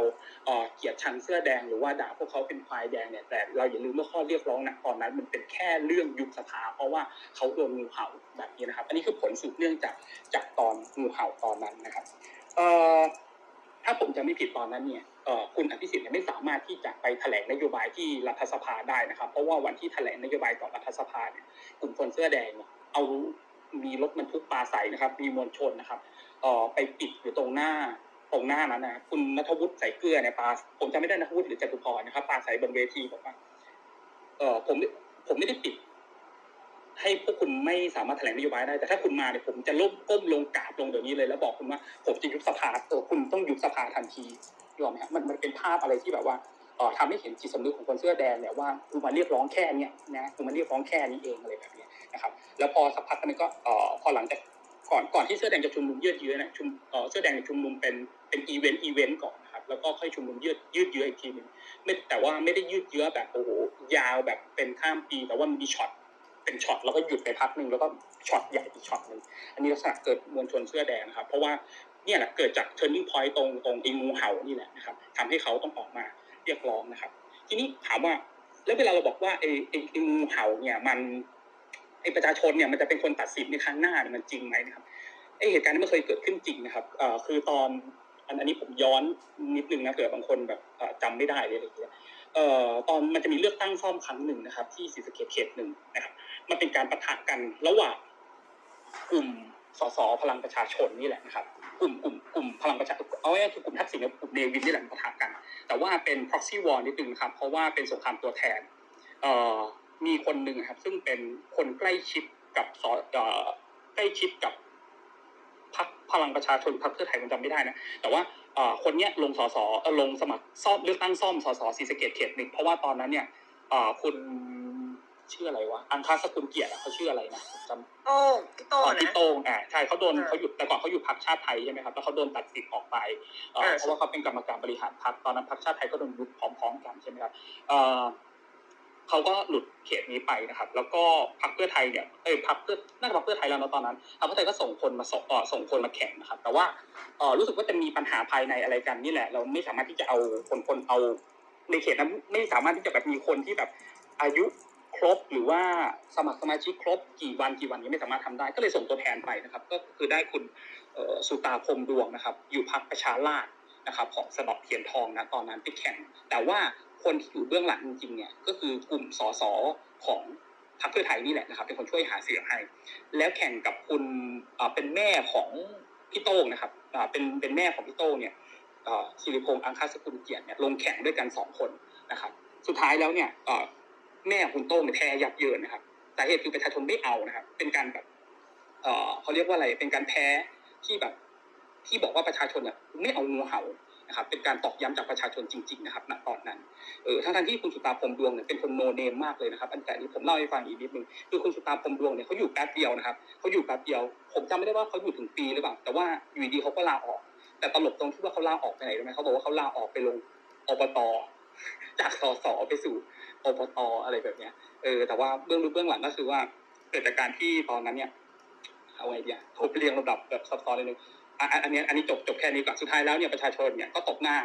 เกลียดชังเสื้อแดงหรือว่าด่าพวกเขาเป็นควายแดงเนี่ยแต่เราอย่าลืมว่าข้อเรียกร้องนะตอนนั้นมันเป็นแค่เรื่องยุบสภาเพราะว่าเขาโดนงูเห่าแบบนี้นะครับอันนี้คือผลสืบเนื่องจากตอนงูเห่าตอนนั้นนะครับถ้าผมจะไม่ผิดตอนนั้นเนี่ยคุณอภิสิทธิ์ไม่สามารถที่จะไปแถลงนโยบายที่รัฐสภาได้นะครับเพราะว่าวันที่แถลงนโยบายต่อรัฐสภาเนี่ยกลุ่มคนเสื้อแดงเนี่ยเอามีรถบรรทุกปลาใสนะครับมีมวลชนนะครับไปปิดอยู่ตรงหน้านั้นนะคุณณัฐวุฒิใส่เกลือเนี่ยปลาผมจำไม่ได้ณัฐวุฒิหรือจตุพรนะครับปลาใสบนเวทีบอกว่าผมไม่ได้ปิดให้พวกคุณไม่สามารถแถลงนโยบายได้แต่ถ้าคุณมาเนี่ยผมจะล้มก้มลงกราบลงเดี๋ยวนี้เลยแล้วบอกคุณว่าผมจะยุบสภาคุณต้องยุบสภาทันทียอมไหมครับมันเป็นภาพอะไรที่แบบว่าทำให้เห็นจิตสำนึกของคนเสื้อแดงเนี่ยว่ากูมาเรียกร้องแค่นี้นะกูมาเรียกร้องแค่นี้เองอะไรแบบนี้นะครับแล้วพอสักพักนึงก็พอหลังจากก่อนที่เสื้อแดงจะชุมนุมยืดเยื้อนะเสื้อแดงชุมนุมเป็นอีเวนต์ก่อนนะครับแล้วก็ค่อยชุมนุมยืดเยื้ออีกทีนึงแต่ว่าไม่ได้ยืดเยื้อแบบโอ้โหยาวแบบเป็นข้ามปีแต่ว่ามีช็อตเป็นช็อตแล้วก็หยุดไปพักนึงแล้วก็ช็อตใหญ่อีกช็อตนึงอันนี้ลักษณะเกิดมวลชนเสื้อแดงนะครับเพราะว่าเนี่ยแหละเกิดจาก turning point ตรงไอ้งูเห่านี่แหละนะครับทำให้เขาต้องออกมาเรียกร้องนะครับทีนี้ถามว่าแล้วเวลาเราบอกว่าไอ้งูเห่าเนี่ยมันไอ้ประชาชนเนี่ยมันจะเป็นคนตัดสินในครั้งหน้าเนี่ยมันจริงไหมนะครับไอ้เหตุการณ์นี้มันเคยเกิดขึ้นจริงนะครับคือตอนอันนี้ผมย้อนนิดนึงนะเผื่อบางคนแบบจำไม่ได้เลยอะไรอย่างเงี้ยตอนมันจะมีเลือกตั้งซ่อมครั้งหนึ่งนะครับที่ศรีสะเกษเขต1นะครับมันเป็นการปะทะกันระหว่างกลุ่มสสพลังประชาชนนี่แหละนะครับกลุ่มพลังประชาเอาง่ายๆคือกลุ่มทักษิณกับกลุ่มเนวินนี่แหละปะทะกันแต่ว่าเป็น proxy war นิดนึงครับเพราะว่าเป็นสงครามตัวแทนมีคนหนึ่งครับซึ่งเป็นคนใกล้ชิดกับพรรค พลังประชาชนพรรคเพื่อไทยผมจำไม่ได้นะแต่ว่าคนเนี้ยลงสสลงสมัครซ่อมเลือกตั้งซ่อมสสศรีสะเกษเขตหนึ่งเพราะว่าตอนนั้นเนี่ยคุณชื่ออะไรวะอังคารสกุลเกียรติเขาชื่ออะไรนะจำพี่โต้งใช่เขาโดนเขาหยุดแต่ก่อนเขาอยู่พรรคชาติไทยใช่ไหมครับแล้วเขาโดนตัดสิทธิ์ออกไปเพราะว่าเขาเป็นกรรมการบริหารพรรคตอนนั้นพรรคชาติไทยก็โดนยุบพร้อมๆกันใช่ไหมครับเขาก็หลุดเขตนี้ไปนะครับแล้วก็พรรคเพื่อไทยเนี่ยพรรคเพื่อน่าจะพรรคเพื่อไทยแล้วนะตอนนั้นพรรคเพื่อไทยก็ส่งคนมาแข่งนะครับแต่ว่ารู้สึกว่าจะมีปัญหาภายในอะไรกันนี่แหละเราไม่สามารถที่จะเอาคนเอาในเขตนั้นไม่สามารถที่จะแบบมีคนที่แบบอายุครบหรือว่าสมัครสมาชิกครบกี่วันนี้ไม่สามารถทำได้ก็เลยส่งตัวแทนไปนะครับก็คือได้คุณสุตาพรมดวงนะครับอยู่พรรคประชาราษฎร์นะครับของสนอเทียนทองนะตอนนั้นไปแข่งแต่ว่าคนที่อยู่เบื้องหลังจริงๆเนี่ยก็คือกลุ่มสสของพรรคเพื่อไทยนี่แหละนะครับเป็นคนช่วยหาเสียงให้แล้วแข่งกับคุณเป็นแม่ของพี่โต้งนะครับเป็นแม่ของพี่โต้งเนี่ยศิริพงษ์อังคารสกุลเกียรติเนี่ยลงแข่งด้วยกัน2คนนะครับสุดท้ายแล้วเนี่ยแม่คุณโต้งเนี่ยแพ้ยับเยินนะครับสาเหตุคือประชาชนไม่เอานะครับเป็นการแบบเขาเรียกว่าอะไรเป็นการแพ้ที่แบบที่บอกว่าประชาชนเนี่ยไม่เอางูเห่านะครับเป็นการตอกย้ำจากประชาชนจริงๆนะครับณตอนนั้นทั้งที่คุณสุตาพรมดวงเนี่ยเป็นคนโนเนมมากเลยนะครับอันแต่นี้ผมเล่าให้ฟังอีกนิดนึงคือคุณสุตาพรมดวงเนี่ยเขาอยู่แป๊บเดียวนะครับเขาอยู่แป๊บเดียวผมจำไม่ได้ว่าเขาอยู่ถึงปีหรือเปล่าแต่ว่าอยู่ดีเขาก็ลาออกแต่ตลกตรงที่ว่าเขาลาออกไปไหนรู้ไหมเขาบอกว่าเขาลาออกไปลงอบต.จากสส.ไปสู่อบต.อะไรแบบเนี้ยแต่ว่าเบื้องหลังก็คือว่าเกิดจากการที่ตอนนั้นเนี่ยเอาไงดีผมเรียงลำดับแบบซับซ้อนนิดนึงอันนี้จบแค่นี้ก่อนสุดท้ายแล้วเนี่ยประชาชนเนี่ยก็ตกหน้า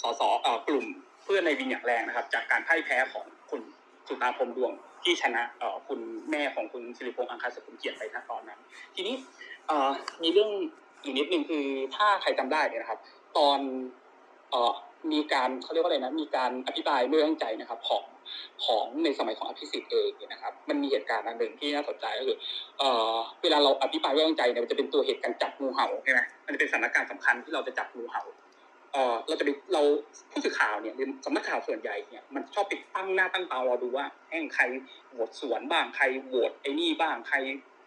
สสกลุ่มเพื่อนในวินอย่างแรงนะครับจากการพ่ายแพ้ของคุณสุตาพรมดวงที่ชนะคุณแม่ของคุณศิริพงษ์อังคารสกุลเกียรติไปตอนนั้นทีนี้มีเรื่องอีกนิดนึงคือถ้าใครจำได้เนี่ยนะครับตอนมีการเขาเรียกว่าอะไรนะมีการอภิปรายไม่ไว้วางใจนะครับของในสมัยของอภิสิทธิ์เองนะครับมันมีเหตุการณ์อันหนึ่งที่น่าสนใจก็คือเวลาเราอภิปรายไม่ไว้วางใจเนี่ยมันจะเป็นตัวเหตุการณ์จับงูเห่าใช่ไหมมันเป็นสถานการณ์สำคัญที่เราจะจับงูเห่าเราผู้สื่อข่าวเนี่ยสำนักข่าวส่วนใหญ่เนี่ยมันชอบไปตั้งหน้าตั้งตารอดูว่าแองใครโหวตสวนบ้างใครโหวตไอ้นี่บ้างใคร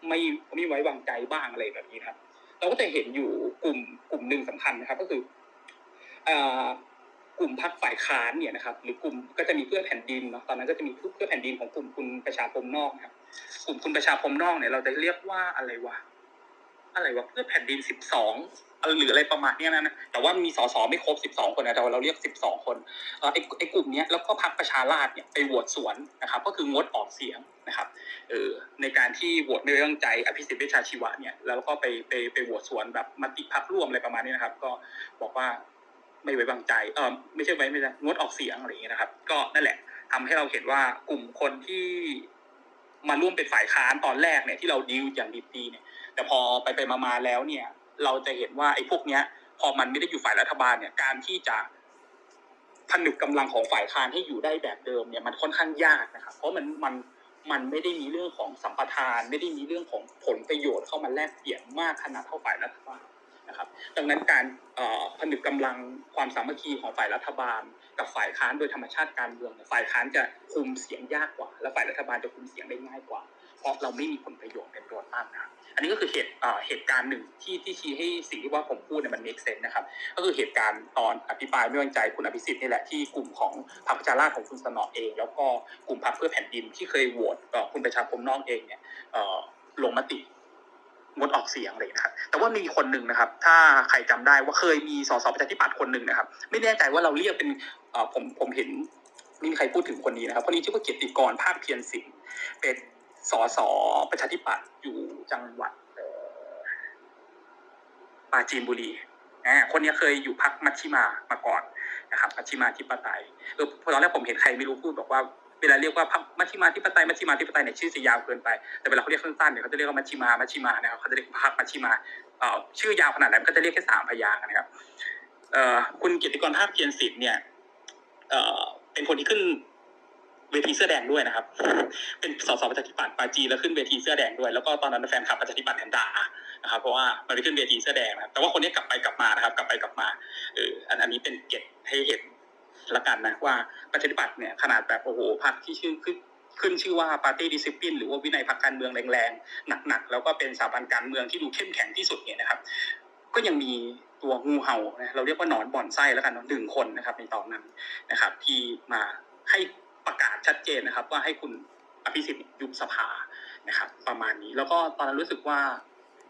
ไม่ไว้วางใจบ้างอะไรแบบนี้ครับเราก็จะเห็นอยู่กลุ่มหนึ่งสำคัญนะครับก็คือกลุ่มพรรคฝ่ายค้านเนี่ยนะครับหรือกลุ่มก็จะมีเพื่อแผ่นดินเนาะตอนนั้นก็จะมีเพื่อแผ่นดินของกลุ่มคุณประชาพรมนอกครับกลุ่มคุณประชาพรมนอกเนี่ยเราจะเรียกว่าอะไรวะเพื่อแผ่นดิน12หรืออะไรประมาณนี้นะแต่ว่ามีสสไม่ครบ12คนนะแต่ว่าเราเรียก12คนไอ้กลุ่มเนี้ยแล้วก็พรรคประชาราษฎร์เนี่ยไปโหวตสวนนะครับก็คืองดออกเสียงนะครับในการที่โหวตไม่ไว้วางใจอภิสิทธิ์เวชชาชีวะเนี่ยแล้วก็ไปโหวตสวนแบบมติพรรคร่วมอะไรประมาณนี้นะครับก็บอกว่าไม่ไว้วางใจไม่ใช่ไว้ไม่ได้งดออกเสียงอะไรอย่างเงี้ยนะครับก็นั่นแหละทำให้เราเห็นว่ากลุ่มคนที่มาร่วมเป็นฝ่ายค้านตอนแรกเนี่ยที่เราดีลอย่างดีๆเนี่ยแต่พอไปมาแล้วเนี่ยเราจะเห็นว่าไอ้พวกเนี้ยพอมันไม่ได้อยู่ฝ่ายรัฐบาลเนี่ยการที่จะผนึกกำลังของฝ่ายค้านให้อยู่ได้แบบเดิมเนี่ยมันค่อนข้างยากนะครับเพราะมันไม่ได้มีเรื่องของสัมปทานไม่ได้มีเรื่องของผลประโยชน์เข้ามาแลกเปลี่ยนมากขนาดเท่าฝ่ายรัฐบาลนะครับดังนั้นการผนึกกำลังความสามัคคีของฝ่ายรัฐบาลกับฝ่ายค้านโดยธรรมชาติการเมืองฝ่ายค้านจะคุมเสียงยากกว่าและฝ่ายรัฐบาลจะคุมเสียงได้ง่ายกว่าเพราะเราไม่มีผลประโยชน์เป็นตัวตั้งนะอันนี้ก็คือเหตุการณ์หนึ่งที่ชี้ให้สิ่งที่ว่าผมพูดเนี่ยมันเมคเซนส์นะครับก็คือเหตุการณ์ตอนอภิปรายไม่ไว้วางใจคุณอภิสิทธิ์นี่แหละที่กลุ่มของพรรคประชาราษฎร์ของคุณสนอเองแล้วก็กลุ่มพรรคเพื่อแผ่นดินที่เคยโหวตกับคุณประชาคมนอกเองเนี่ยลงมติงดออกเสียงเลยนะครับแต่ว่ามีคนหนึ่งนะครับถ้าใครจำได้ว่าเคยมีสสประชาธิปัตย์คนหนึ่งนะครับไม่แน่ใจว่าเราเรียกเป็นผมเห็นมีใครพูดถึงคนนี้นะครับคนนี้ชื่อว่าเกียรติกรภาคเพียรสิงห์เป็นสสประชาธิปัตย์อยู่จังหวัดปราจีนบุรีคนนี้เคยอยู่พรรคมัชชิมามาก่อนนะครับมัชชิมาธิปไตยตอนแรกผมเห็นใครไม่รู้พูดบอกว่าเวลาเรียกว่าพรรคมัชชิมาธิปไตยเนี่ยชื่อจะยาวเกินไปแต่เวลาเขาเรียกสั้นๆเนี่ยเขาจะเรียกว่ามัชชิมานะครับเขาจะเรียกพรรคมัชชิมาชื่อยาวขนาดไหนก็จะเรียกแค่3พยางค์นะครับคุณเกียรติกรภาคเพียรศิลป์เนี่ยเป็นคนที่ขึ้นเวทีเสื้อแดงด้วยนะครับเป็นสสประชาธิปัตย์ปาจีแล้วขึ้นเวทีเสื้อแดงด้วยแล้วก็ตอนนั้นแฟนคลับประชาธิปัตย์แอนดานะครับเพราะว่ามันไปขึ้นเวทีเสื้อแดงนะครับแต่ว่าคนนี้กลับไปกลับมานะครับอันนี้เป็นเกตให้เห็นละกันนะว่าประชาธิปัตย์เนี่ยขนาดแบบโอ้โหพรรคที่ชื่อ ขึ้นชื่อว่าปาร์ตี้ดิสซิปลินหรือว่าวินัยพรรคการเมืองแรงๆหนักๆแล้วก็เป็นสถาบันการเมืองที่ดูเข้มแข็งที่สุดเนี่ยนะครับก็ยังมีตัวงูเห่านะเราเรียกว่าหนอนบ่อนไส้แล้วกันเนาะ1คนนะครับในตอนนั้นนะครับที่มาให้ประกาศชัดเจนนะครับว่าให้คุณอภิสิทธิ์ยุบสภานะครับประมาณนี้แล้วก็ตอนนั้นรู้สึกว่า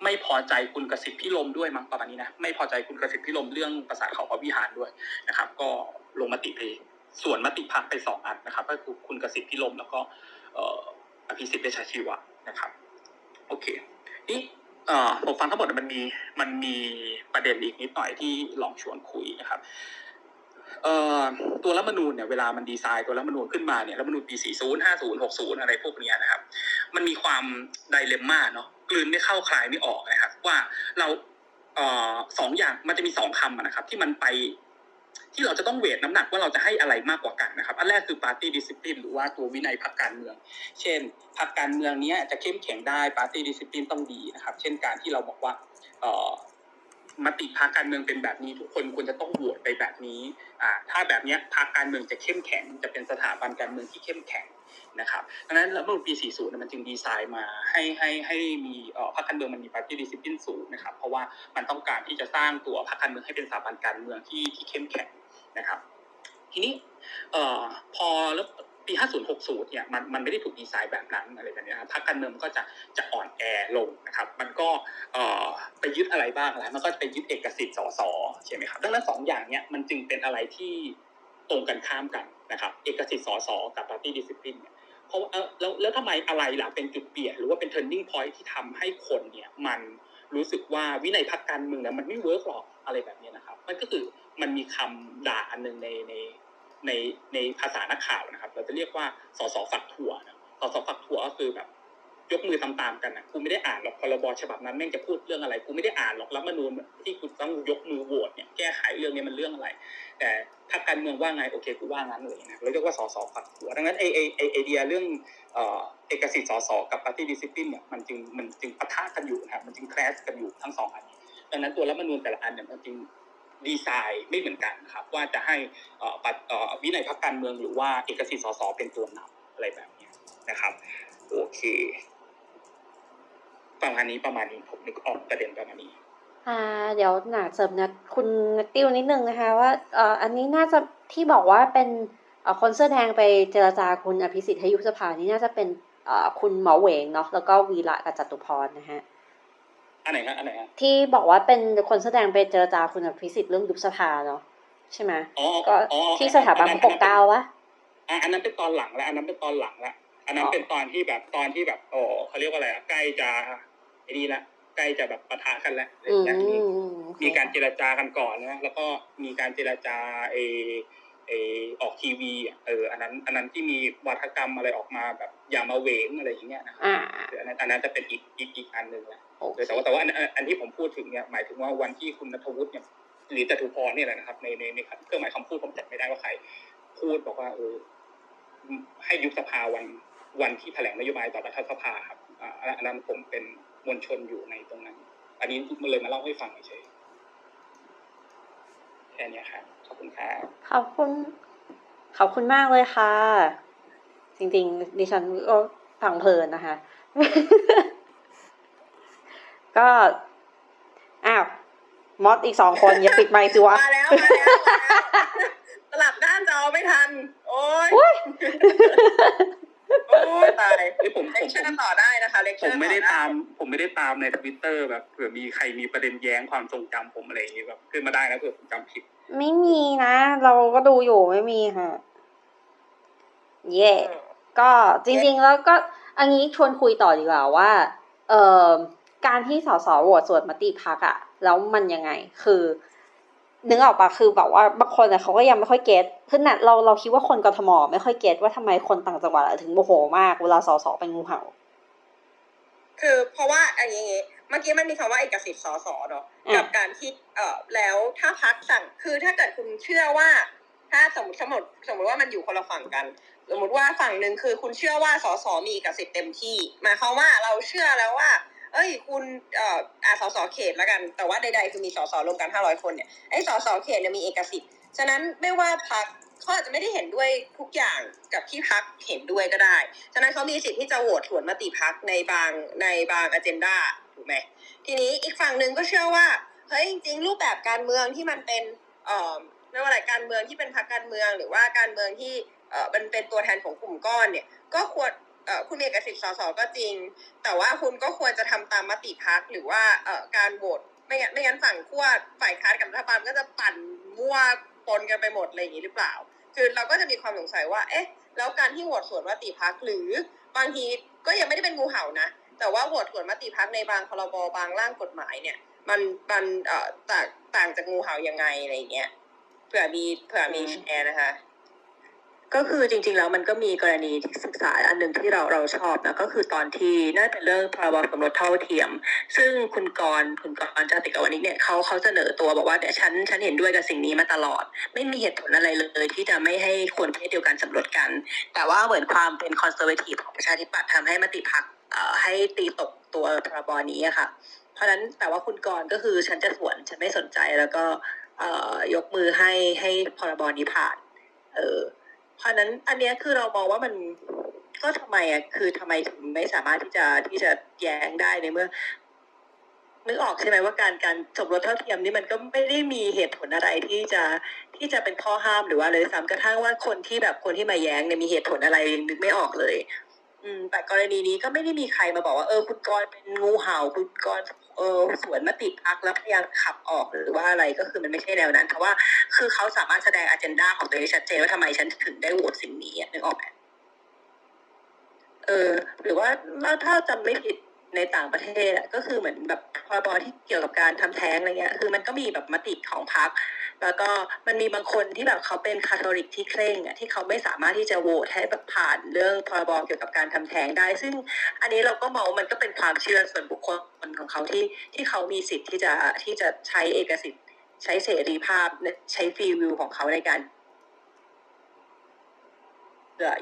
ไม่พอใจคุณกสิทธิ์พิรมด้วยมั้งประมาณนี้นะไม่พอใจคุณกสิทธิ์พิรมเรื่องปราสาทเขาพระวิหารด้วยนะครับก็ลงมติไปส่วนมติพรรคไป2อันนะครับก็คือคุณกสิทธิ์พิรมแล้วก็อภิสิทธิ์เวชชชีวะนะครับโอเคนี่ผมฟังทั้งหมดมันมีประเด็นอีกนิดหน่อยที่ลองชวนคุยนะครับตัวรัฐธรรมนูญเนี่ยเวลามันดีไซน์ตัวรัฐธรรมนูญขึ้นมาเนี่ยรัฐธรรมนูญปี40 50 60อะไรพวกนี้นะครับมันมีความไดเลมม่าเนาะกลืนไม่เข้าคลายไม่ออกนะครับว่าเราสองอย่างมันจะมี2คำนะครับที่มันไปที่เราจะต้องเวทน้ำหนักว่าเราจะให้อะไรมากกว่ากันนะครับอันแรกคือ Party Discipline หรือว่าตัววินัยพรรคการเมืองเช่นพรรคการเมืองนี้จะเข้มแข็งได้ Party Discipline ต้องดีนะครับเช่นการที่เราบอกว่ามติพรรคการเมืองเป็นแบบนี้ทุกคนควรจะต้องโหวตไปแบบนี้ถ้าแบบนี้พรรคการเมืองจะเข้มแข็งจะเป็นสถาบันการเมืองที่เข้มแข็งนะครับดังนั้นรัฐธรรมนูญปี40มันจึงดีไซน์มาให้มีพรรคการเมืองมันมี Party Discipline สูงนะครับเพราะว่ามันต้องการที่จะสร้างตัวพรรคการเมืองให้เป็นสถาบันการเมืองที่เข้มแข็งนะครับทีนี้พอแล้วปี50-60เนี่ยมันไม่ได้ถูกดีไซน์แบบนั้นอะไรแบบนี้นะพรรคการเมืองมันก็จะอ่อนแอลงนะครับมันก็ไปยึดอะไรบ้างแล้วมันก็ไปยึดเอกสิทธิ์สสใช่ไหมครับดังนั้น2อย่างเนี้ยมันจึงเป็นอะไรที่ตรงกันข้ามกันนะครับเอกสิทธิ์สสกับ Party Discipline เนี่ยเพราะแล้วทำไมอะไรล่ะเป็นจุดเปลี่ยนหรือว่าเป็น turning point ที่ทำให้คนเนี่ยมันรู้สึกว่าวินัยพรรคการเมืองเนี่ยมันไม่เวิร์คหรอกอะไรแบบนี้นะครับมันก็คือมันมีคำด่าอันนึงในภาษานักข่าวนะครับเราจะเรียกว่าสสฝักถั่วนะสสฝักถั่วก็คือแบบยกมือตามๆกันนะกูไม่ได้อ่านหรอกพรบฉบับนั้นแม่งจะพูดเรื่องอะไรกูไม่ได้อ่านหรอกรัฐธรรมนูญที่กูต้องยกมือโหวตเนี่ยแก้ไขเรื่องนี้มันเรื่องอะไรแต่พรรคการเมืองว่าไงโอเคกูว่างั้นเลยนะเราเรียกว่าสสฝักถั่วดังนั้นไอเดียเรื่องเอกสิทธิ์สสกับ Party Discipline เนี่ยมันจึงปะทะกันอยู่นะครับมันจึงแคลชกันอยู่ทั้ง2อันดังนั้นตัวรัฐธรรมนูญแต่ละอันเนี่ยมันจึงดีไซน์ไม่เหมือนกันครับว่าจะให้วินัยพรรคการเมืองหรือว่าเอกสิทธิ์สสเป็นตัวนำอะไรแบบนี้นะครับโอเคประมาณนี้ผมนึกออกประเด็นประมาณนี้เดี๋ยวหนาเสริมนะคุณติ้วนิดนึงนะคะว่าอันนี้น่าจะที่บอกว่าเป็นคนเสื้อแดงไปเจรจาคุณอภิสิทธิ์ให้ยุบสภานี่น่าจะเป็นคุณหมอเหวงเนาะแล้วก็วีระกับจตุพรนะฮะอันไหนฮะที่บอกว่าเป็นคนแสดงไปเจรจาคุณอภิสิทธิ์เรื่องยุบสภาเนาะใช่ไหมก็ที่สถาบันพระปกเกล้าป่ะอันนั้นเป็นตอนหลังแล้วอันนั้นเป็นตอนที่แบบเขาเรียกว่าอะไรใกล้จะไอ้นี่ละใกล้จะแบบปะทะกันแล้วอย่างนี้มีการเจรจากันก่อนนะแล้วก็มีการเจรจาออกทีวีอันนั้นที่มีวาทกรรมอะไรออกมาแบบอย่ามาเหวงอะไรอย่างเงี้ยนะครับอันนั้นจะเป็นอีกอันนึงนะแต่ว่าอันที่ผมพูดถึงเนี่ยหมายถึงว่าวันที่คุณณัฐวุฒิเนี่ยหรือจตุพรเนี่ยแหละนะครับในเครื่องหมายคำพูดผมจำไม่ได้ว่าใครพูดบอกว่าให้ยุบสภาวันที่แถลงนโยบายต่อรัฐสภาครับอันนั้นผมเป็นมวลชนอยู่ในตรงนั้นอันนี้มันเลยมาเล่าให้ฟังเฉยแค่นี้ครับขอบคุณครับขอบคุณมากเลยค่ะจริงๆดิฉันก็ฟังเพลินนะคะก็อ้าวมอสอีก2คนอย่าปิดไมค์สิวะมาแล้วสลับด้านจอไม่ทันโอ๊ยตายผมเลคเชอร์กันต่อได้นะคะเลคเชอร์ผมไม่ได้ตามใน Twitter แบบเผื่อมีใครมีประเด็นแย้งความทรงจำผมอะไรอย่างงี้แบบขึ้นมาได้นะเผื่อผมจำผิดไม่มีนะเราก็ดูอยู่ไม่มีค่ะเย่ก็จริงๆแล้วก็อันนี้ชวนคุยต่อดีกว่าว่าการที่สสโหวตส่วนมติพรรคอะแล้วมันยังไงคือนึกออกปะคือแบบว่าบางคนเนี่ยเขาก็ยังไม่ค่อยเก็ตคือน่ะเราคิดว่าคนกทมไม่ค่อยเก็ตว่าทำไมคนต่างจังหวัดถึงโมโหมากเวลาสสเป็นงูเห่าคือเพราะว่าอย่างงี้เมื่อกี้มันมีคำว่าเอกสิทธิ์สสเนาะกับการที่แล้วถ้าพรรคสั่งคือถ้าเกิดคุณเชื่อว่าถ้าสมมติว่ามันอยู่คนละฝั่งกันสมมติว่าฝั่งนึงคือคุณเชื่อว่าสสมีเอกสิทธิ์เต็มที่หมายความว่าเราเชื่อแล้วว่าเอ้ยคุณสสเขตละกันแต่ว่าใดๆคือมีสสรวมกัน500คนเนี่ยไอ้สสเขตเนี่ยมีเอกสิทธิ์ฉะนั้นไม่ว่าพรรค เขาอาจจะไม่ได้เห็นด้วยทุกอย่างกับที่พรรคเห็นด้วยก็ได้ฉะนั้นเขามีสิทธิ์ที่จะโหวตสวนมติพรรคในบางอเจนดาถูกไหมทีนี้อีกฝั่งหนึ่งก็เชื่อว่าเฮ้ยจริงๆรูปแบบการเมืองที่มันเป็นไม่ว่าอะไรการเมืองที่เป็นพรรคการเมืองหรือว่าการเมืองที่มันเป็นตัวแทนของกลุ่มก้อนเนี่ยก็ควรคุณมีเอกสิทธิ์ส.ส.ก็จริงแต่ว่าคุณก็ควรจะทำตามมติพรรคหรือว่าการโหวตไม่งั้นฝั่งขั้วฝ่ายค้านกับรัฐบาลก็จะปั่นมั่วปนกันไปหมดอะไรอย่างนี้หรือเปล่าคือเราก็จะมีความสงสัยว่าเอ๊ะแล้วการที่โหวตสวนมติพรรคหรือบางทีก็ยังไม่ได้เป็นงูเห่านะแต่ว่าโหวตสวนมติพรรคในบางพรบบางร่างกฎหมายเนี่ยมันต่างจากงูเห่ายังไงอะไรอย่างเงี้ยเผื่อมีแอร์นะคะก็คือจริงๆแล้วมันก็มีกรณีศึกษาอันนึงที่เราชอบนะก็คือตอนที่น่าจะเรื่องพรบสมรสเท่าเทียมซึ่งคุณกรณ์จติกวณิชเนี่ยเขาเสนอตัวบอกว่าเนี่ยฉันเห็นด้วยกับสิ่งนี้มาตลอดไม่มีเหตุผลอะไรเลยที่จะไม่ให้คนเพศเดียวกันสมรสกันแต่ว่าเหมือนความเป็นคอนเซอร์เวทีฟของประชาธิปัตย์ทำให้มติพรรคให้ตีตกตัวพรบนี้ค่ะเพราะนั้นแต่ว่าคุณกรณ์ก็คือฉันจะสวนฉันไม่สนใจแล้วก็ยกมือให้พรบนี้ผ่านเพราะนั้นอันนี้คือเรามองว่ามันก็ทำไมถึงไม่สามารถที่จะแย้งได้ในเมื่อนึกออกใช่ไหมว่าการสมรสเท่าเทียมนี่มันก็ไม่ได้มีเหตุผลอะไรที่จะเป็นข้อห้ามหรือว่าเลยซ้ำกระทั่งว่าคนที่มาแย้งเนี่ยมีเหตุผลอะไรนึกไม่ออกเลยแต่กรณีนี้ก็ไม่ได้มีใครมาบอกว่าคุณกรณ์เป็นงูเห่าคุณกรณ์สวนมติพรรคแล้วพยายามขับออกหรือว่าอะไรก็คือมันไม่ใช่แนวนั้นเพราะว่าคือเขาสามารถแสดงอันเจนดาของตัวเองชัดเจนว่าทำไมฉันถึงได้โหวตสิ่งนี้นึกออกไหมหรือว่าถ้าจำไม่ผิดในต่างประเทศก็คือเหมือนแบบพรบที่เกี่ยวกับการทำแท้งอะไรเงี้ยคือมันก็มีแบบมติของพรรคแล้วก็มันมีบางคนที่แบบเขาเป็นคาทอลิกที่เคร่งที่เขาไม่สามารถที่จะโหวตให้แบบผ่านเรื่องพรบเกี่ยวกับการทำแท้งได้ซึ่งอันนี้เราก็มองมันก็เป็นความเชื่อส่วนบุคคลของเขาที่เขามีสิทธิ์ที่จะใช้เอกสิทธิ์ใช้เสรีภาพใช้ฟรีวิวของเขาในการ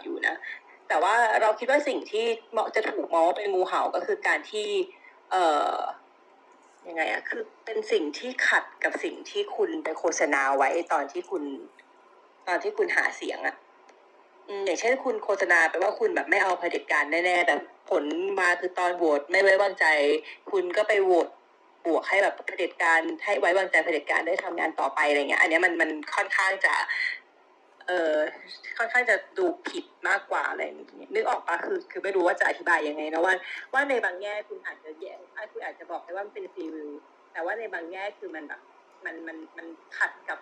อยู่นะแต่ว่าเราคิดว่าสิ่งที่เหมาะจะถูกมองว่าเป็นงูเห่าก็คือการที่ยังไงอะคือเป็นสิ่งที่ขัดกับสิ่งที่คุณไปโฆษณาไว้ตอนที่คุณหาเสียงอะอย่างเช่นคุณโฆษณาไปว่าคุณแบบไม่เอาเผด็จการแน่ๆแต่ผลมาคือตอนโหวตไม่ไว้วางใจคุณก็ไปโหวตบวกให้แบบเผด็จการให้ไว้วางใจเผด็จการได้ทำงานต่อไปอะไรเงี้ยอันนี้มันค่อนข้างจะดูผิดมากกว่าอะไรนึกออกปะคือไม่รู้ว่าจะอธิบายยังไงนะว่าในบางแง่คุณอาจจะแย่คุณอาจจะบอกได้ว่ามันเป็นฟรีวิวแต่ว่าในบางแง่คือมันแบบมันขัดกับ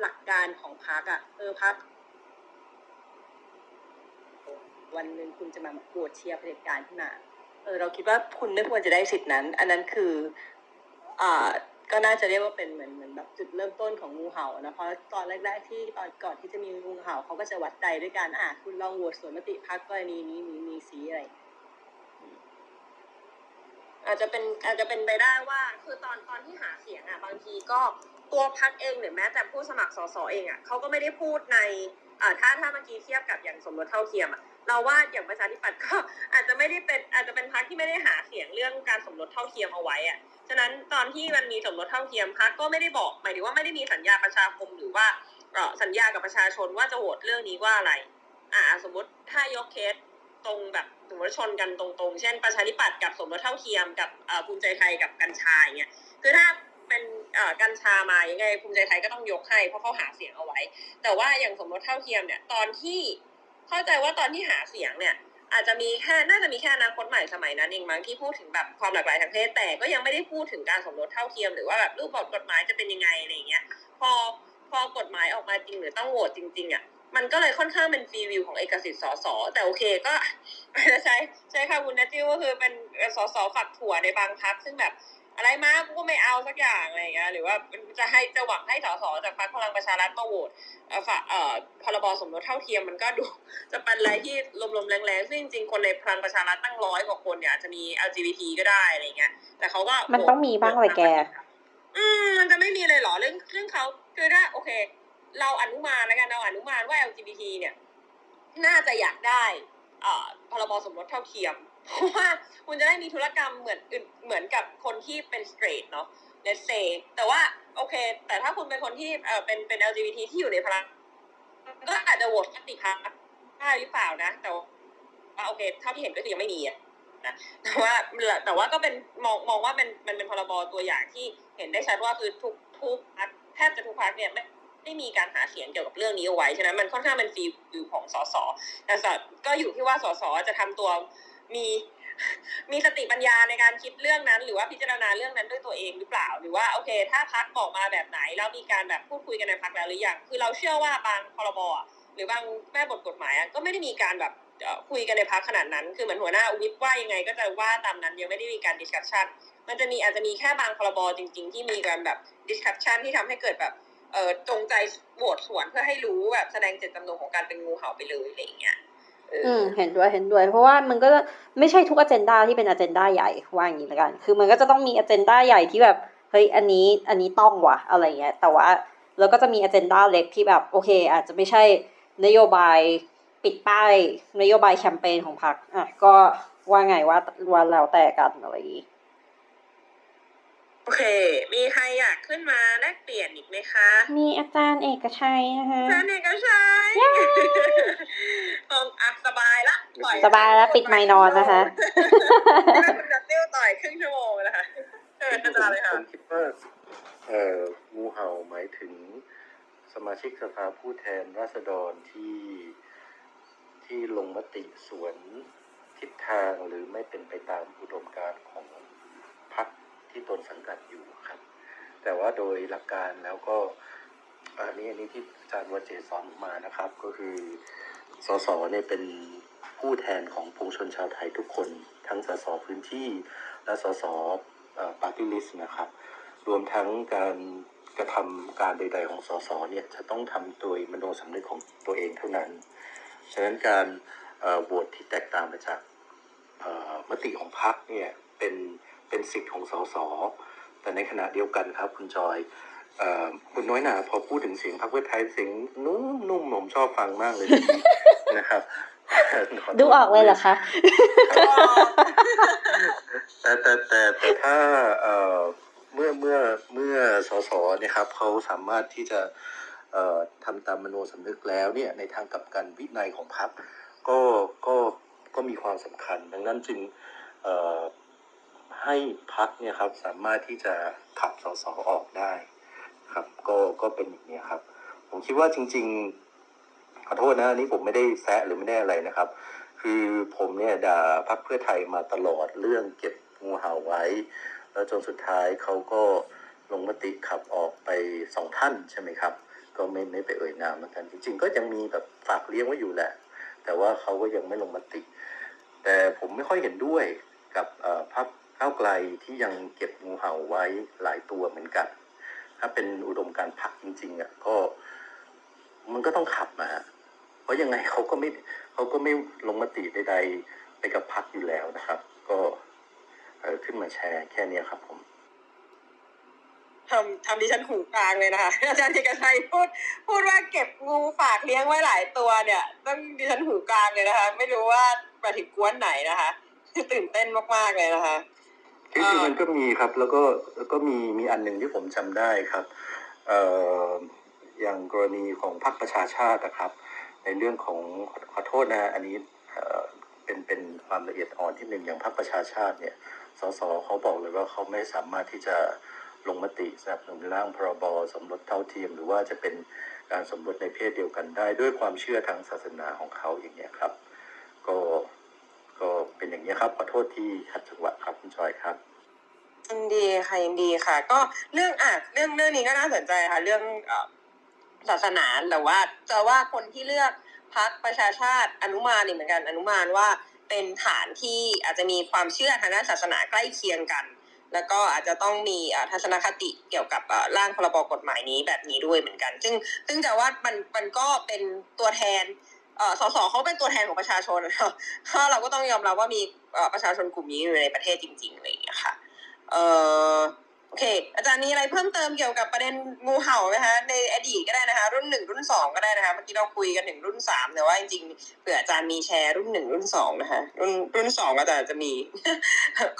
หลักการของพรรคอ่ะพรรควันหนึ่งคุณจะมาโหวตเชียร์เผด็จการขึ้นมาเราคิดว่าคุณไม่ควรจะได้สิทธินั้นอันนั้นคือก็น่าจะเรียกว่าเป็นเหมือนแบบจุดเริ่มต้นของงูเห่านะเพราะตอนแรกๆที่ตอนก่อนที่จะมีงูเห่าเขาก็จะวัดใจด้วยการคุณลองโหวตสวนมติพรรคกรณีนี้มีสีอะไรอาจจะเป็นไปได้ว่าคือตอนที่หาเสียงบางทีก็ตัวพรรคเองหรือแม้แต่ผู้สมัครส.ส.เองเขาก็ไม่ได้พูดในถ้าเมื่อกี้เทียบกับอย่างสมรสเท่าเทียมเราว่าอย่างประชาธิปัตย์ก็อาจจะเป็นพรรคที่ไม่ได้หาเสียงเรื่องการสมรสเท่าเทียมเอาไว้ฉะนั้นตอนที่มันมีสมรสเท่าเทียมพรรคก็ไม่ได้บอกหมายถึงว่าไม่ได้มีสัญญาประชาคมหรือว่าสัญญากับประชาชนว่าจะโหวตเรื่องนี้ว่าอะไรสมมติถ้ายกเคสตรงแบบสมมติชนกันตรงๆเช่นประชาธิปัตย์กับสมรสเท่าเทียมกับภูมิใจไทยกับกัญชาเนี่ยคือถ้าเป็นกัญชามายังไงภูมิใจไทยก็ต้องยกให้เพราะเขาหาเสียงเอาไว้แต่ว่าอย่างสมรสเท่าเทียมเนี่ยตอนที่เข้าใจว่าตอนที่หาเสียงเนี่ยอาจจะมีแค่น่าจะมีแค่อนาคตใหม่สมัยนั้นเองมั้งที่พูดถึงแบบความหลากหลายทางเพศแต่ก็ยังไม่ได้พูดถึงการสมรสเท่าเทียมหรือว่าแบบรูปแบบกฎหมายจะเป็นยังไงอะไรอย่างเงี้ยพอกฎหมายออกมาจริงหรือต้องโหวตจริงๆมันก็เลยค่อนข้างเป็นฟรีวิวของเอกสิทธิ์ส.ส.แต่โอเคก็ใช้ค่ะคุณนัทจิ้วก็คือเป็นส.ส.ฝักถั่วในบางพรรคซึ่งแบบอะไรมากูก็ไม่เอาสักอย่างอะไรอย่างเงี้ยหรือว่าจะหวังให้ส.ส.จากพรรคพลังประชารัฐมาโหวตพรบ.สมรสเท่าเทียมมันก็ดูจะเป็นอะไรที่ลมๆแรงๆซึ่งจริงๆคนในพลังประชารัฐตั้งร้อยกว่าคนเนี่ยอาจจะมี LGBT ก็ได้อะไรเงี้ยแต่เขาก็มันต้องมีบ้างเลยแกมันจะไม่มีเลยเหรอเรื่องเขาคือถ้าโอเคเราอนุมานแล้วกันเราอนุมานว่า LGBT เนี่ยน่าจะอยากได้พรบ.สมรสเท่าเทียมเพราะว่าคุณจะได้มีธุรกรรมเหมือนกับคนที่เป็นสเตรทเนาะ let's say แต่ว่าโอเคแต่ถ้าคุณเป็นคนที่เป็น LGBT ที่อยู่ในพลัง ก็อาจจะโหวตมติพรรคได้หรือเปล่านะแต่ว่าโอเคเท่าที่เห็นก็คือยังไม่มีนะแต่ว่าก็เป็นมองว่ามันเป็นพรบตัวอย่างที่เห็นได้ชัดว่าคือทุกพรรคแทบจะทุกพรรคเนี่ยไม่มีการหาเสียงเกี่ยวกับเรื่องนี้เอาไว้ฉะนั้นมันค่อนข้างเป็นฟีลของสสแต่ก็อยู่ที่ว่าสสจะทำตัวมีสติปัญญาในการคิดเรื่องนั้นหรือว่าพิจารณาเรื่องนั้นด้วยตัวเองหรือเปล่าหรือว่าโอเคถ้าพรรคบอกมาแบบไหนแล้วมีการแบบพูดคุยกันในพรรคแล้วหรือยังคือเราเชื่อว่าบางพรบหรือบางแม่บทกฎหมายก็ไม่ได้มีการแบบคุยกันในพรรคขนาดนั้นคือเหมือนหัวหน้าวิปว่ายังไงก็จะว่าตามนั้นยังไม่ได้มีการดิสคัชชั่นมันจะมีอาจจะมีแค่บางพรบจริงๆที่มีการแบบดิสคัชชั่นที่ทำให้เกิดแบบจงใจโหวตสวนเพื่อให้รู้แบบแสดงเจตจำนงของการเป็นงูเห่าไปเลยอะไรอย่างเงี้ยเห็นด้วยเพราะว่ามันก็ไม่ใช่ทุกอเจนดาที่เป็นอเจนดาใหญ่ว่าอย่างนี้ละกันคือมันก็จะต้องมีอเจนดาใหญ่ที่แบบเฮ้ยอันนี้ต้องว่ะอะไรเงี้ยแต่ว่าแล้วก็จะมีอเจนดาเล็กที่แบบโอเคอาจจะไม่ใช่นโยบายปิดป้ายนโยบายแคมเปญของพรรคก็ว่าไงว่าแล้วแต่กันอะไรอย่างนี้โอเคมีใครอยากขึ้นมาแลกเปลี่ยนอีกไหมคะมีอาจารย์เอกชัยนะคะอาจารย์เอกชัยตรงอักสบายละสบายละปิดไมค์นอนนะคะแล้วคุณจะเตี้ยวต่อยครึ่งชั่วโมงนะคะอาจารย์เลยค่ะผมคิดว่างูเห่าหมายถึงสมาชิกสภาผู้แทนราษฎรที่ลงมติสวนทิศทางหรือไม่เป็นไปตามอุดมการณ์ของพรรคที่ตนสังกัดอยู่ครับแต่ว่าโดยหลักการแล้วก็อันนี้ที่อาจารย์วเจสอนมานะครับก็คือสสเนี่ยเป็นผู้แทนของปวงชนชาวไทยทุกคนทั้งสสพื้นที่และสสปาร์ตี้ลิสต์นะครับรวมทั้งการกระทำการใดๆของสสเนี่ยจะต้องทำโดยมโนสำนึกของตัวเองเท่านั้นฉะนั้นการโหวตที่แตกต่างไปจากมติของพรรคเนี่ยเป็นสิทธิ์ของสสแต่ในขณะเดียวกันครับคุณจอยคุณน้อยหนาพอพูดถึงเสียงพรรคเพื่อไทยเสียงนุ่มๆผมชอบฟังมากเลย นะครับดูออกเลยเหรอคะ แต่ถ้าเมื่อสสเนี่ยครับเขาสามารถที่จะทำตามมโนสำนึกแล้วเนี่ยในทางกลับกันวินัยของพรรคก็มีความสำคัญดังนั้นจึงให้พรรคเนี่ยครับสามารถที่จะขับสสออกได้ครับก็เป็นอย่างนี้ครับผมคิดว่าจริงๆขอโทษนะนี่ผมไม่ได้แซะหรือไม่ได้อะไรนะครับคือผมเนี่ยด่าพรรคเพื่อไทยมาตลอดเรื่องเก็บงูเห่าไว้แล้วจนสุดท้ายเขาก็ลงมติขับออกไป2ท่านใช่ไหมครับก็ไม่ไปเอ่ยนามเหมือนกันจริงๆก็ยังมีแบบฝากเลี้ยงไว้อยู่แหละแต่ว่าเขาก็ยังไม่ลงมติแต่ผมไม่ค่อยเห็นด้วยกับพรรคก้าวไกลที่ยังเก็บงูเห่าไว้หลายตัวเหมือนกันถ้าเป็นอุดมการณ์พรรคจริงๆก็มันก็ต้องขับมาเพราะยังไงเขาก็ไม่ลงมติใดๆไปกับพรรคอยู่แล้วนะครับก็ขึ้นมาแชร์แค่นี้ครับผมทำดิฉันหูกลางเลยนะคะอาจารย์เอกชัยพูดว่าเก็บงูฝากเลี้ยงไว้หลายตัวเนี่ยต้องดิฉันหูกลางเลยนะคะไม่รู้ว่าประถิกวนไหนนะคะตื่นเต้นมากๆเลยนะคะคือมันก็มีครับแล้วก็มีอันหนึ่งที่ผมจำได้ครับอย่างกรณีของพรรคประชาชาตินะครับในเรื่องของขอโทษนะอันนี้เป็นความละเอียดอ่อนที่หนึ่งอย่างพรรคประชาชาติเนี่ยสสเขาบอกเลยว่าเขาไม่สามารถที่จะลงมติสนับสนุนร่างพรบสมรสเท่าเทียมหรือว่าจะเป็นการสมรสในเพศเดียวกันได้ด้วยความเชื่อทางศาสนาของเขาอย่างเงี้ยครับก็เป็นอย่างนี้ครับขอโทษที่ขัดจังหวะครับคุณจอยครับยินดีค่ะยินดีค่ะก็เรื่องนี้ก็น่าสนใจค่ะเรื่องศาสนาแต่ว่าจะว่าคนที่เลือกพรรคประชาชาติอนุมานเหมือนกันอนุมานว่าเป็นฐานที่อาจจะมีความเชื่อทางด้านศาสนาใกล้เคียงกันแล้วก็อาจจะต้องมีทัศนคติเกี่ยวกับร่างพรบกฎหมายนี้แบบนี้ด้วยเหมือนกันซึ่งจะว่ามันก็เป็นตัวแทนสสเขาเป็นตัวแทนของประชาชนเราก็ต้องยอมรับว่ามีประชาชนกลุ่มนี้อยู่ในประเทศจริงๆอะไรอย่างเงี้ยค่ะโอเคอาจารย์มีอะไรเพิ่มเติมเกี่ยวกับประเด็นงูเห่าไหมคะในอดีตก็ได้นะคะรุ่น1รุ่น2ก็ได้นะคะเมื่อกี้เราคุยกันถึงรุ่น3แต่ว่าจริงๆเผื่ออาจารย์มีแชร์รุ่น1รุ่น2นะคะรุ่น2อาจารย์จะมี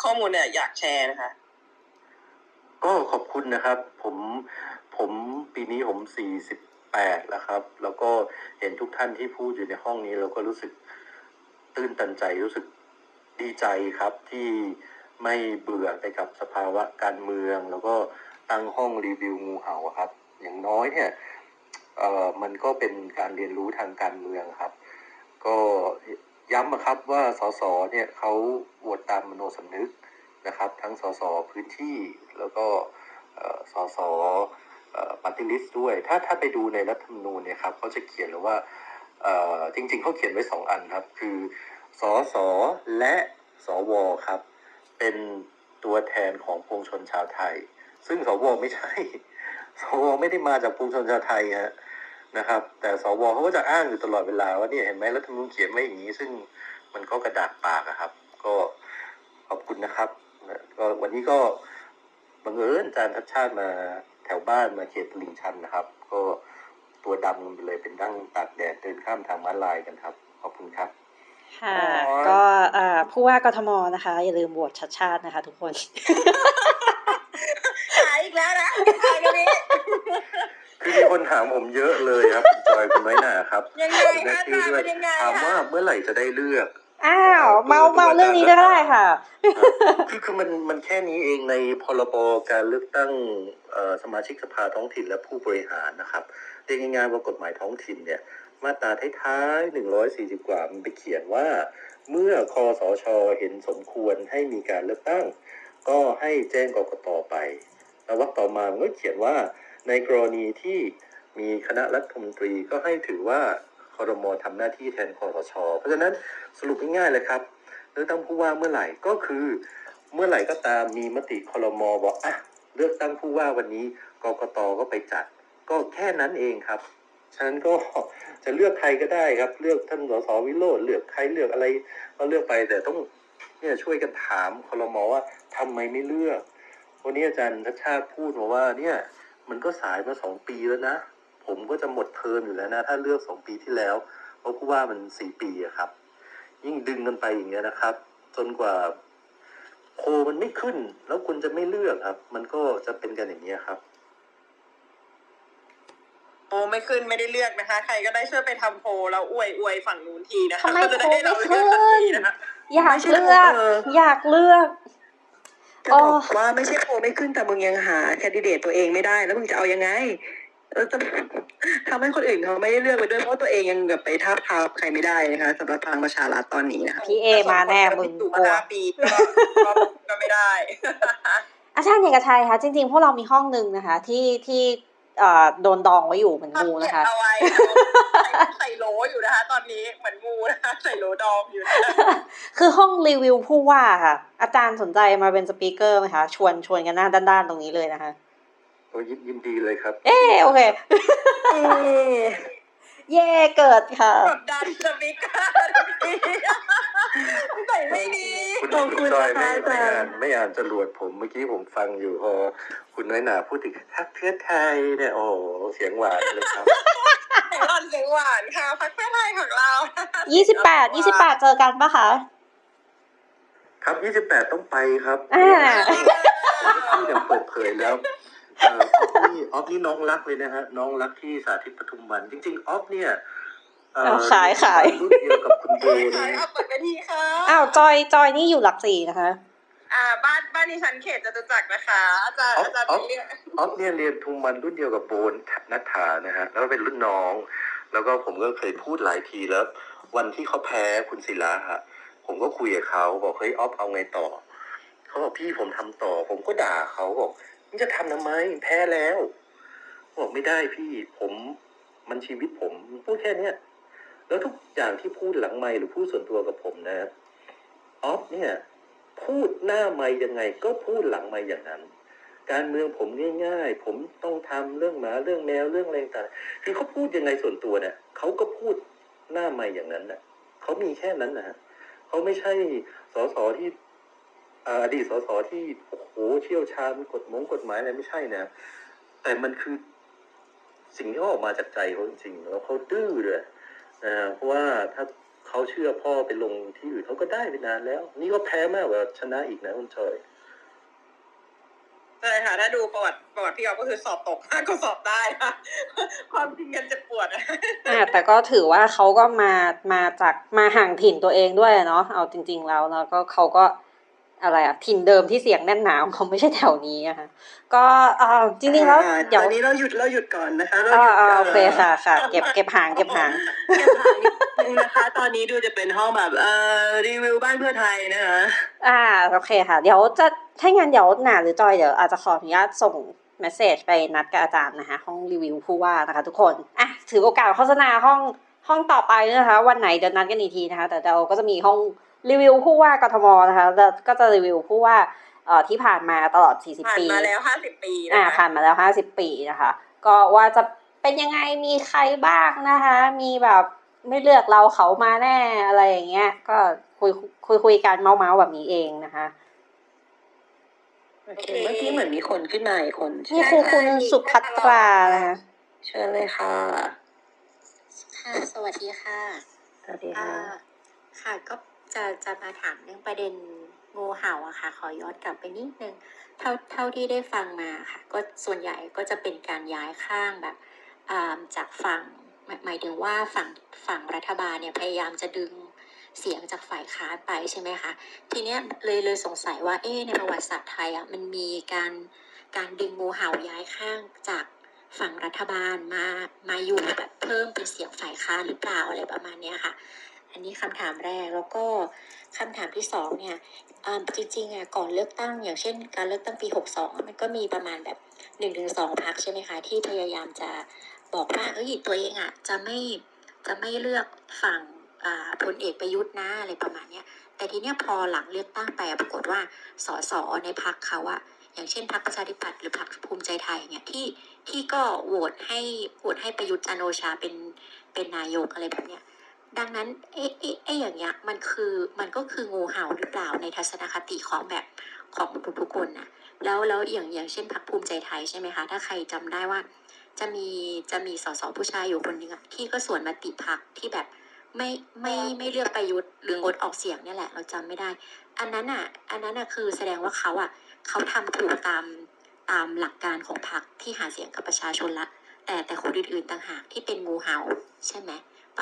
ข้อมูลเนี่ยอยากแชร์นะคะก็ขอบคุณนะครับผมปีนี้ผม48 8แล้วครับแล้วก็เห็นทุกท่านที่พูดอยู่ในห้องนี้เราก็รู้สึกตื่นตันใจรู้สึกดีใจครับที่ไม่เบื่อไปกับสภาวะการเมืองแล้วก็ตั้งห้องรีวิวงูเห่าครับอย่างน้อยเนี่ยมันก็เป็นการเรียนรู้ทางการเมืองครับก็ย้ำนะครับว่าสสเนี่ยเขาโหวตตามมโนสำนึกนะครับทั้งสสพื้นที่แล้วก็สสปาร์ตี้ลิสต์ด้วยถ้าไปดูในรัฐธรรมนูญเนี่ยครับเขาจะเขียนเลยว่าจริงๆเขาเขียนไว้2อันครับคือสสและสวครับเป็นตัวแทนของปวงชนชาวไทยซึ่งสวไม่ใช่สวไม่ได้มาจากปวงชนชาวไทยฮะนะครับแต่สวเขาก็จะอ้างอยู่ตลอดเวลาว่าเนี่ยเห็นไหมรัฐธรรมนูญเขียนไว้อย่างนี้ซึ่งมันก็กระดาษปากครับก็ขอบคุณนะครับก็วันนี้ก็บังเอิญอาจารย์ทัชชาติมาแถวบ้านมาเขตตลิ่งชันนะครับก็ตัวดำไปเลยเป็นดั้งตากแดดเดินข้ามทางม้าลายกันครับขอบคุณครับค่ะก็ผู้ว่ากทมนะคะอย่าลืมโหวตชัชชาตินะคะทุกคนหายอีกแล้วนะหายตรงนี้คือมีคนถามผมเยอะเลยครับจอยคุณน้อยหน่าครับยังไงคะถามว่าเมื่อไหร่จะได้เลือกอ้าวเมาเรื่องนี้ได้ค่ะคือมันแค่นี้เองในพรบการเลือกตั้งสมาชิกสภาท้องถิ่นและผู้บริหารนะครับเรียกง่ายๆว่ากฎหมายท้องถิ่นเนี่ยมาตราท้ายๆ140กว่ามันไปเขียนว่าเมื่อคสช.เห็นสมควรให้มีการเลือกตั้งก็ให้แจ้งกกต.ไปแล้ววรรคต่อมามันก็เขียนว่าในกรณีที่มีคณะรัฐมนตรีก็ให้ถือว่าครม.ทำหน้าที่แทนคสช.เพราะฉะนั้นสรุปง่ายๆเลยครับเลือกตั้งผู้ว่าเมื่อไหร่ก็คือเมื่อไหร่ก็ตามมีมติครม.บอกอ่ะเลือกตั้งผู้ว่าวันนี้กกต.ก็ไปจัดก็แค่นั้นเองครับฉะนั้นก็จะเลือกใครก็ได้ครับเลือกท่านสส.วิโรจน์เลือกใครเลือกอะไรก็เลือกไปแต่ต้องเนี่ยช่วยกันถามครม.ว่าทำไมไม่เลือกวันนี้อาจารย์ทัชชาติพูดมาว่าเนี่ยมันก็สายมา2ปีแล้วนะผมก็จะหมดเทอมอยู่แล้วนะถ้าเลือก2ปีที่แล้วเพราะผู้ว่ามัน4ปีอะครับยิ่งดึงกันไปอย่างเงี้ยนะครับจนกว่าโคมันไม่ขึ้นแล้วคุณจะไม่เลือกครับมันก็จะเป็นกันอย่างเงี้ยครับโพไม่ขึ้นไม่ได้เลือกนะคะใครก็ได้ช่วยไปทำโพแล้วอวยฝั่งนู้นทีนะคะก็จะได้เราเลือกทันทีนะคะอยากเลือกก็บอกว่าไม่ใช่โพไม่ขึ้นแต่มึงยังหาแคนดิเดตตัวเองไม่ได้แล้วมึงจะเอายังไงทำให้คนอื่นเขาไม่ได้เลือกไปด้วยเพราะตัวเองยังแบบไปท้าทายใครไม่ได้นะคะสำหรับพลังประชารัฐตอนนี้นะคะพี่เอมาแน่มึงกลัวปีก็ไม่ได้อาจารย์เอกชัยคะจริงๆพวกเรามีห้องนึงนะคะที่โดนดองไว้อยู่เหมือนงูนะคะเอาไว้ใส่โหลอยู่นะคะตอนนี้เหมือนงูนะคะใส่โหลดองอยู่คือห้องรีวิวผู้ว่าค่ะอาจารย์สนใจมาเป็นสปีกเกอร์มั้ยคะชวนกันหน้าด้านๆตรงนี้เลยนะคะโอ้ยินดีเลยครับเออโอเคเย่เกิดค่ะกดดันสปีกเกอร์ใส่ไม่ดีคุณจอยไม่อ่านจรวดผมเมื่อกี้ผมฟังอยู่พอคุณน้อยหนาพูดถึงพรรคเพื่อไทยเนี่ยโอ้เสียงหวานเลยครับเสียงหวานค่ะพรรคเพื่อไทยของเรา28เจอกันปะคะครับ28ต้องไปครับที่เดี๋ยวเปิดเผยแล้วออฟนี่น้องรักเลยนะฮะน้องรักที่สาธิตปทุมวันจริงๆออฟเนี่ยขายรุ่นเดียวกับคุณโบเลยเอาเปิดกันทีค่ะอ้าวจอยนี่อยู่หลัก4นะคะบ้านดิฉันเขตจตุจักรนะคะอาจารย์ออฟเนี่ยเรียนทุมวันรุ่นเดียวกับโบนนัทธานะฮะแล้วเป็นรุ่นน้องแล้วก็ผมก็เคยพูดหลายทีแล้ววันที่เขาแพ้คุณศิลาฮะผมก็คุยกับเขาบอกเฮ้ยออฟเอาไงต่อเขาบอกพี่ผมทำต่อผมก็ด่าเขาบอกมึงจะทำทำไมแพ้แล้วบอกไม่ได้พี่ผมมันชีวิตผมพูดแค่เนี้ยแล้วทุกอย่างที่พูดหลังไมค์หรือพูดส่วนตัวกับผมนะออฟเนี่ยพูดหน้าไมค์ยังไงก็พูดหลังไมค์อย่างนั้นการเมืองผมง่ายๆผมต้องทำเรื่องหมาเรื่องแมวเรื่องอะไรต่างๆคือเขาพูดยังไงส่วนตัวเนี่ยเขาก็พูดหน้าไมค์อย่างนั้นน่ะเขามีแค่นั้นนะฮะเขาไม่ใช่สสที่อดีตสสที่โอ้โหเชี่ยวชาญกฎหมายอะไรไม่ใช่นะแต่มันคือสิ่งที่ออกมาจากใจเขาจริงๆแล้วเขาดื้อเลยเพราะว่าถ้าเขาเชื่อพ่อไปลงที่อื่นเขาก็ได้ไปนานแล้วนี่ก็แพ้มากกว่าชนะอีกนะคุณจอยจ ช่ค่ะถ้าดูประวัติพี่อ๊อฟก็คือสอบตกก็สอบได้ค่ะความจริงกันจะปวดแต่ก็ถือว่าเขาก็มาจากมาห่างถิ่นตัวเองด้วยเนาะเอาจริงๆแล้วเนาะก็เขาก็อะไรอะถิ่นเดิมที่เสียงแน่นหนาของเขาไม่ใช่แถวนี้นะคะก็จริงๆแล้วเดี๋ยวนี้เราหยุดก่อนนะคะโอเคค่ะค่ะเก็บหางเก็บหางนิดนึงนะคะตอนนี้ดูจะเป็นห้องแบบรีวิวบ้านเพื่อไทยนะคะโอเคค่ะเดี๋ยวจะให้งานเดี๋ยวหนาหรือจอยเดี๋ยวอาจจะขออนุญาตส่งเมสเสจไปนัดกับอาจารย์นะคะห้องรีวิวผู้ว่านะคะทุกคนถือโอกาสโฆษณาห้องต่อไปนะคะวันไหนเดี๋ยวนัดกันอีกทีนะคะแต่เราก็จะมีห้องรีวิวผู้ว่ากทมนะคะแล้วก็จะรีวิวผู้ว่าที่ผ่านมาตลอด40ปีผ่านมาแล้ว50ปีนะคะผ่านมาแล้ว50ปีนะคะก็ว่าจะเป็นยังไงมีใครบ้างนะคะมีแบบไม่เลือกเราเขามาแน่อะไรอย่างเงี้ยก็คุยกันเมาๆแบบนี้เองนะคะเมื่อกี้เหมือนมีคนขึ้นมาอีกคนนี่คือคุณสุภัทรานะคะเชิญเลยค่ะค่ะสวัสดีค่ะสวัสดีค่ะค่ะก็จะมาถามเรื่องประเด็นงูเห่าอะค่ะขอย้อนกลับไปนิดนึงเท่าที่ได้ฟังมาค่ะก็ส่วนใหญ่ก็จะเป็นการย้ายข้างแบบจากฝั่งหมายถึงว่าฝั่งรัฐบาลเนี่ยพยายามจะดึงเสียงจากฝ่ายค้านไปใช่ไหมคะทีเนี้ยเลยสงสัยว่าในประวัติศาสตร์ไทยอะมันมีการดึงงูเห่าย้ายข้างจากฝั่งรัฐบาลมาอยู่แบบเพิ่มเป็นเสียงฝ่ายค้านหรือเปล่าอะไรประมาณเนี้ยค่ะอันนี้คำถามแรกแล้วก็คำถามที่2เนี่ยจริงๆก่อนเลือกตั้งอย่างเช่นการเลือกตั้งปี62มันก็มีประมาณแบบ 1-2 พรรคใช่ไหมคะที่พยายามจะบอกว่าตัวเองจะไม่เลือกฝั่งพลเอกประยุทธ์นะอะไรประมาณเนี้ยแต่ทีเนี้ยพอหลังเลือกตั้งไปปรากฏว่าส.ส.ในพรรคเขาอย่างเช่นพรรคประชาธิปัตย์หรือพรรคภูมิใจไทยเนี่ยที่ก็โหวตให้ประยุทธ์จันทร์โอชาเป็นนายกอะไรแบบเนี้ยดังนั้นอย่างเงี้ยมันก็คืองูเห่าหรือเปล่าในทัศนคติของแบบของทุกคนนะแล้วอย่างเช่นพรรคภูมิใจไทยใช่ไหมคะถ้าใครจำได้ว่าจะมีส.ส.ผู้ชายอยู่คนนึงที่ก็ส่วนมติพรรคที่แบบไม่เลือกประยุทธ์หรืองดออกเสียงเนี่ยแหละเราจำไม่ได้อันนั้นคือแสดงว่าเขาทำถูกตามหลักการของพรรคที่หาเสียงกับประชาชนละแต่คนอื่นๆต่างหากที่เป็นงูเห่าใช่ไหม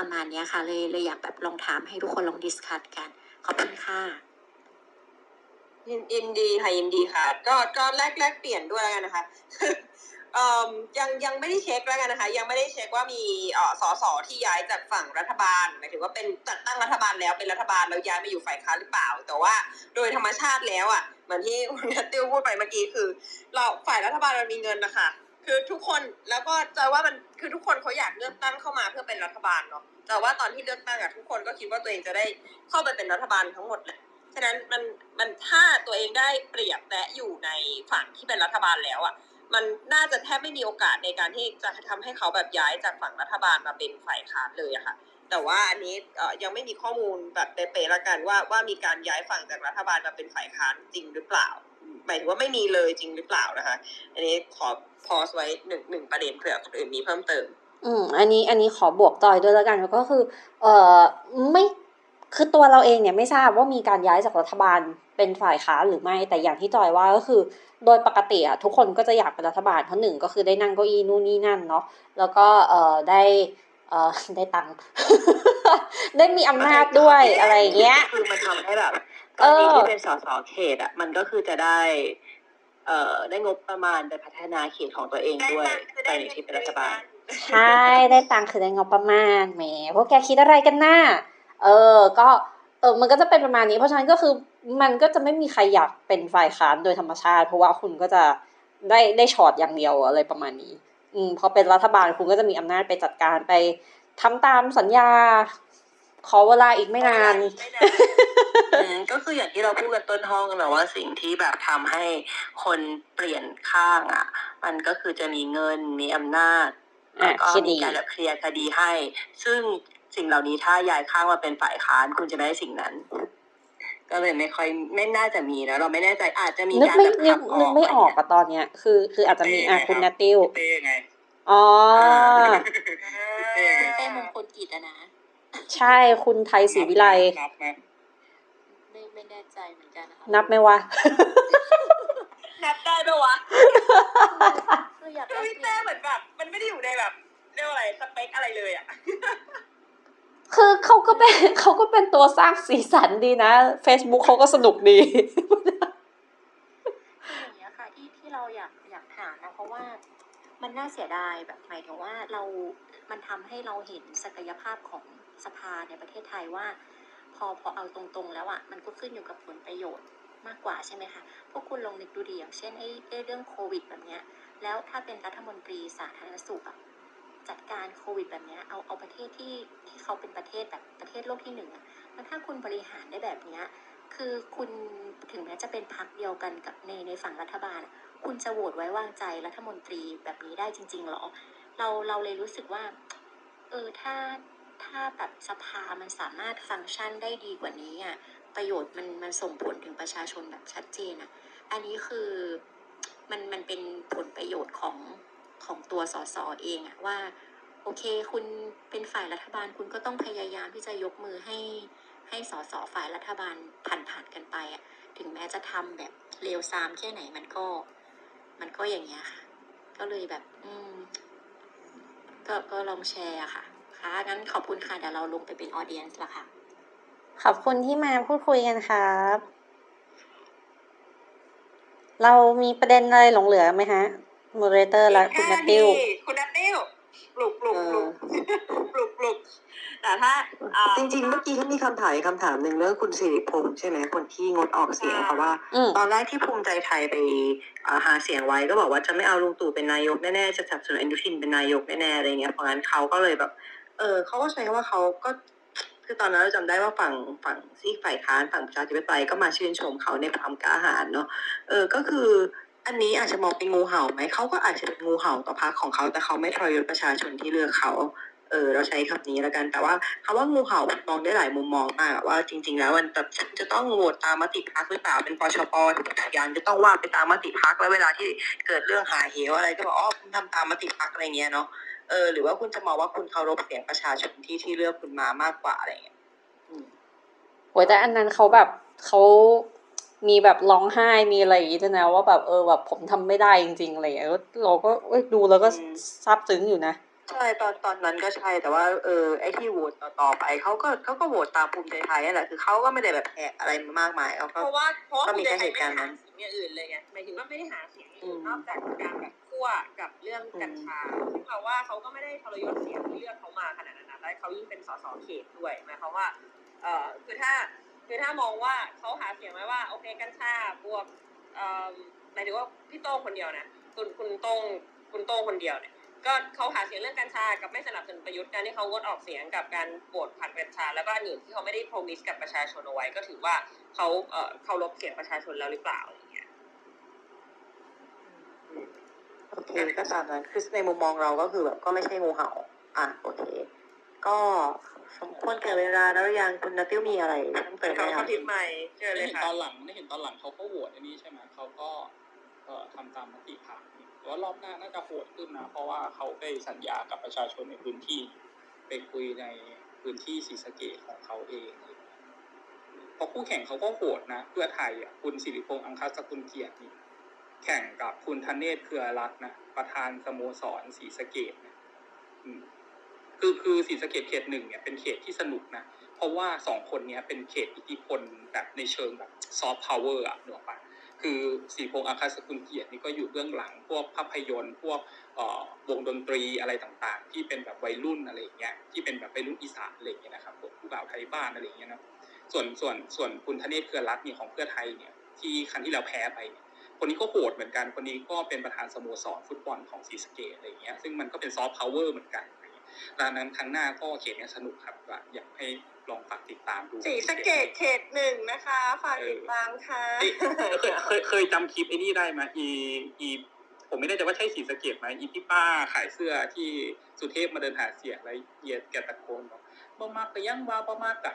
ประมาณนี้ค่ะเลยอยากแบบลองถามให้ทุกคนลองดิสคัสกันขอบคุณค่ะยินดีค่ะก็แลกเปลี่ยนด้วยแล้วกันนะคะยังไม่ได้เช็คแล้วกันนะคะยังไม่ได้เช็คว่ามีส.ส.ที่ย้ายจากฝั่งรัฐบาลหมายถึงว่าเป็นจัดตั้งรัฐบาลแล้วเป็นรัฐบาลแล้วย้ายมาอยู่ฝ่ายค้านหรือเปล่าแต่ว่าโดยธรรมชาติแล้วเหมือนที่คุณนัทติ้วพูดไปเมื่อกี้คือเราฝ่ายรัฐบาลมันมีเงินนะคะคือทุกคนแล้วก็จอยว่ามันคือทุกคนเขาอยากเลือกตั้งเข้ามาเพื่อเป็นรัฐบาลเนาะแต่ว่าตอนที่เลือกตั้งทุกคนก็คิดว่าตัวเองจะได้เข้าไปเป็นรัฐบาลทั้งหมดแหละฉะนั้นมันถ้าตัวเองได้เปรียบและอยู่ในฝั่งที่เป็นรัฐบาลแล้วมันน่าจะแทบไม่มีโอกาสในการที่จะทำให้เขาแบบย้ายจากฝั่งรัฐบาลมาเป็นฝ่ายค้านเลยค่ะแต่ว่าอันนี้ยังไม่มีข้อมูลแบบเป๊ะๆละกันว่ามีการย้ายฝั่งจากรัฐบาลมาเป็นฝ่ายค้านจริงหรือเปล่าหมายถึงว่าไม่มีเลยจริงหรือเปล่านะคะอันนี้ขอพอสไว้หนึ่งประเด็นเผื่อคนอื่นมีเพิ่มเติมอันนี้ขอบวกต่อยด้วยแล้วกันก็คือไม่คือตัวเราเองเนี่ยไม่ทราบว่ามีการย้ายจากรัฐบาลเป็นฝ่ายค้านหรือไม่แต่อย่างที่จอยว่าก็คือโดยปกติทุกคนก็จะอยากเป็นรัฐบาลเพราะหนึ่งก็คือได้นั่งเก้าอี้นู่นนี่นั่นเนาะแล้วก็ได้ตังค์ ได้มีอำนาจด้วยอะไรอย่างเงี้ยคือมันทำให้แบบกรณีที่เป็นส.ส.เขตมันก็คือจะได้ได้งบประมาณไปพัฒนาเขตของตัวเองด้วยในที่เป็นรัฐบาลใช่ได้ตังค์คือได้งบประมาณแหมพวกแกคิดอะไรกันน่ะก็มันก็จะเป็นประมาณนี้เพราะฉะนั้นก็คือมันก็จะไม่มีใครอยากเป็นฝ่ายค้านโดยธรรมชาติเพราะว่าคุณก็จะได้ช็อตอย่างเดียวอะไรประมาณนี้พอเป็นรัฐบาลคุณก็จะมีอำนาจไปจัดการไปทำตามสัญญาขอเวลาอีกไม่นานก็คืออย่างที่เราพูดกันต้นห้องแบบว่าสิ่งที่แบบทำให้คนเปลี่ยนข้างมันก็คือจะมีเงินมีอำนาจแล้วก็มีการเคลียร์คดีให้ซึ่งสิ่งเหล่านี้ถ้าย้ายข้างมาเป็นฝ่ายค้านคุณจะไม่ได้สิ่งนั้นก็เลยไม่ค่อยไม่น่าจะมีนะเราไม่แน่ใจอาจจะมีการแบบขับออกไม่ออกกับตอนเนี้ยคืออาจจะมีคุณนัทติ้วเต้ไงอ๋อเต้มงคลกิจนะใช่คุณไทยศรีวิไลนับไหมไม่แน่ใจเหมือนกันนะคะนับไหมวะ แนบได้ด้วยวะคือพี่เต้เหมือนแบบมันไม่ได้อยู่ในแบบเรียกว่าอะไรสเปคอะไรเลยอ่ะคือเขาก็เป็นตัวสร้างสีสันดีนะ Facebook เขาก็สนุกดีอย่างเงี้ยค่ะที่เราอยากถามนะเพราะว่ามันน่าเสียดายแบบหมายถึงว่าเรามันทำให้เราเห็นศักยภาพของสภาในประเทศไทยว่าพอเอาตรงๆแล้วอ่ะมันก็ขึ้นอยู่กับผลประโยชน์มากกว่าใช่ไหมคะพวกคุณลองนึกดูดีอย่างเช่นไอ้เรื่องโควิดแบบเนี้ยแล้วถ้าเป็นรัฐมนตรีสาธารณสุขอ่ะจัดการโควิดแบบนี้เอาประเทศที่เขาเป็นประเทศแบบประเทศโลกที่1อ่ะแล้วถ้าคุณบริหารได้แบบนี้คือคุณถึงแม้จะเป็นพรรคเดียวกันกับในฝั่งรัฐบาลคุณจะโหวตไว้วางใจรัฐมนตรีแบบนี้ได้จริงๆหรอเราเลยรู้สึกว่าถ้าแบบสภามันสามารถฟังก์ชันได้ดีกว่านี้อ่ะประโยชน์มันส่งผลถึงประชาชนแบบชัดเจนอ่ะอันนี้คือมันเป็นผลประโยชน์ของตัวสสเองอะว่าโอเคคุณเป็นฝ่ายรัฐบาลคุณก็ต้องพยายามที่จะยกมือให้สสฝ่ายรัฐบาลผ่านกันไปอะถึงแม้จะทำแบบเลวซามแค่ไหนมันก็อย่างเงี้ยค่ะก็เลยแบบก็ลองแชร์อะค่ะค่ะงั้นขอบคุณค่ะเดี๋ยวเราลงไปเป็นออเดียนส์ละค่ะขอบคุณที่มาพูดคุยกันครับเรามีประเด็นอะไรหลงเหลือไหมฮะโมเดเลเตอร์และคุณนัทติ้วปลุกแต่ถ้าจริงๆเมื่อกี้ที่มีคำถามหนึ่งเรื่องคุณสิริพงษ์ใช่ไหมคนที่งดออกเสียงเพราะว่าตอนแรกที่ภูมิใจไทยไปหาเสียงไว้ก็บอกว่าจะไม่เอาลุงตู่เป็นนายกแน่ๆจะจับสนอนุทินเป็นนายกแน่ๆอะไรเงี้ยเพราะงั้นเขาก็เลยแบบเขาก็ใช้ว่าเขาก็คือตอนนั้นเราจำได้ว่าฝั่งซีกฝ่ายค้านฝั่งประชาธิปไตยก็มาชื่นชมเขาในความกล้าหาญเนาะก็คืออันนี้อาจจะมองเป็นงูเห่าไหมเขาก็อาจจะเป็นงูเห่าต่อพรรคของเขาแต่เขาไม่ทรยศประชาชนที่เลือกเขาเราใช้คำนี้แล้วกันแต่ว่าคำว่างูเห่ามองได้หลายมุมมองมากว่าจริงๆแล้วมันจะต้องโหวตตามมติพรรคหรือเปล่าเป็นปชปที่ประยานจะต้องว่าไปตามมติพรรคแล้วเวลาที่เกิดเรื่องหาเหวอะไรก็บอกอ๋อคุณทำตามมติพรรคอะไรเงี้ยเนาะหรือว่าคุณจะมองว่าคุณเคารพเสียงประชาชนที่เลือกคุณมามากกว่าอะไรเงี้ยโหแต่อันนั้นเขาแบบเขามีแบบร้องไห้มีอะไรอย่างงี้ด้วยนะว่าแบบแบบผมทำไม่ได้จริงๆอะไรอย่างเงี้ยเราก็ดูแล้วก็ซาบซึ้งอยู่นะใช่ตอนนั้นก็ใช่แต่ว่าไอ้ที่โหวตต่อไปเขาก็โหวตตามภูมิใจไทยแหละคือเขาก็ไม่ได้แบบแหกอะไรมากมายเพราะว่าภูมิใจไทยไม่ได้หาเสียงอย่างอื่นเลยไงหมายถึงว่าไม่ได้หาเสียงอื่นนอกจากการแบบคั่วกับเรื่องกัญชาซึ่งเราว่าเขาก็ไม่ได้ทรยศเสียงที่เลือกเขามาขนาดนั้นและเขายิ่งเป็นสสเขตด้วยหมายความว่าคือถ้ามองว่าเขาหาเสียงไว้ว่าโอเคกัญชาบวกหมายถึงว่าพี่โต้งคนเดียวนะคุณโต้งคนเดียวเนี่ยก็เขาหาเสียงเรื่องกัญชากับไม่สนับสนุนประยุทธ์การที่เขางดออกเสียงกับการโหวตผ่านกัญชาแล้วก็อันอื่นที่เขาไม่ได้โพรมิสกับประชาชนเอาไว้ก็ถือว่าเขาเคารพเสียงประชาชนแล้วหรือเปล่าอย่างเงี้ยโอเคก็ตามนั้นคือในมุมมองเราก็คือแบบก็ไม่ใช่งูเห่าอ่ะโอเคก็สมควรแก่เวลาแล้วยังคุณนัทติ้วมีอะไรท่านเปิดไหมครับไม่เห็นตอนหลังเขาก็โหวตอันนี้ใช่ไหมเขาก็ทำตามมติพรรคแต่ว่ารอบหน้าน่าจะโหวตขึ้นนะเพราะว่าเขาได้สัญญากับประชาชนในพื้นที่ไปคุยในพื้นที่ศรีสะเกษของเขาเองเพราะคู่แข่งเขาก็โหวตนะเพื่อไทยอ่ะคุณสิริพงษ์อังคสกุลเกียรตินี่แข่งกับคุณธเนศเครือรัตน์นะประธานสโมสรศรีสะเกษคือศรีสะเกษเขต1เนี่ยเป็นเขตที่สนุกนะเพราะว่า2คนเนี้ยเป็นเขตอิทธิพลแบบในเชิงแบบซอฟต์พาวเวอร์อ่ะถูกป่ะคือศรีพงษ์อังคสกุลเกียรตินี่ก็อยู่เบื้องหลังพวกภาพยนตร์พวกวงดนตรีอะไรต่างๆที่เป็นแบบวัยรุ่นอะไรอย่างเงี้ยที่เป็นแบบวัยรุ่นอีสานอะไรอย่างเงี้ยนะครับพวกผู้บ่าวไทยบ้านอะไรอย่างเงี้ยนะส่วนคุณธเนศเครือรัตน์นี่ของเพื่อไทยเนี่ยที่ครั้งที่แล้วแพ้ไปคนนี้ก็โหดเหมือนกันคนนี้ก็เป็นประธานสโมสรฟุตบอลของศรีสะเกษอะไรอย่างเงี้ยซึ่งมันก็เป็นซอฟต์พาวเวอร์เหมือนกันดังนั้นครั้งหน้าก็เขตนี้สนุกครับอยากให้ลองฝากติดตามดูศรีสะเกษเขต1นะคะฝากติดตามค่ะเคยจำคลิปไอ้นี่ได้ไหมอีผมไม่แน่ใจว่าใช่ศรีสะเกษไหมอีพี่ป้าขายเสื้อที่สุเทพมาเดินหาเสียงอะไรเหยียดแกตะโกนบอกบ่มากกะยังว่าบ่มากกะ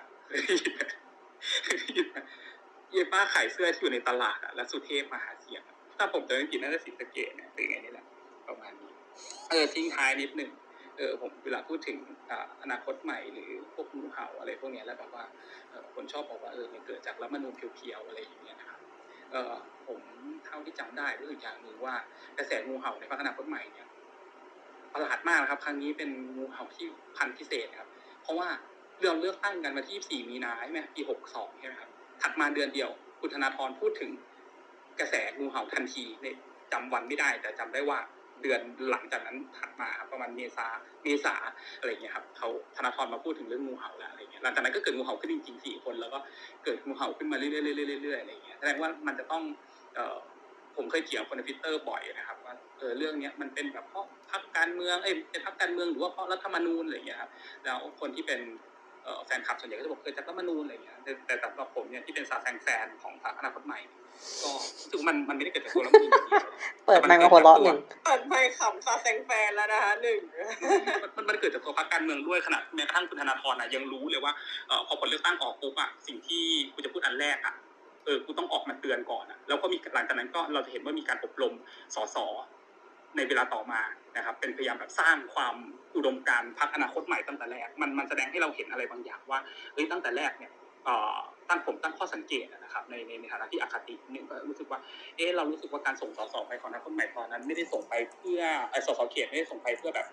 เย่ป้าขายเสื้อที่อยู่ในตลาดอ่ะแล้วสุเทพมาหาเสียงถ้าผมจำไม่ผิดน่าจะศรีสะเกษเนี่ยเป็นไงนี่แหละประมาณนี้ทิ้งท้ายนิดนึงผมเวลาพูดถึงอนาคตใหม่หรือพวกงูเห่าอะไรพวกนี้แล้วแบบว่าคนชอบบอกว่ามันเกิดจากรัฐธรรมนูญเพียวๆอะไรอย่างเงี้ยนะครับ ผมเท่าที่จำได้รู้สึกอย่างหนึ่งว่ากระแสงูเห่าในพรรคอนาคตใหม่เนี่ยประหลาดมากนะครับครั้งนี้เป็นงูเห่าที่พันธุ์พิเศษครับเพราะว่าเราเลือกตั้งกันมาที่24 มีนาใช่ไหมปี62ใช่ไหมครับถัดมาเดือนเดียวคุณธนาธรพูดถึงกระแสงูเห่าทันทีเนี่ยจำวันไม่ได้แต่จำได้ว่าเดือนหลังจากนั้นถัดมาประมาณเมษาอะไรเงี้ยครับเขาธนาธรมาพูดถึงเรื่องงูเห่าแล้วอะไรเงี้ยหลังจากนั้นก็เกิดงูเห่าขึ้นจริงๆ4 คนแล้วก็เกิดงูเห่าขึ้นมาเรื่อยๆอะไรเงี้ยแสดงว่ามันจะต้องผมเคยเถียงคนในทวิตเตอร์บ่อยนะครับว่าเรื่องนี้มันเป็นแบบเพราะพรรคการเมืองเป็นพรรคการเมืองหรือว่าเพราะรัฐธรรมนูญอะไรเงี้ยครับแล้วคนที่เป็นแฟนคลับส่วนใหญ่ก็จะบอกเกิดจากรัฐธรรมนูญอะไรเงี้ยแต่สำหรับผมเนี่ยที่เป็นสายแฟนของพรรคอนาคตใหม่ก็ถือมันไม่ได้เกิดจากตัวรัฐธรรมนูญเปิดไมค์มาหัวเราะหนึ่งเปิดไมค์ขำซาแซงแฟนแล้วนะคะหนึ่งมันเกิดจากตัวพรรคการเมืองด้วยขนาดแม้กระทั่งคุณธนาธรยังรู้เลยว่าพอผลเลือกตั้งออกปุ๊บอะสิ่งที่กูจะพูดอันแรกอะกูต้องออกมาเตือนก่อนอะแล้วก็มีหลังจากนั้นก็เราจะเห็นว่ามีการอบรมส.ส.ในเวลาต่อมานะครับเป็นพยายามแบบสร้างความอุดมการณ์พรรคอนาคตใหม่ตั้งแต่แรกมันแสดงให้เราเห็นอะไรบางอย่างว่าตั้งแต่แรกเนี่ยตั้งข้อสังเกตนะครับในฐานะที่อคติหนึ่งก็รู้สึกว่าเรารู้สึกว่าการส่งส.ส.ไปของอนาคตใหม่ตอนนั้นไม่ได้ส่งไปเพื่อส.ส.เขตไม่ได้ส่งไปเพื่อแบบ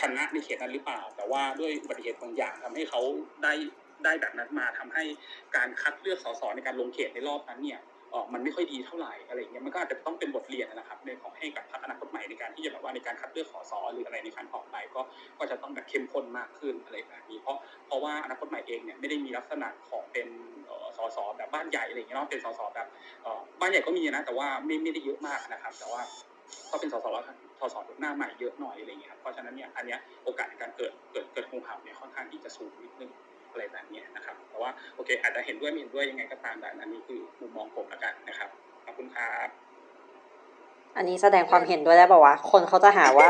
ชนะในเขตนั้นหรือเปล่าแต่ว่าด้วยอุบัติเหตุบางอย่างทำให้เขาได้แบบนั้นมาทำให้การคัดเลือกส.ส.ในการลงเขตในรอบนั้นเนี่ยมันไม่ค่อยดีเท่าไหร่อะไรอย่างเงี้ยมันก็อาจจะต้องเป็นบทเรียนนะครับในของให้กับพรรคอนาคตใหม่ในการที่จะแบบว่าในการคัดเลือกส.ส.หรืออะไรในการออกไปก็จะต้องแบบเข้มข้นมากขึ้นอะไรแบบนี้เพราะว่าอนาคตใหม่เองเนี่ยไม่ได้มีลักษณะของเป็นส.ส.แบบบ้านใหญ่อะไรอย่างเงี้ยเนาะเป็นส.ส.แบบบ้านใหญ่ก็มีนะแต่ว่าไม่ได้เยอะมากนะครับแต่ว่าก็เป็นส.ส.แล้วส.ส.หน้าใหม่เยอะหน่อยอะไรอย่างเงี้ยเพราะฉะนั้นเนี่ยอันเนี้ยโอกาสในการเกิดงูเห่าเนี่ยค่อนข้างที่จะสูงนิดนึงอะไรแบบนี้นะครับแต่ว่าโอเคอาจจะเห็นด้วยไม่เห็นด้วยยังไงก็ตามแต่อันนี้คือมุมมองผมละกันนะครับขอบคุณครับอันนี้แสดงความเห็นด้วยได้ป่าววะคนเขาจะหาว่า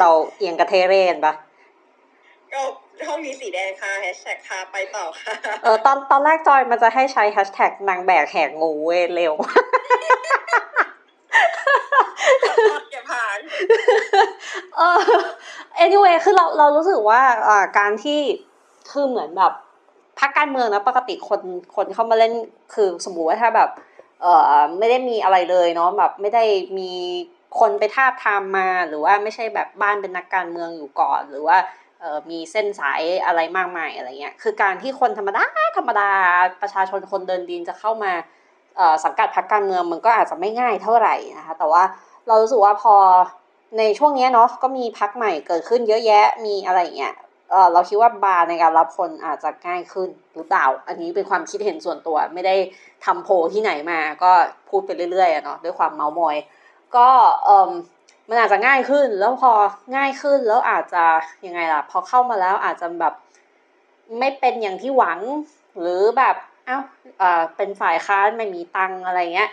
เราเอียงกระเทเรนปะก็ห้องนี้สีแดงค่ะแฮชแท็กค่ะไปต่อค่ะตอนแรกจอยมันจะให้ใช้แฮชแท็กนางแบกแหกงูเร็ว อย่าผ่านanyway คือเรารู้สึกว่าการที่คือเหมือนแบบพรรคการเมืองนะปกติคนเข้ามาเล่นคือสมมุติว่าถ้าแบบไม่ได้มีอะไรเลยเนาะแบบไม่ได้มีคนไปทาบทามมาหรือว่าไม่ใช่แบบบ้านเป็นนักการเมืองอยู่ก่อนหรือว่ามีเส้นสายอะไรมากมายอะไรเงี้ยคือการที่คนธรรมดาประชาชนคนเดินดินจะเข้ามาสังกัดพรรคการเมืองมันก็อาจจะไม่ง่ายเท่าไหร่นะคะแต่ว่าเรารู้สึกว่าพอในช่วงนี้เนาะก็มีพรรคใหม่เกิดขึ้นเยอะแยะมีอะไรเงี้ยเราคิดว่าบาร์ในการรับคนอาจจะง่ายขึ้นหรือเปล่าอันนี้เป็นความคิดเห็นส่วนตัวไม่ได้ทำโพลที่ไหนมาก็พูดไปเรื่อยๆเนาะด้วยความเมามอยก็มันอาจจะง่ายขึ้นแล้วพอง่ายขึ้นแล้วอาจจะยังไงล่ะพอเข้ามาแล้วอาจจะแบบไม่เป็นอย่างที่หวังหรือแบบเป็นฝ่ายค้านไม่มีตังอะไรเงี้ย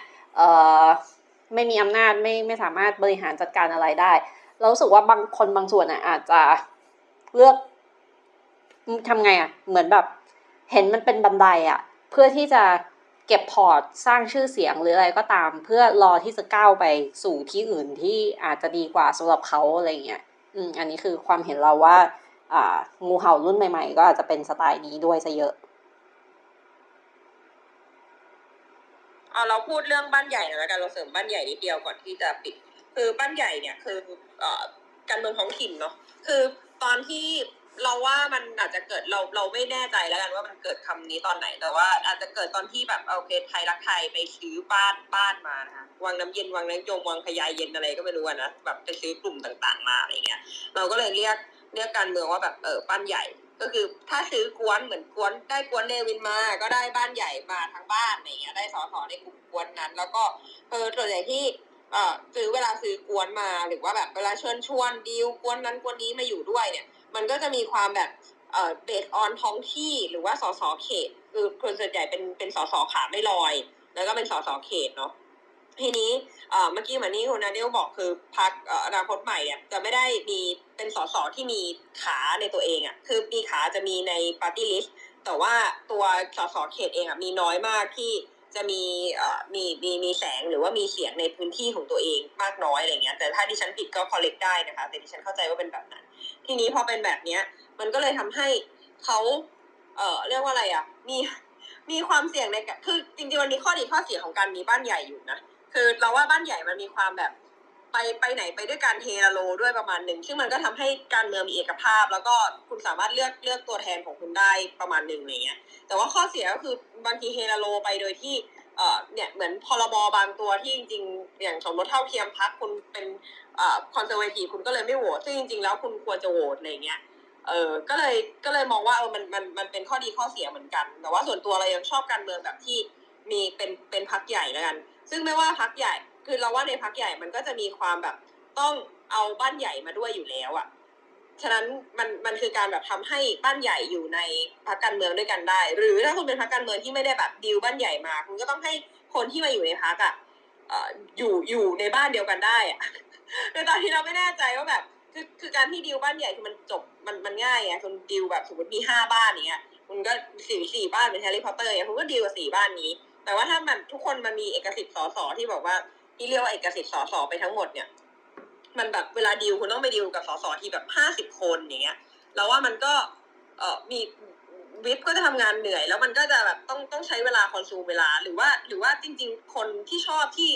ไม่มีอำนาจไม่สามารถบริหารจัดการอะไรได้เรารู้สึกว่าบางคนบางส่วนอ่ะอาจจะเลือกทำไงอ่ะเหมือนแบบเห็นมันเป็นบันไดอ่ะเพื่อที่จะเก็บพอร์ตสร้างชื่อเสียงหรืออะไรก็ตามเพื่อรอที่จะก้าวไปสู่ที่อื่นที่อาจจะดีกว่าสำหรับเขาอะไรเงี้ยอันนี้คือความเห็นเราว่างูเห่ารุ่นใหม่ๆก็อาจจะเป็นสไตล์นี้ด้วยซะเยอะเราพูดเรื่องบ้านใหญ่หน่อยแล้วกันเราเสริมบ้านใหญ่นิดเดียวก่อนที่จะปิดคือบ้านใหญ่เนี่ยคือการเมืองท้องถิ่นเนาะคือตอนที่เราว่ามันอาจจะเกิดเราไม่แน่ใจแล้วกันว่ามันเกิดคำนี้ตอนไหนแต่ว่าอาจจะเกิดตอนที่แบบโอเคไทยรักไทยไปซื้อบ้านมานะคะวังน้ำเย็นวังน้ำยมวังขยายเย็นอะไรก็ไม่รู้นะแบบไปซื้อกลุ่มต่างๆมาอะไรเงี้ยเราก็เลยเรียกการเมืองว่าแบบบ้านใหญ่ก็คือถ้าซื้อกวนเหมือนกวนได้กวนเนวินมาก็ได้บ้านใหญ่มาทั้งบ้านอะไรเงี้ยได้ส.ส.ในกลุ่มกวนนั้นแล้วก็ส่วนใหญ่ที่ซื้อเวลาซื้อกวนมาหรือว่าแบบเวลาชวนดีลกวนนั้นกวนนี้มาอยู่ด้วยเนี่ยมันก็จะมีความแบบเบสออนท้องที่หรือว่าส.ส.เขตคือคนส่วนใหญ่เป็นส.ส.ขาไม่ลอยแล้วก็เป็นส.ส.เขตเนาะทีนี้เมื่อกี้เหมือนนี่คุณนาเดลบอกคือพรรคอนาคตใหม่เนี่ยจะไม่ได้มีเป็นส.ส.ที่มีขาในตัวเองอ่ะคือมีขาจะมีในปาร์ตี้ลิสต์แต่ว่าตัวส.ส.เขตเองอ่ะมีน้อยมากที่จะมีแสงหรือว่ามีเสียงในพื้นที่ของตัวเองมากน้อยอะไรเงี้ยแต่ถ้าดิฉันผิดก็ correct ได้นะคะแต่ดิฉันเข้าใจว่าเป็นแบบนั้นทีนี้พอเป็นแบบเนี้ยมันก็เลยทำให้เขาเรียกว่าอะไรอ่ะมี มีความเสี่ยงในคือจริงๆมันมีข้อดีข้อเสียของการมีบ้านใหญ่อยู่นะคือเราว่าบ้านใหญ่มันมีความแบบไปไหนไปด้วยการเทระโลด้วยประมาณหนึ่งซึ่งมันก็ทำให้การเมืองมีเอกภาพแล้วก็คุณสามารถเลือกตัวแทนของคุณได้ประมาณหนึ่งอะไรเงี้ยแต่ว่าข้อเสียก็คือบางทีเทระโลไปโดยที่เนี่ยเหมือนพรบบางตัวที่จริงๆอย่างสมรสเท่าเทียมพรรคคุณเป็นคอนเซอร์เวทีฟคุณก็เลยไม่โหวตซึ่งจริงๆแล้วคุณควรจะโหวตอะไรเงี้ยก็เลยมองว่ามันเป็นข้อดีข้อเสียเหมือนกันแต่ว่าส่วนตัวเรายังชอบการเมืองแบบที่มีเป็นพรรคใหญ่แล้วกันซึ่งไม่ว่าพรรคใหญ่คือเราว่าในพรรคใหญ่มันก็จะมีความแบบต้องเอาบ้านใหญ่มาด้วยอยู่แล้วอ่ะฉะนั้นมันคือการแบบทำให้บ้านใหญ่อยู่ในพรรคการเมืองด้วยกันได้หรือถ้าคุณเป็นพรรคการเมืองที่ไม่ได้แบบดีลบ้านใหญ่มาคุณก็ต้องให้คนที่มาอยู่ในพรรคอ่ะอยู่ในบ้านเดียวกันได้อ่ะแต่ตอนที่เราไม่แน่ใจว่าแบบคือการที่ดีลบ้านใหญ่คือมันจบมันง่ายไงคุณดีลแบบสมมติมี5บ้านอย่างเงี้ยคุณก็สี่บ้านเป็นแฮร์รี่พอตเตอร์อย่างเงี้ยคุณก็ดีลกับ4บ้านนี้แต่ว่าถ้ามันทุกคนมันมีเอกสิทธิ์สสที่บอกว่าที่เรียกว่าเอกสิทธิ์สสไปทั้งหมดเนี่ยมันแบบเวลาดีลคุณต้องไปดีลกับสสที่แบบ50คนอย่างเงี้ยแล้วว่ามันก็มีวิปก็จะทำงานเหนื่อยแล้วมันก็จะแบบต้องใช้เวลาคอนซูมเวลาหรือว่าจริงๆคนที่ชอบที่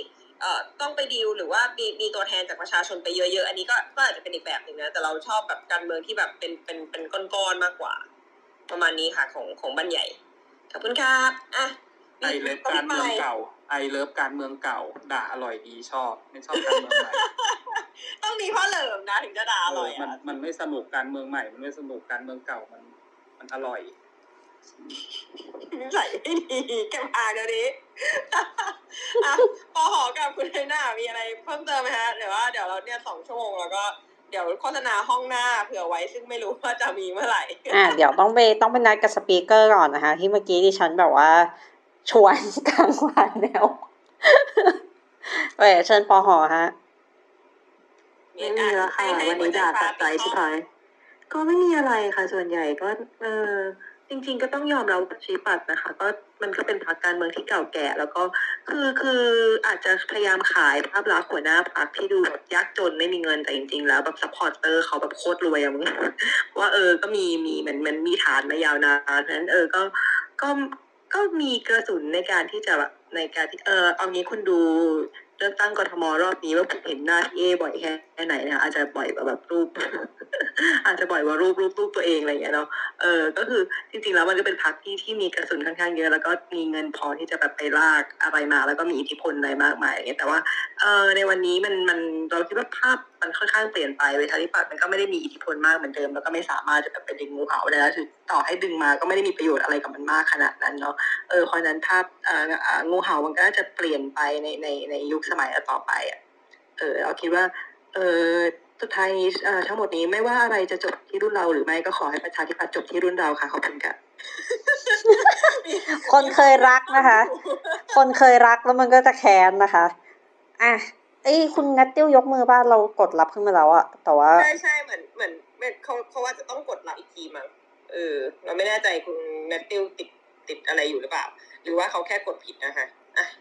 ต้องไปดีลหรือว่ามีตัวแทนจากประชาชนไปเยอะๆอันนี้ก็อาจจะเป็นอีกแบบนึงนะแต่เราชอบแบบการเมืองที่แบบเป็นก้อนๆมากกว่าประมาณนี้ค่ะของบ้านใหญ่ขอบคุณครับอ่ะไอเลิฟการเมืองเก่าไอเลิฟการเมืองเก่าด่าอร่อยดีชอบไม่ชอบการเมืองใหม่ต้องมีพ่อเหลิมนะถึงจะด่าอร่อยมันไม่สนุกการเมืองใหม่มันไม่สนุกการเมืองเก่ามันอร่อยใส่ไม่ดีแกมอ่านเดี๋ยวนี้พอหอกับคุณไทยหน้ามีอะไรเพิ่มเติมไหมฮะเดี๋ยวเราเนี่ย2ชั่วโมงแล้วก็เดี๋ยวโฆษณาห้องหน้าเผื่อไว้ซึ่งไม่รู้ว่าจะมีเมื่อไหร่เดี๋ยวต้องไปนัดกับสปีกเกอร์ก่อนนะคะที่เมื่อกี้ดิฉันแบบว่าชวนกลางวันแล้วเว้ยเชิญปอหอฮะไม่มีแล้วค่ะวันนี้ด่าตัดใจใช่ไหมก็ไม่มีอะไรค่ะส่วนใหญ่ก็จริงๆก็ต้องยอมรับชี้ปัดนะคะก็มันก็เป็นพรรคการเมืองที่เก่าแก่แล้วก็คืออาจจะพยายามขายภาพลักษณ์หัวหน้าพรรคที่ดูแบบยากจนไม่มีเงินแต่จริงๆแล้วแบบซัพพอร์ตเตอร์เขาแบบโคตรรวยอะมึงว่าก็มีมันมีฐานมายาวนานเพราะฉะนั้นก็มีกระสุนในการที่จะในการที่เอางี้คุณดูเลือกตั้งกทมรอบนี้ว่าผมเห็นหน้าพี่เอบ่อยแค่ไหนนะอาจจะบ่อยแบบรูป อาจจะบ่อยว่ารูปตัวเองอะไรอย่างเงี้ยเนาะก็คือจริงๆแล้วมันก็เป็นพรรคที่มีกระสุนค่อนข้างเยอะแล้วก็มีเงินพอที่จะแบบไปลากอะไรมาแล้วก็มีอิทธิพลอะไรมากมายอย่างเงี้ยแต่ว่าในวันนี้มันเราคิดว่าภาพมันค่อนข้างเปลี่ยนไปประชาธิปัตย์มันก็ไม่ได้มีอิทธิพลมากเหมือนเดิมแล้วก็ไม่สามารถจะแบบไปดึงงูเห่าได้แล้วถึงต่อให้ดึงมาก็ไม่ได้มีประโยชน์อะไรกับมันมากขนาดนั้นเนาะเพราะนั้นภาพงูเห่ามันก็จะเปลี่ยนไปในยุคสมัยต่อไปอ่ะเราคิดว่าสุดท้ายนี้ทั้งหมดนี้ไม่ว่าอะไรจะจบที่รุ่นเราหรือไม่ก็ขอให้ประชาธิปัตย์จบที่รุ่นเราค่ะขอบคุณค่ะคนเคยรักนะคะคนเคยรักแล้วมันก็จะแค้นนะคะอ่ะคุณนัทติ้วยกมือบ้านเรากดรับขึ้นมาแล้วอะแต่ว่าใช่ๆเหมือนเขาว่าจะต้องกดรับอีกทีมั้งเราไม่แน่ใจคุณนัทติ้วติดอะไรอยู่หรือเปล่าหรือว่าเขาแค่กดผิดนะคะ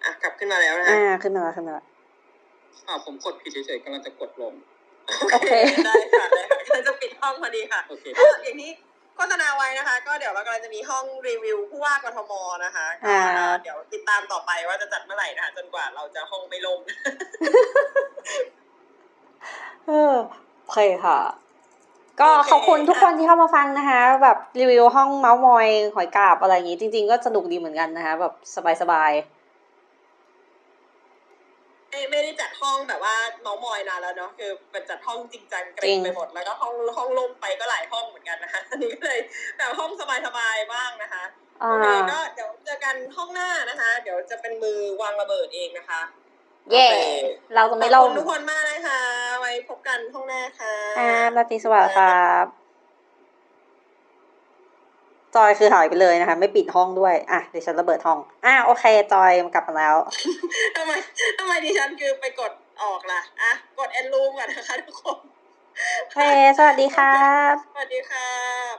อ่ะกลับขึ้นมาแล้วนะคะขึ้นมาผมกดผิดเฉยๆกำลังจะกดลงโอเคได้ค่ะกำลังจะปิดห้องพอดีค่ะอย่างนี้โฆษณาไว้นะคะก็เดี๋ยวเรากำลังจะมีห้องรีวิวผู้ว่ากทมนะคะเดี๋ยวติดตามต่อไปว่าจะจัดเมื่อไหร่นะคะจนกว่าเราจะห้องไม่ลงโอเคค่ะก็ขอบคุณทุกคนที่เข้ามาฟังนะคะแบบรีวิวห้องเมาส์มอยหอยกาบอะไรอย่างนี้จริงๆก็สนุกดีเหมือนกันนะคะแบบสบายๆไม่ได้จัดห้องแบบว่าเมามอยนานแล้วเนาะคือมันจัดห้องจริงจังเกรงไปหมดแล้วก็ห้องล่มไปก็หลายห้องเหมือนกันนะคะนี่ก็เลยแต่ห้องสบายๆบ้างนะคะโอเคก็เดี๋ยวเจอกันห้องหน้านะคะเดี๋ยวจะเป็นมือวางระเบิดเองนะคะเย่เราจะไม่ลงขอบคุณทุกคนมากนะคะไว้พบกันห้องหน้าค่ะราตรีสวัสดิ์ครับจอยคือหายไปเลยนะคะไม่ปิดห้องด้วยอ่ะดิฉันระเบิดห้องโอเคจอยกลับมาแล้วทำไมดิฉันคือไปกดออกล่ะอ่ะกดแอนลูมก่อนนะคะทุกคนสวัสดีครับสวัสดีครับ